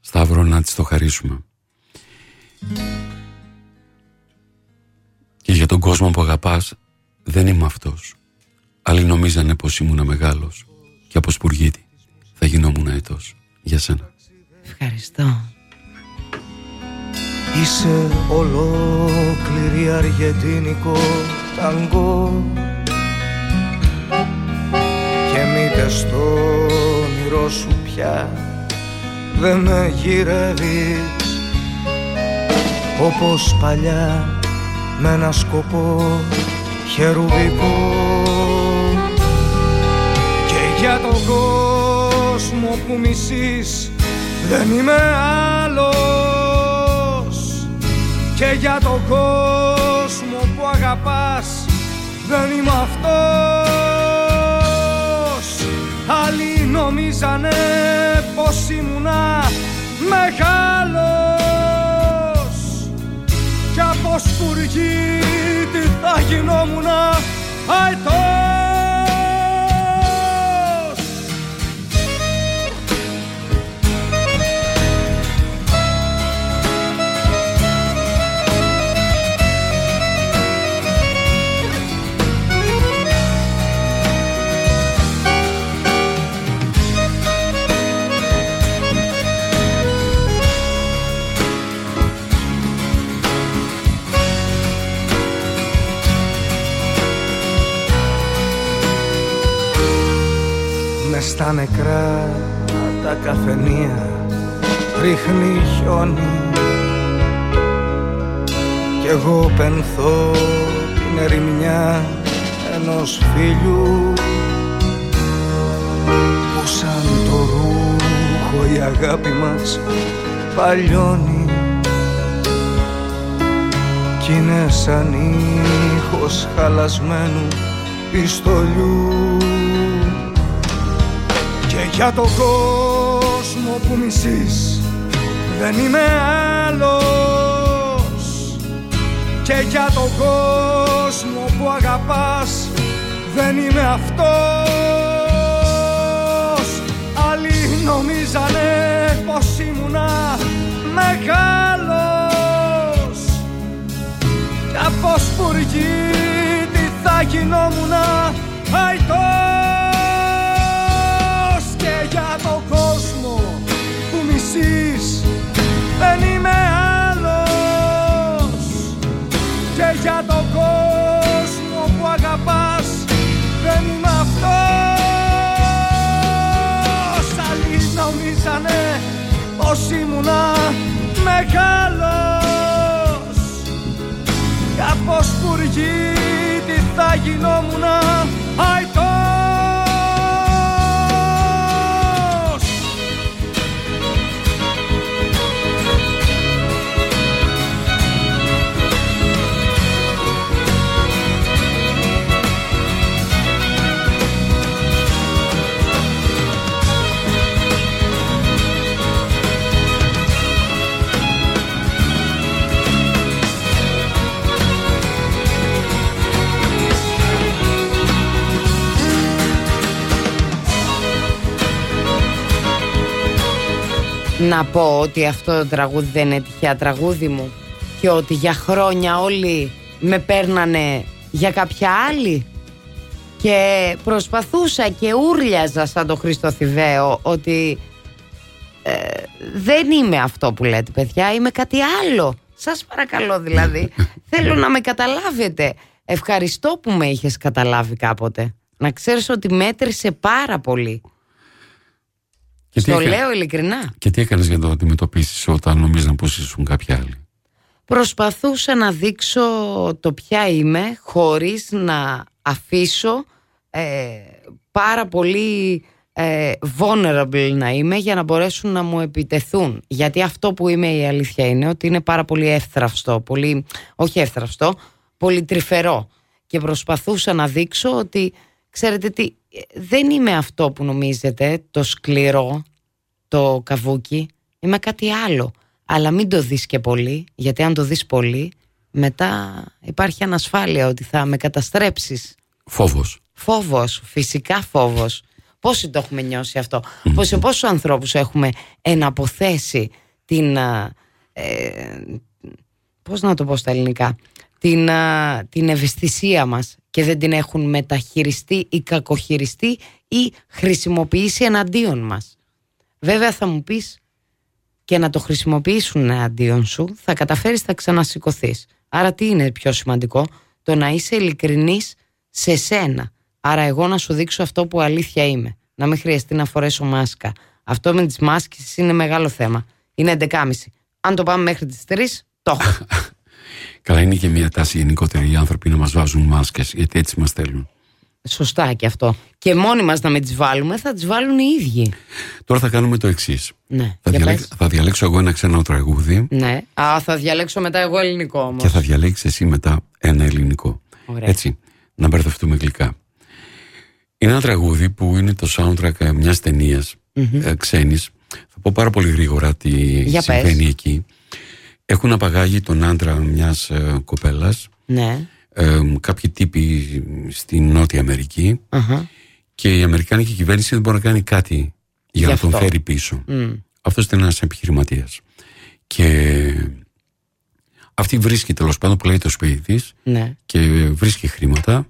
Σταύρο, να της το χαρίσουμε. Και για τον κόσμο που αγαπάς, δεν είμαι αυτός. Άλλοι νομίζανε πως ήμουν μεγάλος και από σπουργίτη θα γινόμουν αετός. Για σένα. Ευχαριστώ. Είσαι ολόκληρη αργεντινικό ταγκό και μήτε στο όνειρό σου πια δεν με γυρεύεις, όπως παλιά με ένα σκοπό χερουβικό. Και για τον κόσμο που μισείς δεν είμαι άλλος, και για τον κόσμο που αγαπάς δεν είμαι αυτός. Άλλοι νομίζανε πως ήμουνα μεγάλος κι από σπουργίτη θα γινόμουνα αετός. Στα νεκρά τα καφενεία ρίχνει χιόνι κι εγώ πενθώ την ερημιά ενός φίλιου που σαν το ρούχο η αγάπη μας παλιώνει κι είναι σαν ήχος χαλασμένου πιστολιού. Για τον κόσμο που μισείς δεν είμαι άλλος, και για τον κόσμο που αγαπάς δεν είμαι αυτός. Άλλοι νομίζανε πως ήμουνα μεγάλος κι από σπουργίτη θα γινόμουνα αετός. Για τον κόσμο που μισείς δεν είμαι άλλος, και για τον κόσμο που αγαπάς δεν είμαι αυτός. Άλλοι νομίζανε πως ήμουνα μεγάλος και από σπουργίτη θα γινόμουνα αετός. Να πω ότι αυτό το τραγούδι δεν είναι τυχαία τραγούδι μου και ότι για χρόνια όλοι με παίρνανε για κάποια άλλη και προσπαθούσα και ούρλιαζα σαν το Χριστοθηβαίο ότι δεν είμαι αυτό που λέτε, παιδιά, είμαι κάτι άλλο. Σας παρακαλώ δηλαδή, θέλω να με καταλάβετε. Ευχαριστώ που με είχες καταλάβει κάποτε. Να ξέρεις ότι μέτρησε πάρα πολύ. Και στο λέω ειλικρινά. Και τι έκανες για να το αντιμετωπίσεις όταν νομίζαν πως ήσουν κάποιοι άλλοι? Προσπαθούσα να δείξω το ποια είμαι, χωρίς να αφήσω πάρα πολύ vulnerable να είμαι, για να μπορέσουν να μου επιτεθούν. Γιατί αυτό που είμαι, η αλήθεια είναι ότι είναι πάρα πολύ εύθραυστο, πολύ, όχι εύθραυστο, πολύ τρυφερό. Και προσπαθούσα να δείξω ότι, ξέρετε τι, δεν είμαι αυτό που νομίζετε, το σκληρό, το καβούκι. Είμαι κάτι άλλο. Αλλά μην το δεις και πολύ, γιατί αν το δεις πολύ, μετά υπάρχει ανασφάλεια ότι θα με καταστρέψεις. Φόβος. Φόβος, φυσικά φόβος. Πόσοι το έχουμε νιώσει αυτό? Σε πόσους ανθρώπους έχουμε εναποθέσει την... πώς να το πω στα ελληνικά... την ευαισθησία μας και δεν την έχουν μεταχειριστεί ή κακοχειριστεί ή χρησιμοποιήσει εναντίον μας. Βέβαια θα μου πεις, και να το χρησιμοποιήσουν εναντίον σου θα καταφέρεις, θα ξανασηκωθείς. Άρα τι είναι πιο σημαντικό? Το να είσαι ειλικρινής σε σένα. Άρα εγώ να σου δείξω αυτό που αλήθεια είμαι. Να μην χρειαστεί να φορέσω μάσκα. Αυτό με τις μάσκες είναι μεγάλο θέμα. Είναι 11.30. Αν το πάμε μέχρι τις 3, το έχω. Καλά, είναι και μια τάση γενικότερη οι άνθρωποι να μας βάζουν μάσκες, γιατί έτσι μας θέλουν. Σωστά και αυτό. Και μόνοι μας να με τις βάλουμε, θα τις βάλουν οι ίδιοι. Τώρα θα κάνουμε το εξής. Ναι. Θα διαλέξω εγώ ένα ξένο τραγούδι. Ναι. Θα διαλέξω μετά εγώ ελληνικό όμως. Και θα διαλέξεις εσύ μετά ένα ελληνικό. Ωραία. Έτσι, να μπερδευτούμε γλυκά. Είναι ένα τραγούδι που είναι το soundtrack μιας ταινίας ξένης. Θα πω πάρα πολύ γρήγορα τι συμβαίνει εκεί. Έχουν απαγάγει τον άντρα μιας κοπέλας, ναι. Κάποιοι τύποι στην Νότια Αμερική και η Αμερικάνικη κυβέρνηση δεν μπορεί να κάνει κάτι για να τον φέρει πίσω. Αυτός ήταν ένας επιχειρηματίας και αυτή βρίσκει, τέλος πάντων, που λέει το σπίτι της, ναι. Και βρίσκει χρήματα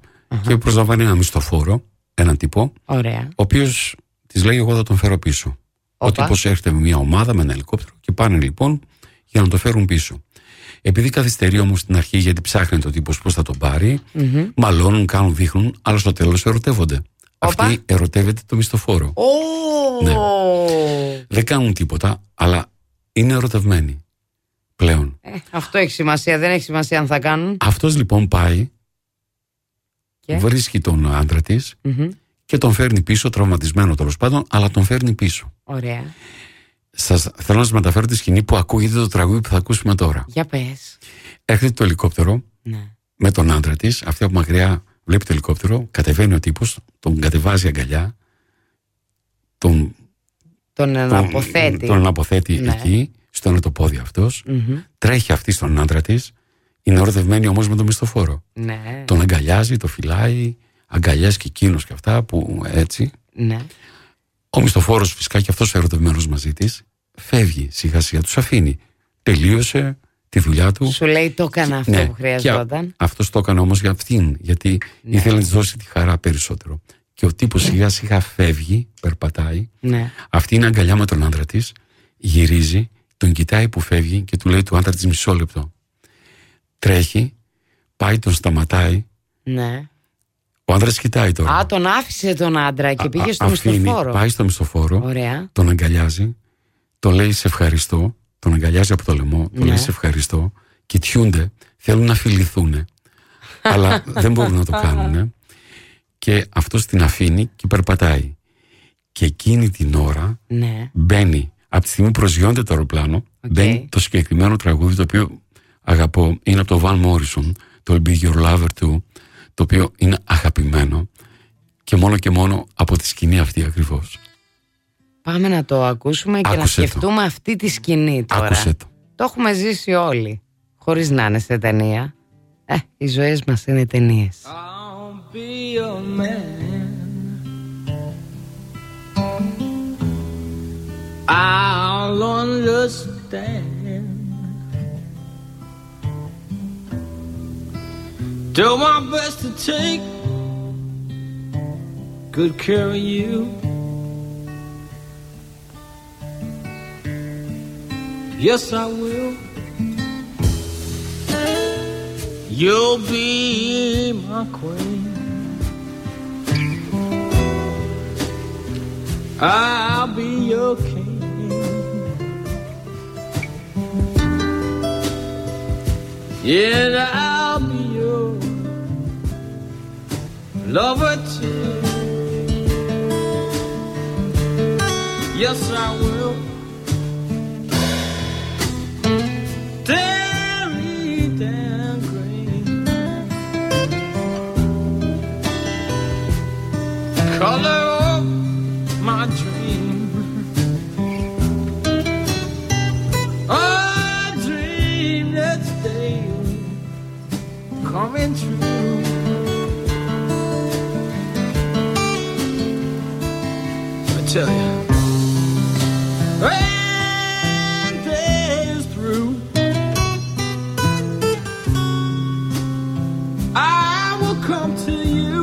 και προσλαμβάνει ένα μισθοφόρο, έναν τύπο. Ωραία. Ο οποίος της λέει εγώ θα τον φέρω πίσω. Ο τύπος έρχεται με μια ομάδα, με ένα ελικόπτερο και πάνε λοιπόν για να το φέρουν πίσω. Επειδή καθυστερεί όμως στην αρχή, γιατί ψάχνει το τύπος πώς θα τον πάρει, μαλώνουν, κάνουν, δείχνουν, αλλά στο τέλος ερωτεύονται. Αυτή ερωτεύεται το μισθοφόρο. Ναι. Δεν κάνουν τίποτα, αλλά είναι ερωτευμένοι πλέον. Αυτό έχει σημασία, δεν έχει σημασία αν θα κάνουν. Αυτός λοιπόν πάει, βρίσκει τον άντρα της και τον φέρνει πίσω, τραυματισμένο τέλος πάντων, αλλά τον φέρνει πίσω. Ωραία. Θέλω να σας μεταφέρω τη σκηνή που ακούγεται το τραγούδι που θα ακούσουμε τώρα. Για πες. Έρχεται το ελικόπτερο με τον άντρα της. Αυτή από μακριά βλέπει το ελικόπτερο. Κατεβαίνει ο τύπος, τον κατεβάζει αγκαλιά. Τον αναποθέτει. Τον αναποθέτει εκεί, στο ένα το πόδι αυτός. Τρέχει αυτή στον άντρα της. Είναι ερωτευμένη όμως με τον μισθοφόρο. Ναι. Τον αγκαλιάζει, τον φυλάει. Αγκαλιάζει και εκείνος και αυτά που έτσι. Ναι. Ο μισθοφόρος φυσικά και αυτός ερωτευμένος μαζί της φεύγει σιγά σιγά, τους αφήνει. Τελείωσε τη δουλειά του. Σου λέει το έκανα αυτό που χρειαζόταν. Αυτός το έκανε όμως για αυτήν, γιατί ήθελε να της δώσει τη χαρά περισσότερο. Και ο τύπος σιγά σιγά φεύγει, περπατάει. Αυτή είναι αγκαλιά με τον άντρα της, γυρίζει, τον κοιτάει που φεύγει και του λέει του άντρα της μισό λεπτό. Τρέχει, πάει, τον σταματάει. Ναι. Ο άντρας κοιτάει τώρα. Τον άφησε τον άντρα και πήγε στο μισθοφόρο. Πάει στο μισθοφόρο. Ωραία. Τον αγκαλιάζει. Τον λέει σε ευχαριστώ. Τον αγκαλιάζει από το λαιμό. Τον λέει σε ευχαριστώ. Κοιτιούνται. Θέλουν να φιληθούν. Αλλά δεν μπορούν να το κάνουν. Και αυτός την αφήνει και περπατάει. Και εκείνη την ώρα μπαίνει. Από τη στιγμή που προσγειώνεται το αεροπλάνο, μπαίνει το συγκεκριμένο τραγούδι το οποίο αγαπώ. Είναι από το Van Morrison. Το Be Your Lover Too. Το οποίο είναι αγαπημένο και μόνο από τη σκηνή αυτή ακριβώς. Πάμε να το ακούσουμε και να σκεφτούμε αυτή τη σκηνή τώρα. Άκουσε το. Το έχουμε ζήσει όλοι, χωρίς να είναι σε ταινία. Οι ζωές μας είναι ταινίες. I'll be your man. I'll stand. Do my best to take good care of you. Yes, I will. You'll be my queen. I'll be your king. And I'll be your lover too. Yes, I will. Dairy down green, color of my dream. A dream that's daily coming true. I tell you. And days through I will come to you.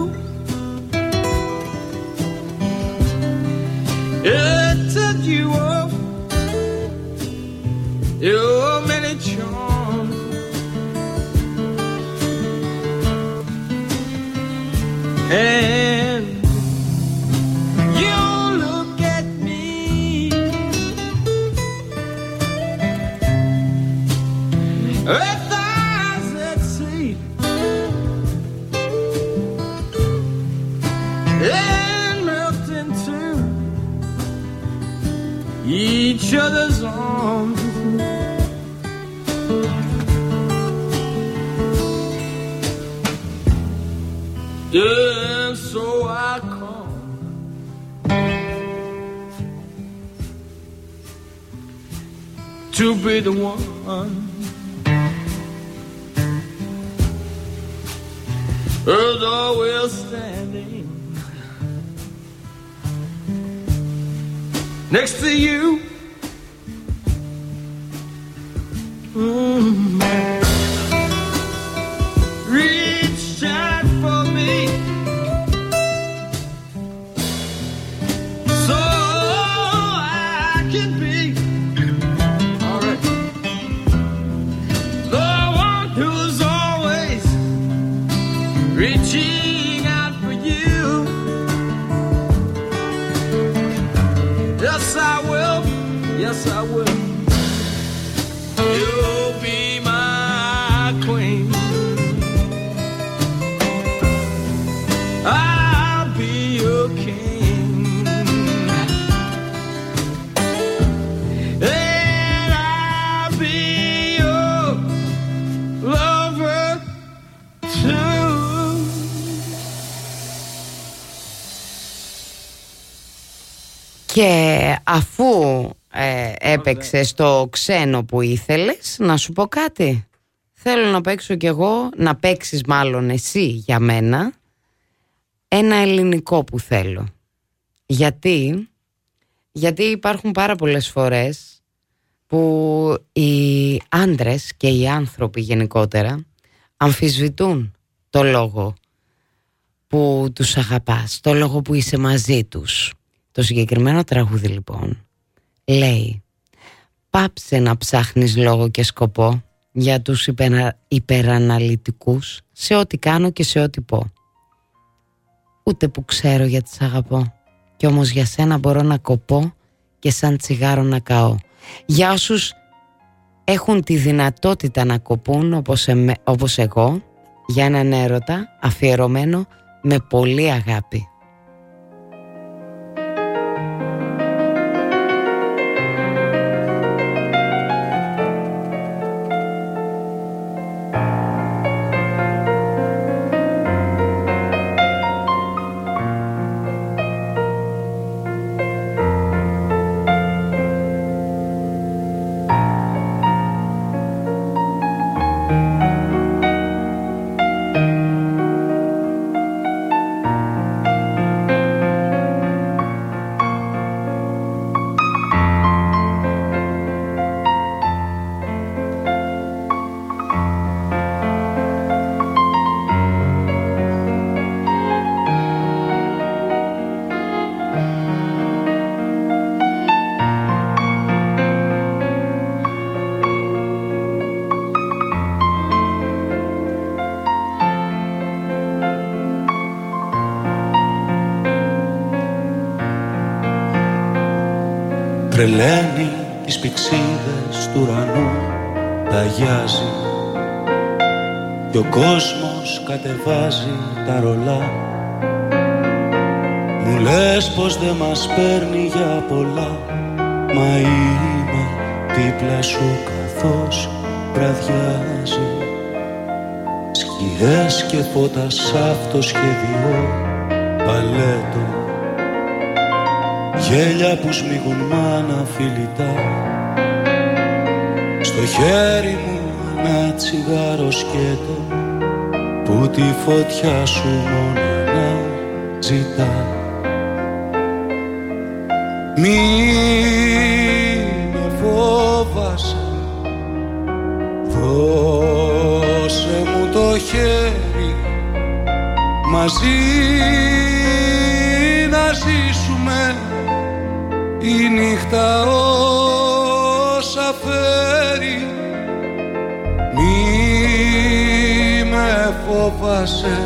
It took you off your many charms. And earth eyes at sea, and melt into each other's arms. And so I come to be the one. Earth always standing next to you. Reach out for me, so I can be all right. The one who's always reaching. Yes, I will. You'll be my queen. I'll be your king. And I'll be your lover too. Και αφού έπαιξε στο ξένο που ήθελες, να σου πω κάτι. Θέλω να παίξω κι εγώ, να παίξεις μάλλον εσύ για μένα, ένα ελληνικό που θέλω. Γιατί υπάρχουν πάρα πολλές φορές που οι άντρες και οι άνθρωποι γενικότερα αμφισβητούν το λόγο που τους αγαπάς, το λόγο που είσαι μαζί τους. Το συγκεκριμένο τραγούδι λοιπόν λέει: πάψε να ψάχνεις λόγο και σκοπό για τους υπεραναλυτικούς σε ό,τι κάνω και σε ό,τι πω. Ούτε που ξέρω γιατί σ' αγαπώ, κι όμως για σένα μπορώ να κοπώ και σαν τσιγάρο να καώ. Για όσους έχουν τη δυνατότητα να κοπούν όπως εγώ, για έναν έρωτα αφιερωμένο με πολλή αγάπη. Τρελαίνει τις πυξίδες του ουρανού, ταγιάζει κι ο κόσμος κατεβάζει τα ρολά. Μου λες πως δεν μας παίρνει για πολλά, μα είμαι δίπλα σου καθώς βραδιάζει. Σκιές και φώτα σ' αυτό σχεδιό παλέτο, γέλια που σμίγουν μάνα φιλιτά. Στο χέρι μου ένα τσιγάρο σκέτο που τη φωτιά σου μόνο να ζητά. Μη με φόβασε, δώσε μου το χέρι, μαζί να ζήσουμε. Η νύχτα όσα φέρει, μη με φόβασε,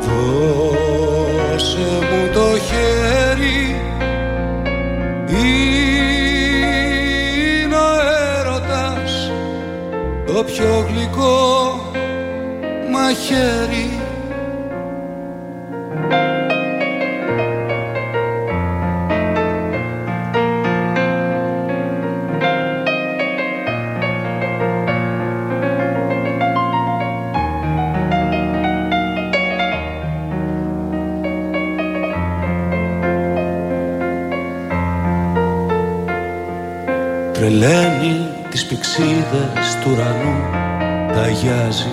δώσε μου το χέρι. Είναι ο έρωτας το πιο γλυκό μαχαίρι. Τρελαίνει τις πυξίδες του ουρανού, ταγιάζει.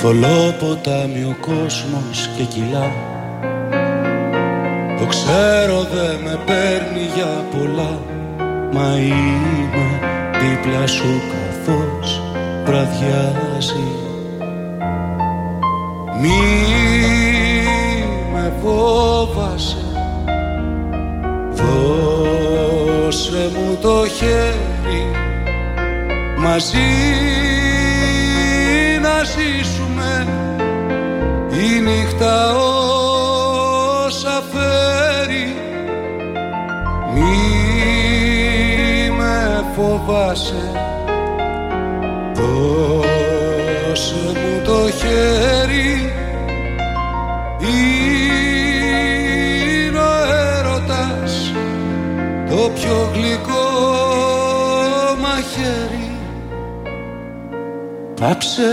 Θολό ποτάμι ο κόσμος και κυλά. Το ξέρω δε με παίρνει για πολλά, μα είμαι δίπλα σου καθώς βραδιάζει. Μη με φόβασε, δώσε μου το χέρι, μαζί να ζήσουμε. Η νύχτα όσα φέρει, μη με φοβάσαι, δώσε μου το χέρι. Το πιο γλυκό μαχαίρι. Πάψε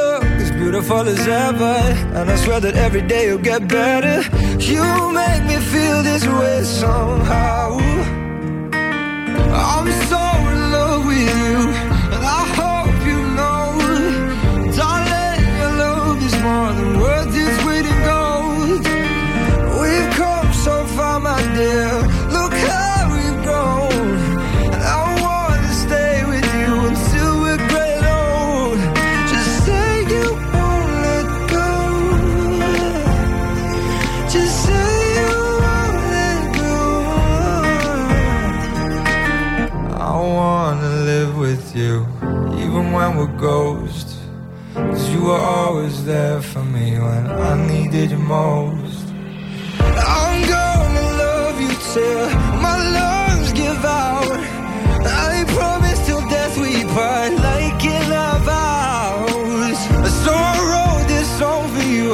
look as beautiful as ever, and I swear that every day you'll get better. You make me feel this way somehow. I'm so in love with you, and I hope you know, darling, your love is more than worth its weight in gold. We've come so far, my dear, look how we've grown, and I want to stay with you until we're great old. Just say you won't let go. Just say you won't let go. I wanna live with you, even when we're ghosts, 'cause you were always there for me when I needed you most. I'm gonna love you till my lungs give out. I promise till death we part, like in our vows. So I wrote this song for you,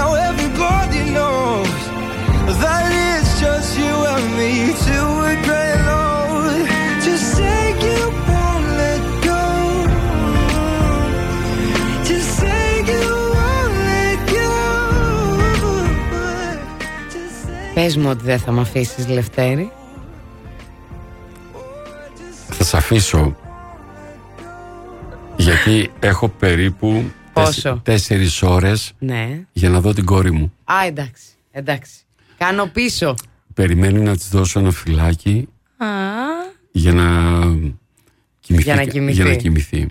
now everybody knows that it's just you and me till we're great old. Just say you won't let go. Just say you won't let go. Πες μου ότι δεν θα μ' αφήσεις, Λευτέρη. Θα σ' αφήσω Γιατί έχω περίπου 4 ώρες για να δω την κόρη μου. Α, εντάξει, εντάξει. Κάνω πίσω. Περιμένει να της δώσω ένα φυλάκι για να κοιμηθεί, για να κοιμηθεί.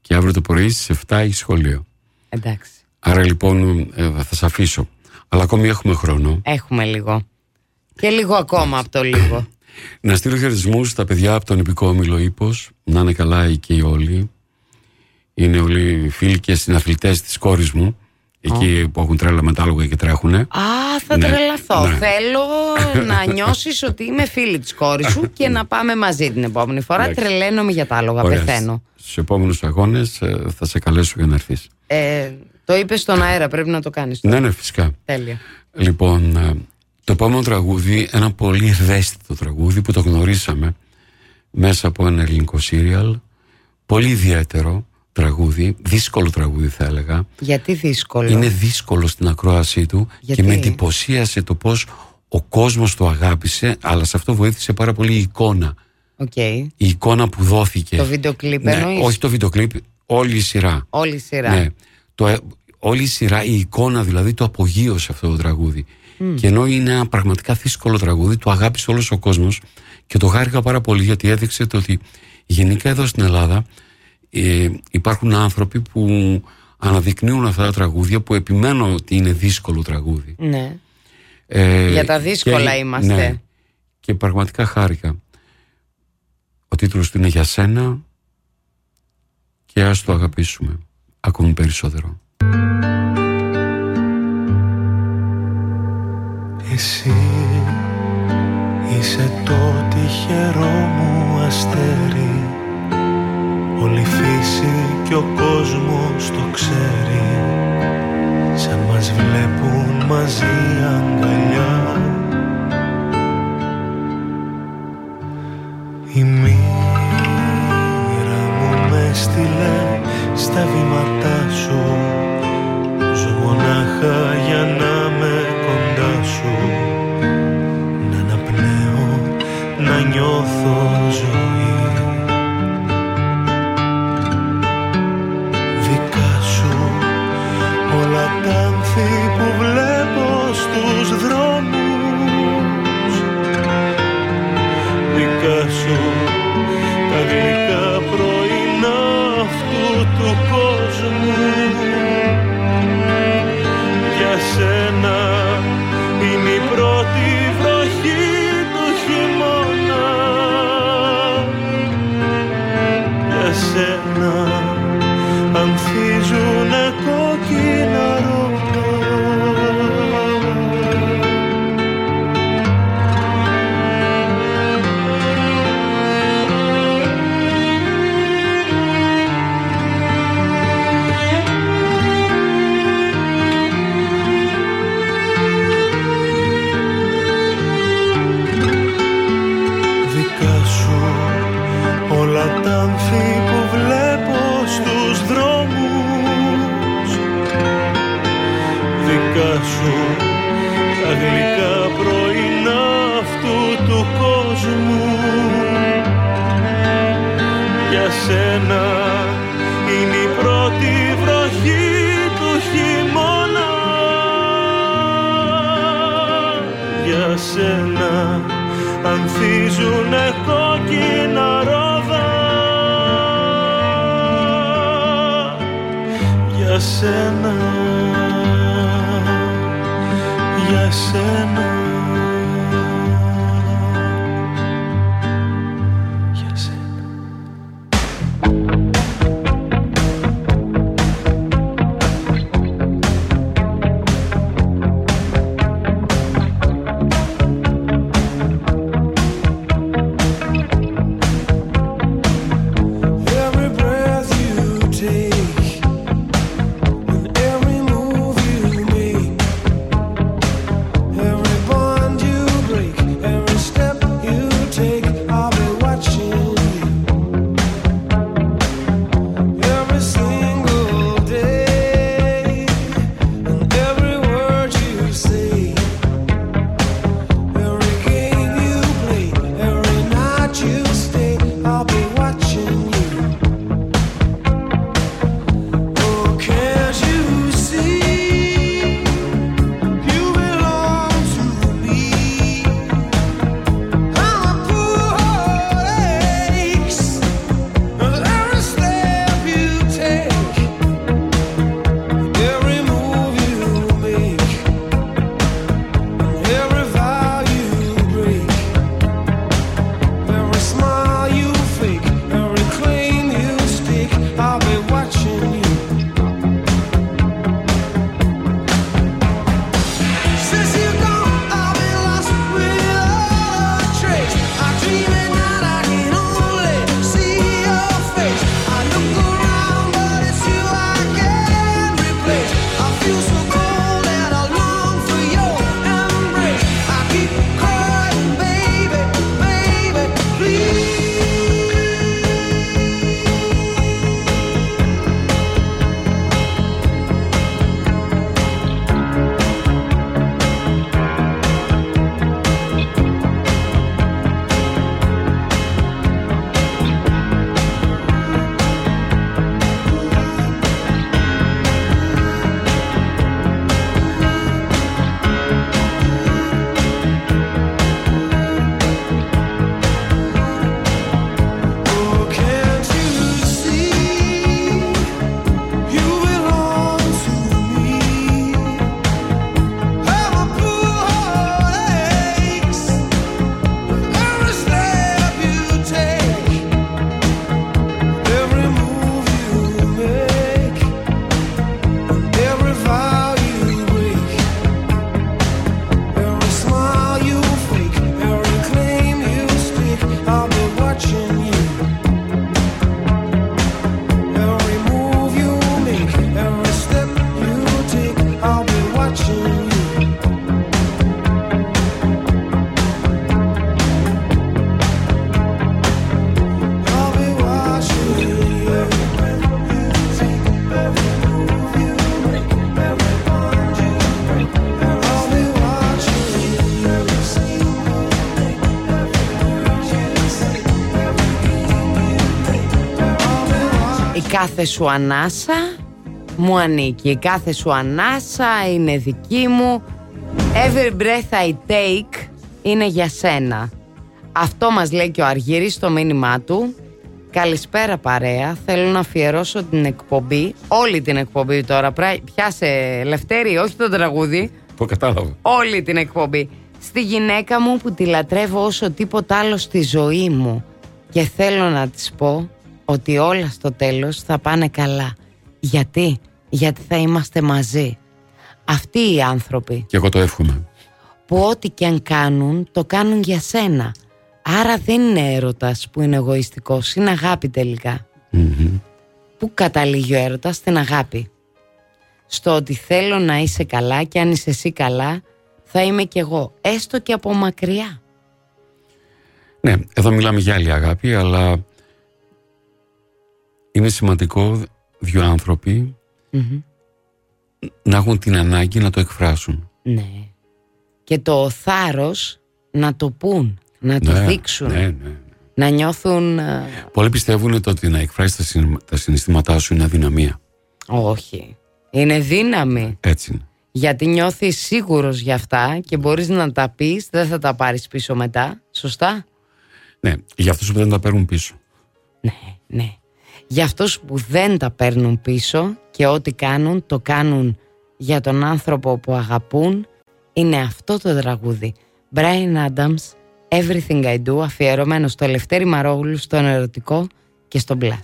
Και αύριο το πρωί στις 7 έχει σχολείο. Εντάξει. Άρα λοιπόν θα σε αφήσω. Αλλά ακόμη έχουμε χρόνο. Έχουμε λίγο. Και λίγο ακόμα από το λίγο. Να στείλω χαιρετισμούς στα παιδιά από τον Ιππικό Όμιλο Ίππος. Να είναι καλά οι και οι όλοι. Είναι όλοι φίλοι και συναθλητές της κόρης μου. Εκεί που έχουν τρέλα με τα άλογα και τρέχουνε. Α, θα τρελαθώ. Ναι. Θέλω να νιώσεις ότι είμαι φίλη της κόρης σου και να πάμε μαζί την επόμενη φορά. Τρελαίνομαι για τα άλογα, πεθαίνω. Στους επόμενους αγώνες θα σε καλέσω για να έρθεις. Το είπες στον αέρα, πρέπει να το κάνεις. Ναι, ναι, φυσικά. Τέλεια. Λοιπόν, το επόμενο τραγούδι, ένα πολύ ευαίσθητο τραγούδι που το γνωρίσαμε μέσα από ένα ελληνικό σύριαλ. Πολύ ιδιαίτερο τραγούδι, δύσκολο τραγούδι θα έλεγα. Γιατί δύσκολο? Είναι δύσκολο στην ακρόασή του. Γιατί? Και με εντυπωσίασε το πώς ο κόσμος το αγάπησε, αλλά σε αυτό βοήθησε πάρα πολύ η εικόνα. Okay. Η εικόνα που δόθηκε. Το βίντεο κλιπ, ναι, εννοείς? Όχι το βίντεο κλιπ, όλη η σειρά. Όλη η σειρά. Ναι. Όλη η σειρά, η εικόνα δηλαδή, το απογείωσε αυτό το τραγούδι. Και ενώ είναι ένα πραγματικά δύσκολο τραγούδι, το αγάπησε όλος ο κόσμος και το χάρηκα πάρα πολύ, γιατί έδειξε το ότι γενικά εδώ στην Ελλάδα υπάρχουν άνθρωποι που αναδεικνύουν αυτά τα τραγούδια, που επιμένω ότι είναι δύσκολο τραγούδι. Ναι. Για τα δύσκολα και, είμαστε. Ναι, και πραγματικά χάρηκα. Ο τίτλος του είναι «Για σένα» και ας το αγαπήσουμε ακόμη περισσότερο. Εσύ είσαι το τυχερό μου αστέρι. Όλη η φύση και ο κόσμος το ξέρει. Σαν μας βλέπουν μαζί αγκαλιά. Η μοίρα μου με στείλε στα βήματά σου. Ζω μονάχα για να με κοντά σου. Να αναπνέω, να νιώθω ζωή. Δικά σου όλα τα άνθη που βλέπω στους δρόμους. Δικά σου τα γλυκά πρωινά αυτού του κόσμου. Για σένα είναι η πρώτη βροχή του χειμώνα. Για σένα ανθίζουνε κόκκινα που βλέπω στους δρόμους. Δικά σου τα γλυκά πρωινά αυτού του κόσμου. Για σένα είναι η πρώτη βροχή του χειμώνα. Για σένα ανθίζουνε κόκκινα ρόδα. Για σένα, για σένα, για σένα. Every κάθε σου ανάσα μου ανήκει, η κάθε σου ανάσα είναι δική μου. Every breath I take είναι για σένα. Αυτό μας λέει και ο Αργύρης στο μήνυμά του. Καλησπέρα παρέα, θέλω να αφιερώσω την εκπομπή, όλη την εκπομπή τώρα, πιάσε Λευτέρη, όχι το τραγούδι. Το κατάλαβα. Όλη την εκπομπή. Στη γυναίκα μου που τη λατρεύω όσο τίποτα άλλο στη ζωή μου. Και θέλω να της πω ότι όλα στο τέλος θα πάνε καλά. Γιατί? Γιατί θα είμαστε μαζί. Αυτοί οι άνθρωποι. Και εγώ το εύχομαι. Που ό,τι και αν κάνουν, το κάνουν για σένα. Άρα δεν είναι έρωτας που είναι εγωιστικός, είναι αγάπη τελικά. Mm-hmm. Πού καταλήγει ο έρωτας? Στην αγάπη. Στο ότι θέλω να είσαι καλά και αν είσαι εσύ καλά, θα είμαι κι εγώ, έστω και από μακριά. Ναι, εδώ μιλάμε για άλλη αγάπη, αλλά είναι σημαντικό δύο άνθρωποι mm-hmm. να έχουν την ανάγκη να το εκφράσουν. Ναι. Και το θάρρος να το πούν, να το δείξουν, να νιώθουν... Πολλοί πιστεύουν το ότι να εκφράσεις τα συναισθήματά σου είναι αδυναμία. Όχι, είναι δύναμη. Έτσι είναι. Γιατί νιώθεις σίγουρος για αυτά και μπορείς να τα πεις, δεν θα τα πάρεις πίσω μετά, σωστά? Ναι, για αυτούς που δεν τα παίρνουν πίσω. Ναι, ναι. Για αυτούς που δεν τα παίρνουν πίσω και ό,τι κάνουν, το κάνουν για τον άνθρωπο που αγαπούν, είναι αυτό το τραγούδι. Brian Adams, Everything I Do, αφιερωμένο στο Λευτέρη Μαρόγλου, στον Ερωτικό και στον Plus.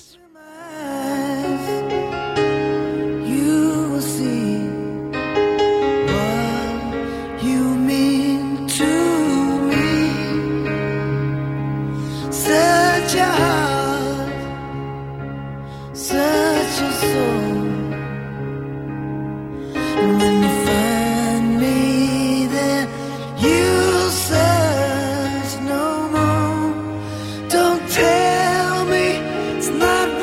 It's not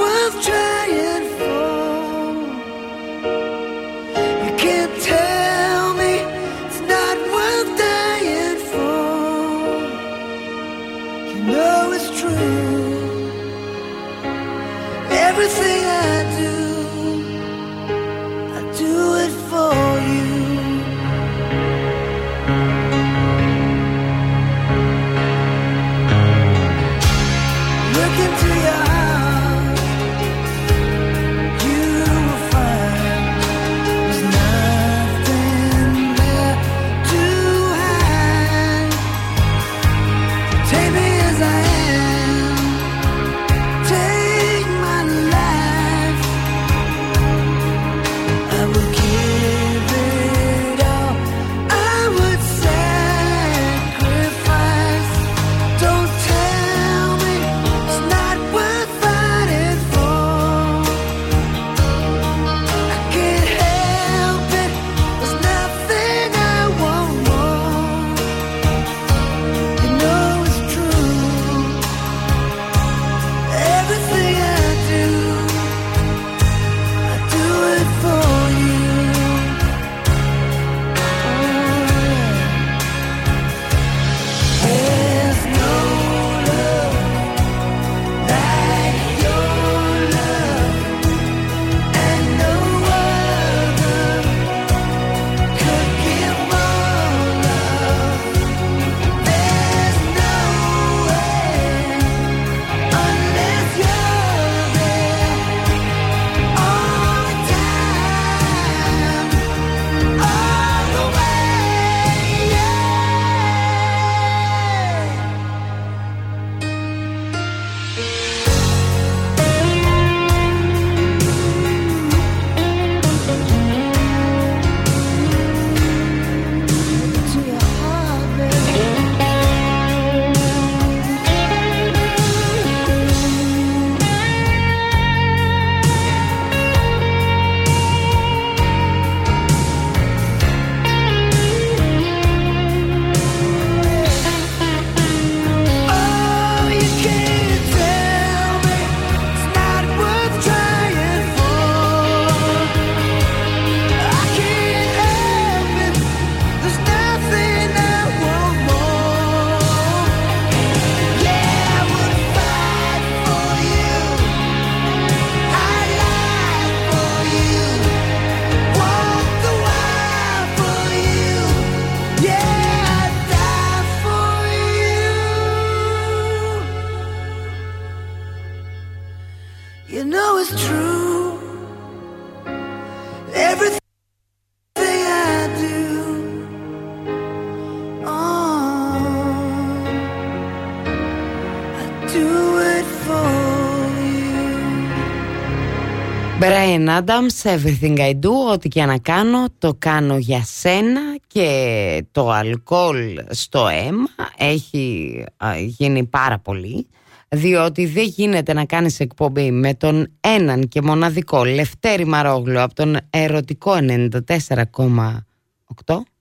Brian Adams, Everything I Do, ό,τι και να κάνω, το κάνω για σένα. Και το αλκοόλ στο αίμα έχει γίνει πάρα πολύ, διότι δεν γίνεται να κάνεις εκπομπή με τον έναν και μοναδικό Λευτέρη Μαρόγλου από τον Ερωτικό 94,8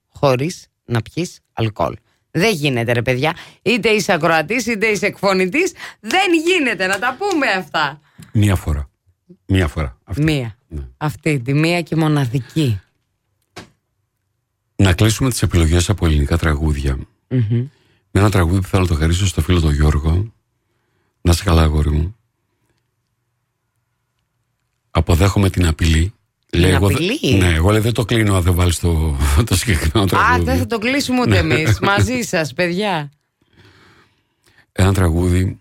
χωρίς να πιείς αλκοόλ. Δεν γίνεται ρε παιδιά, είτε είσαι ακροατής είτε είσαι εκφωνητής, δεν γίνεται να τα πούμε αυτά. Μία φορά. Αυτή. Αυτή τη μία και μοναδική. Να κλείσουμε τις επιλογές από ελληνικά τραγούδια. Mm-hmm. Με ένα τραγούδι που θέλω να το χαρίσω στο φίλο τον Γιώργο. Να είσαι καλά, αγόρι μου. Αποδέχομαι την απειλή. Εγώ δεν το κλείνω αν δεν βάλεις το συγκεκριμένο τραγούδι. Α, δεν θα το κλείσουμε ούτε εμείς. Μαζί σας, παιδιά. Ένα τραγούδι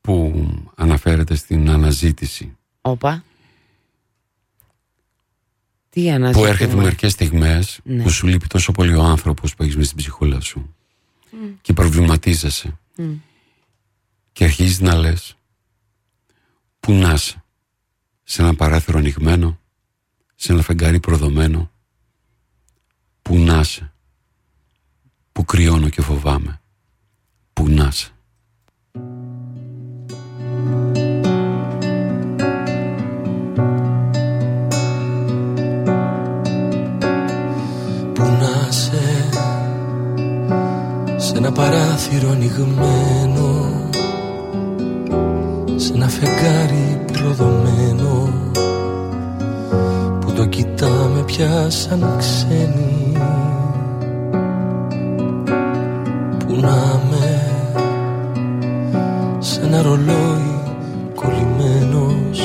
που αναφέρεται στην αναζήτηση. Όπα. Τι αναζήτηση. Που έρχεται μερικές στιγμές που σου λείπει τόσο πολύ ο άνθρωπος που έχεις μέσα στην ψυχούλα σου. Και προβληματίζεσαι. Και αρχίζεις να λες, πού να είσαι, σε ένα παράθυρο ανοιγμένο, σε ένα φεγγάρι προδομένο, πού να είσαι, που κρυώνω και φοβάμαι, πού να είσαι. Πού να είσαι, σε ένα παράθυρο ανοιγμένο, σε ένα φεγγάρι προδομένο, που το κοιτάμε πια σαν ξένοι. Που να με, σε ένα ρολόι κολλημένος,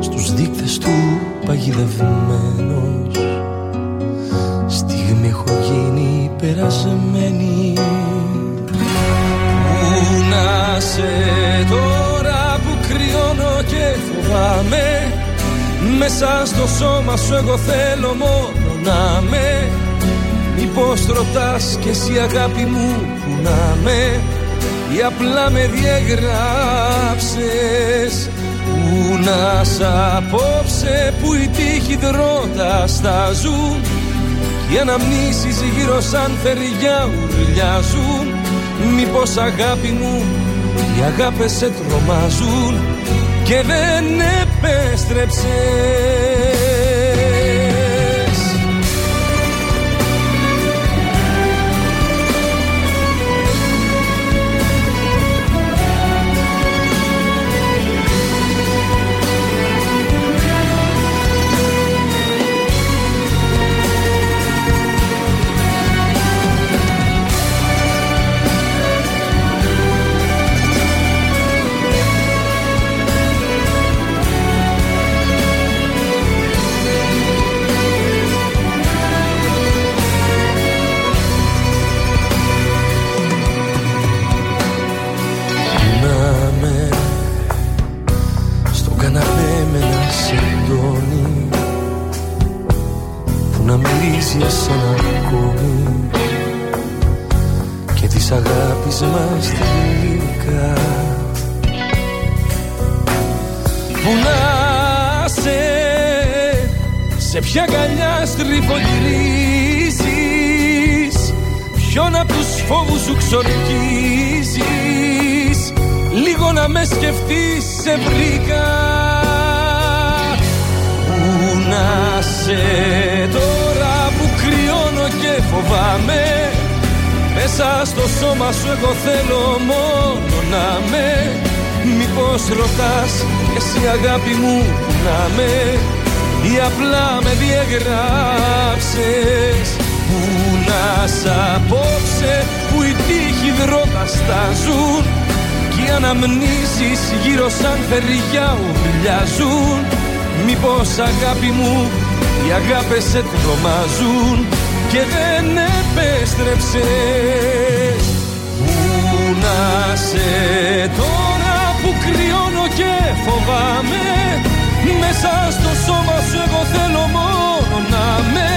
στους δείκτες του παγιδευμένος. Στιγμή έχω γίνει περασμένη. Πού να σε τώρα που κρυώνω και φοβάμαι, μέσα στο σώμα σου εγώ θέλω μόνο να με. Μήπως ρωτάς κι εσύ αγάπη μου που να με, ή απλά με διαγράψες. Που να σ' απόψε που οι τύχοι δρότα στάζουν, κι οι αναμνήσεις γύρω σαν θεριά ουρλιάζουν. Μήπως αγάπη μου οι αγάπες σε τρομάζουν και δεν επέστρεψες. Ποια αγκαλιά στριφογυρίζεις, ποιον απ' τους φόβους σου ξορκίζεις, λίγο να με σκεφτείς σε βρήκα. Πού να σε τώρα που κρυώνω και φοβάμαι, μέσα στο σώμα σου εγώ θέλω μόνο να με. Μήπως ρωτάς εσύ αγάπη μου που να με, ή απλά με διαγράψες. Πού να σ' απόψε που οι τύχοι δρότα στάζουν, κι οι αναμνήσεις γύρω σαν θεριά ουρλιάζουν. Μήπως αγάπη μου οι αγάπες σε τρομάζουν και δεν επέστρεψες. Πού να σε τώρα που κρυώνω και φοβάμαι, μέσα στο σώμα σου εγώ θέλω μόνο να με.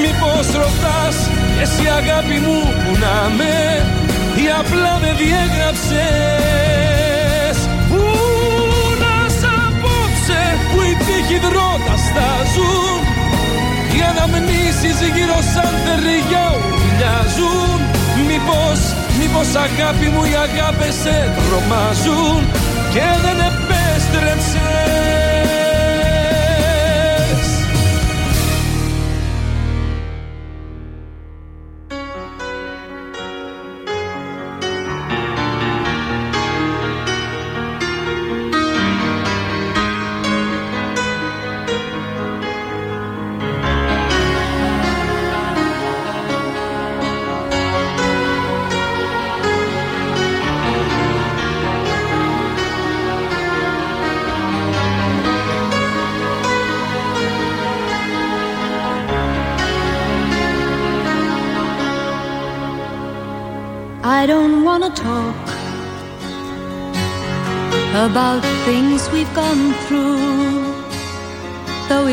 Μήπως ρωτάς εσύ αγάπη μου που να με, ή απλά με διέγραψες. Πού να σ' απόψε υδρότα στάζουν. Οι αναμνήσεις γύρω σαν θεριά ουρλιάζουν. Μήπως αγάπη μου οι αγάπες σε τρομάζουν και δεν επέστρεψες. I don't wanna talk about things we've gone through, though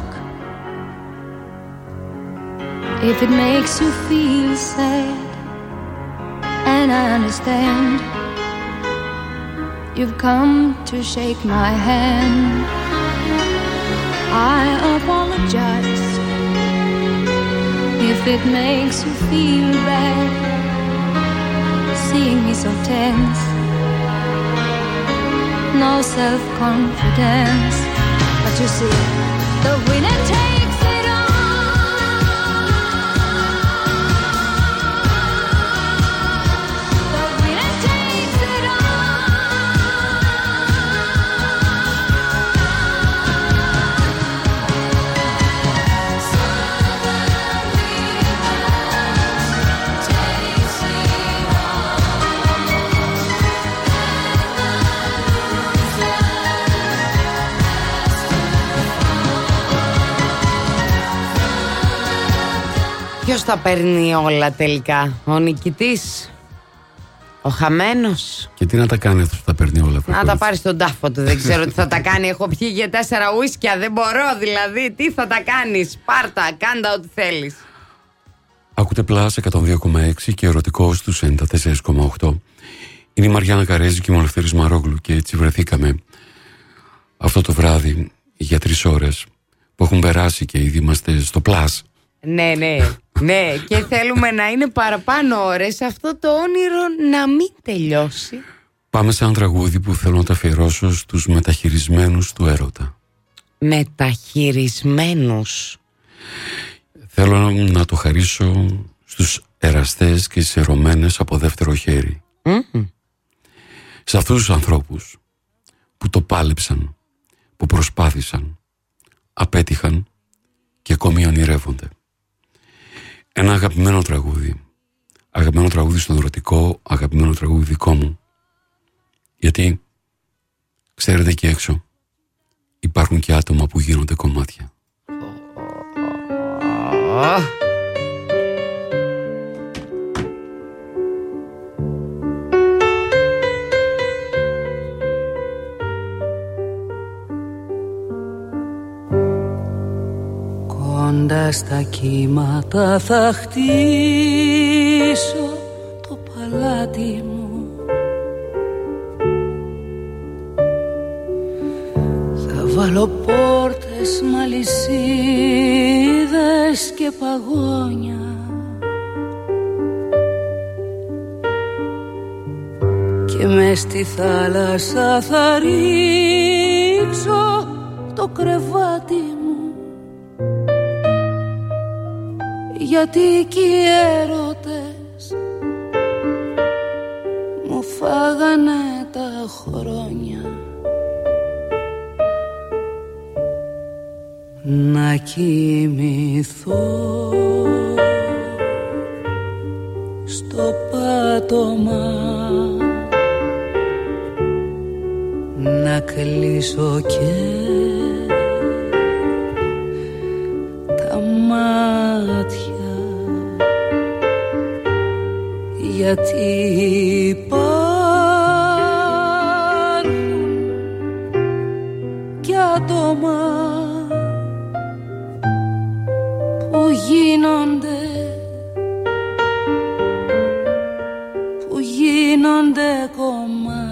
If it makes you feel sad, and I understand, you've come to shake my hand. I apologize if it makes you feel bad, seeing me so tense, no self-confidence. But you see, the winner takes it all. Ποιος τα παίρνει όλα τελικά, ο νικητής Ο χαμένος. Και τι να τα κάνει αυτός που τα παίρνει όλα αυτά. Να τα πάρει στον τάφο του. Δεν ξέρω τι θα τα κάνει. Έχω πιει για 4 ουίσκια. Δεν μπορώ δηλαδή. Τι θα τα κάνεις. Πάρτα. Κάντα ό,τι θέλεις. Ακούτε Plus 102,6 και Ερωτικό στους 94,8. Είναι η Μαριάννα Καρέζη και ο Λευτέρης Μαρόγλου. Και έτσι βρεθήκαμε αυτό το βράδυ για 3 ώρες που έχουν περάσει και ήδη είμαστε στο Plus. Ναι, ναι. Ναι, και θέλουμε να είναι παραπάνω ώρες. Αυτό το όνειρο να μην τελειώσει. Πάμε σε ένα τραγούδι που θέλω να το αφιερώσω στους μεταχειρισμένους του έρωτα. Μεταχειρισμένους. Θέλω να το χαρίσω στους εραστές και στις ερωμένες από δεύτερο χέρι. Σε αυτούς τους ανθρώπους που το πάλεψαν, που προσπάθησαν, απέτυχαν και ακόμη ονειρεύονται. Ένα αγαπημένο τραγούδι. Αγαπημένο τραγούδι στον Ερωτικό, αγαπημένο τραγούδι δικό μου. Γιατί, ξέρετε, και έξω υπάρχουν και άτομα που γίνονται κομμάτια. Κοντά στα κύματα θα χτίσω το παλάτι μου. Θα βάλω πόρτες μ' αλυσίδες και παγόνια. Και μες στη θάλασσα θα ρίξω το κρεβάτι μου. Γιατί εκεί οι έρωτες μου φάγανε τα χρόνια. Να κοιμηθώ στο πάτωμα, να κλείσω και τα μάτια. Γιατί υπάρχουν κι άτομα που γίνονται κομμάτια.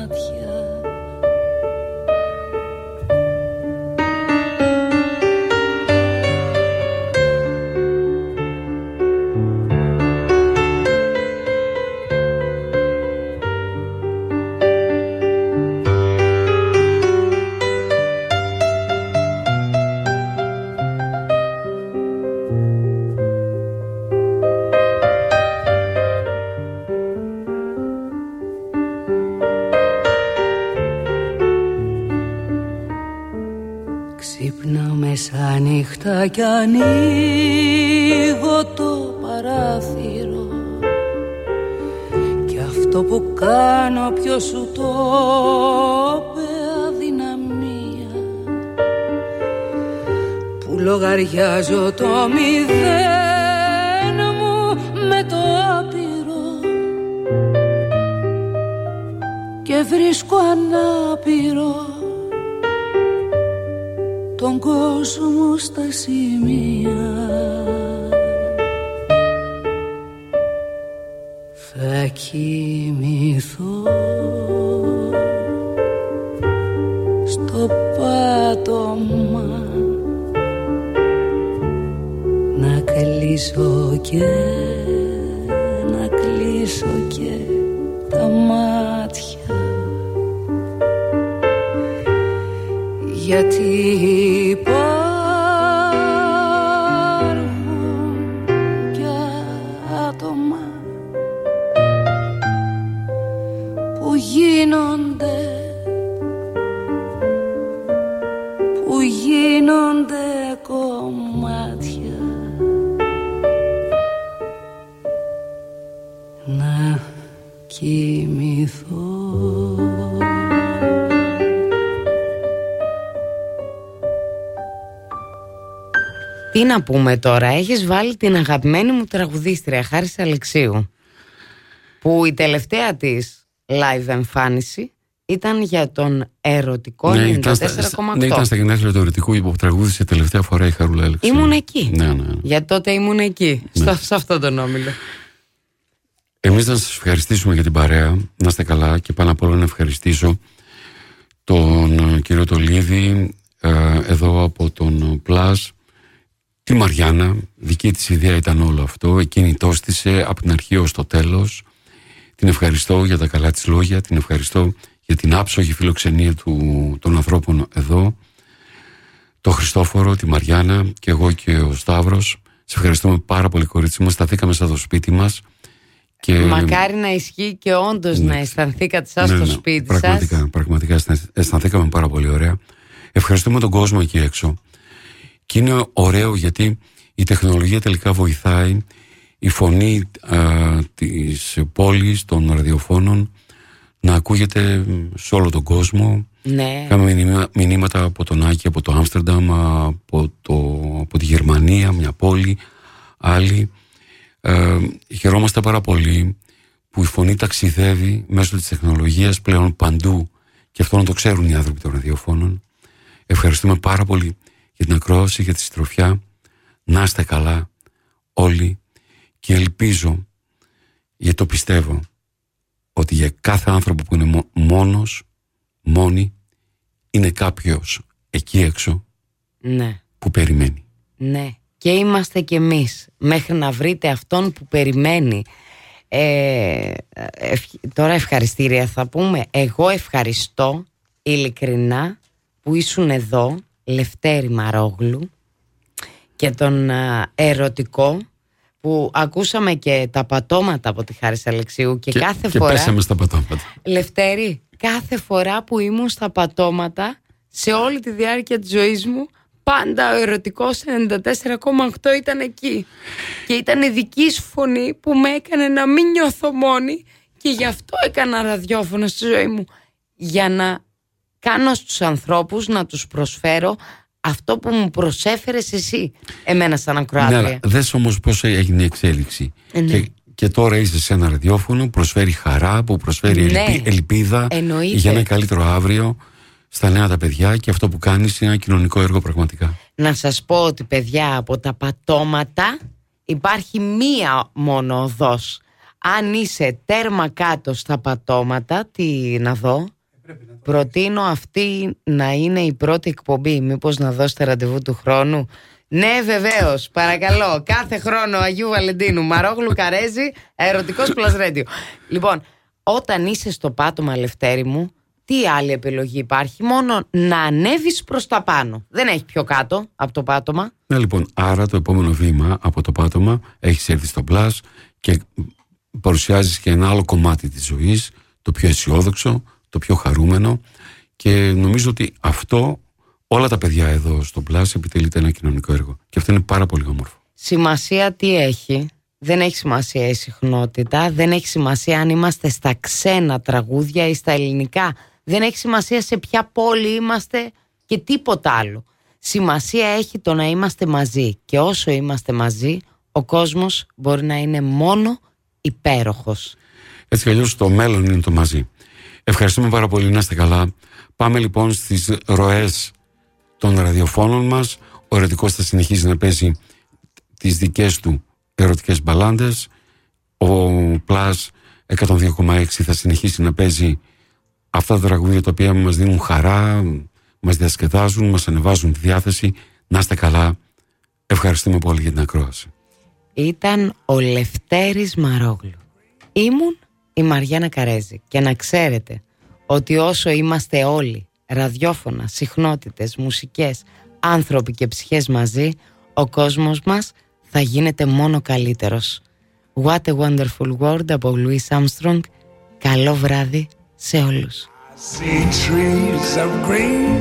Κι ανοίγω το παράθυρο, κι αυτό που κάνω ποιος σου το είπε, αδυναμία. Που λογαριάζω το 0 μου με το άπειρο και βρίσκω ανάπηρο τον κόσμο στα σημεία. Θα κοιμηθώ στο πάτωμα, να κλείσω και τα μάτια. Γιατί υπάρχουν κι άτομα που γίνονται κομμάτια. Να κοιμηθώ Τι να πούμε τώρα, έχεις βάλει την αγαπημένη μου τραγουδίστρια Χάρης Αλεξίου. που η τελευταία της live εμφάνιση ήταν για τον Ερωτικό 94,8. Ναι, ήταν στα γενέθλια του Ερωτικού που τραγούδισε τελευταία φορά η Χαρούλα Αλεξίου. Ήμουν εκεί. Ναι. Για τότε ήμουν εκεί, ναι. Σε αυτόν τον όμιλο. Εμείς να σας ευχαριστήσουμε για την παρέα, να είστε καλά, και πάνω απ' όλα να ευχαριστήσω τον κύριο Τολίδη εδώ από τον Plus, τη Μαριάννα, δική της ιδέα ήταν όλο αυτό, εκείνη τόστησε από την αρχή ως το τέλος. Την ευχαριστώ για τα καλά της λόγια, την ευχαριστώ για την άψογη φιλοξενία των ανθρώπων εδώ, το Χριστόφορο, τη Μαριάννα και εγώ και ο Σταύρος. Σε ευχαριστούμε πάρα πολύ, κορίτσι μου, σταθήκαμε σαν το σπίτι μας. Και... μακάρι να ισχύει και όντως, ναι, να αισθανθήκατε σας στο σπίτι πραγματικά, σας. Πραγματικά αισθανθήκαμε πάρα πολύ ωραία. Ευχαριστούμε τον κόσμο εκεί έξω. Και είναι ωραίο γιατί η τεχνολογία τελικά βοηθάει. Η φωνή της πόλης, των ραδιοφώνων, να ακούγεται σε όλο τον κόσμο. Ναι. Κάνουμε μηνύματα από τον Άκη, από το Άμστερνταμ, από τη Γερμανία, μια πόλη, άλλη. Χαιρόμαστε πάρα πολύ που η φωνή ταξιδεύει μέσω της τεχνολογίας πλέον παντού, και αυτό να το ξέρουν οι άνθρωποι των ραδιοφώνων. Ευχαριστούμε πάρα πολύ για την ακρόαση, για τη συντροφιά. Να είστε καλά όλοι, και ελπίζω, γιατί το πιστεύω, ότι για κάθε άνθρωπο που είναι μόνη είναι κάποιος εκεί έξω, ναι, που περιμένει. Ναι. Και είμαστε κι εμείς, μέχρι να βρείτε αυτόν που περιμένει. Τώρα ευχαριστήρια θα πούμε. Εγώ ευχαριστώ ειλικρινά που ήσουν εδώ, Λευτέρη Μαρόγλου, και τον Ερωτικό, που ακούσαμε και τα πατώματα από τη Χάρης Αλεξίου. Και κάθε φορά πέσαμε στα πατώματα, Λευτέρη, κάθε φορά που ήμουν στα πατώματα σε όλη τη διάρκεια της ζωής μου, πάντα ο Ερωτικός 94,8 ήταν εκεί. Και ήταν η δική σου φωνή που με έκανε να μην νιώθω μόνη, και γι' αυτό έκανα ραδιόφωνο στη ζωή μου. Για να κάνω στους ανθρώπους, να τους προσφέρω αυτό που μου προσέφερες εσύ, εμένα σαν ακροάτρια. Ναι, δες όμως πώς έγινε η εξέλιξη. Ναι. Και τώρα είσαι σε ένα ραδιόφωνο που προσφέρει χαρά, που προσφέρει, ναι, ελπίδα. Εννοείται. Για ένα καλύτερο αύριο στα νέα τα παιδιά, και αυτό που κάνεις είναι ένα κοινωνικό έργο πραγματικά. Να σας πω ότι, παιδιά, από τα πατώματα υπάρχει μία μόνο οδός. Αν είσαι τέρμα κάτω στα πατώματα, τι να δω, προτείνω αυτή να είναι η πρώτη εκπομπή. Μήπως να δώσετε ραντεβού του χρόνου? Ναι, βεβαίως, παρακαλώ. Κάθε χρόνο Αγίου Βαλεντίνου, Μαρόγλου Καρέζη, Ερωτικός Plus Radio. Λοιπόν, όταν είσαι στο πάτωμα, Λευτέρη μου, τι άλλη επιλογή υπάρχει? Μόνο να ανέβεις προς τα πάνω. Δεν έχει πιο κάτω από το πάτωμα. Ναι, λοιπόν, άρα το επόμενο βήμα από το πάτωμα, έχεις έρθει στο Plus και παρουσιάζεις και ένα άλλο κομμάτι της ζωής, το πιο αισιόδοξο, το πιο χαρούμενο, και νομίζω ότι αυτό, όλα τα παιδιά εδώ στο Plus, επιτελείται ένα κοινωνικό έργο, και αυτό είναι πάρα πολύ όμορφο. Σημασία τι έχει? Δεν έχει σημασία η συχνότητα, δεν έχει σημασία αν είμαστε στα ξένα τραγούδια ή στα ελληνικά. Δεν έχει σημασία σε ποια πόλη είμαστε και τίποτα άλλο. Σημασία έχει το να είμαστε μαζί. Και όσο είμαστε μαζί, ο κόσμος μπορεί να είναι μόνο υπέροχος. Έτσι κι αλλιώς το μέλλον είναι το μαζί. Ευχαριστούμε πάρα πολύ, να είστε καλά. Πάμε λοιπόν στις ροές των ραδιοφώνων μας. Ο Ερωτικός θα συνεχίζει να παίζει τις δικές του ερωτικές μπαλάντες. Ο Plus 102,6 θα συνεχίσει να παίζει αυτά τα τραγούδια τα οποία μας δίνουν χαρά, μας διασκεδάζουν, μας ανεβάζουν τη διάθεση. Να είστε καλά. Ευχαριστούμε πολύ για την ακρόαση. Ήταν ο Λευτέρης Μαρόγλου. Ήμουν η Μαριάννα Καρέζη. Και να ξέρετε ότι όσο είμαστε όλοι, ραδιόφωνα, συχνότητες, μουσικές, άνθρωποι και ψυχές μαζί, ο κόσμος μας θα γίνεται μόνο καλύτερος. What a wonderful world από Louis Armstrong. Καλό βράδυ σε όλους. I see trees of green,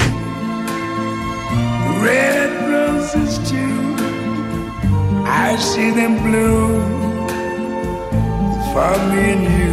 red roses too. I see them blue for me and you.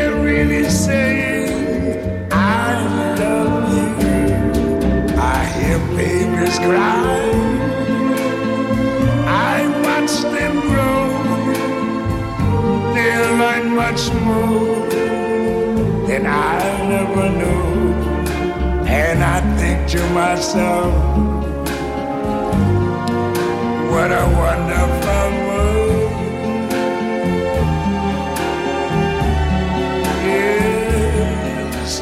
really saying I love you. I hear babies cry, them grow, they'll learn much more than I'll never know. And I think to myself, what a wonderful world. Yes,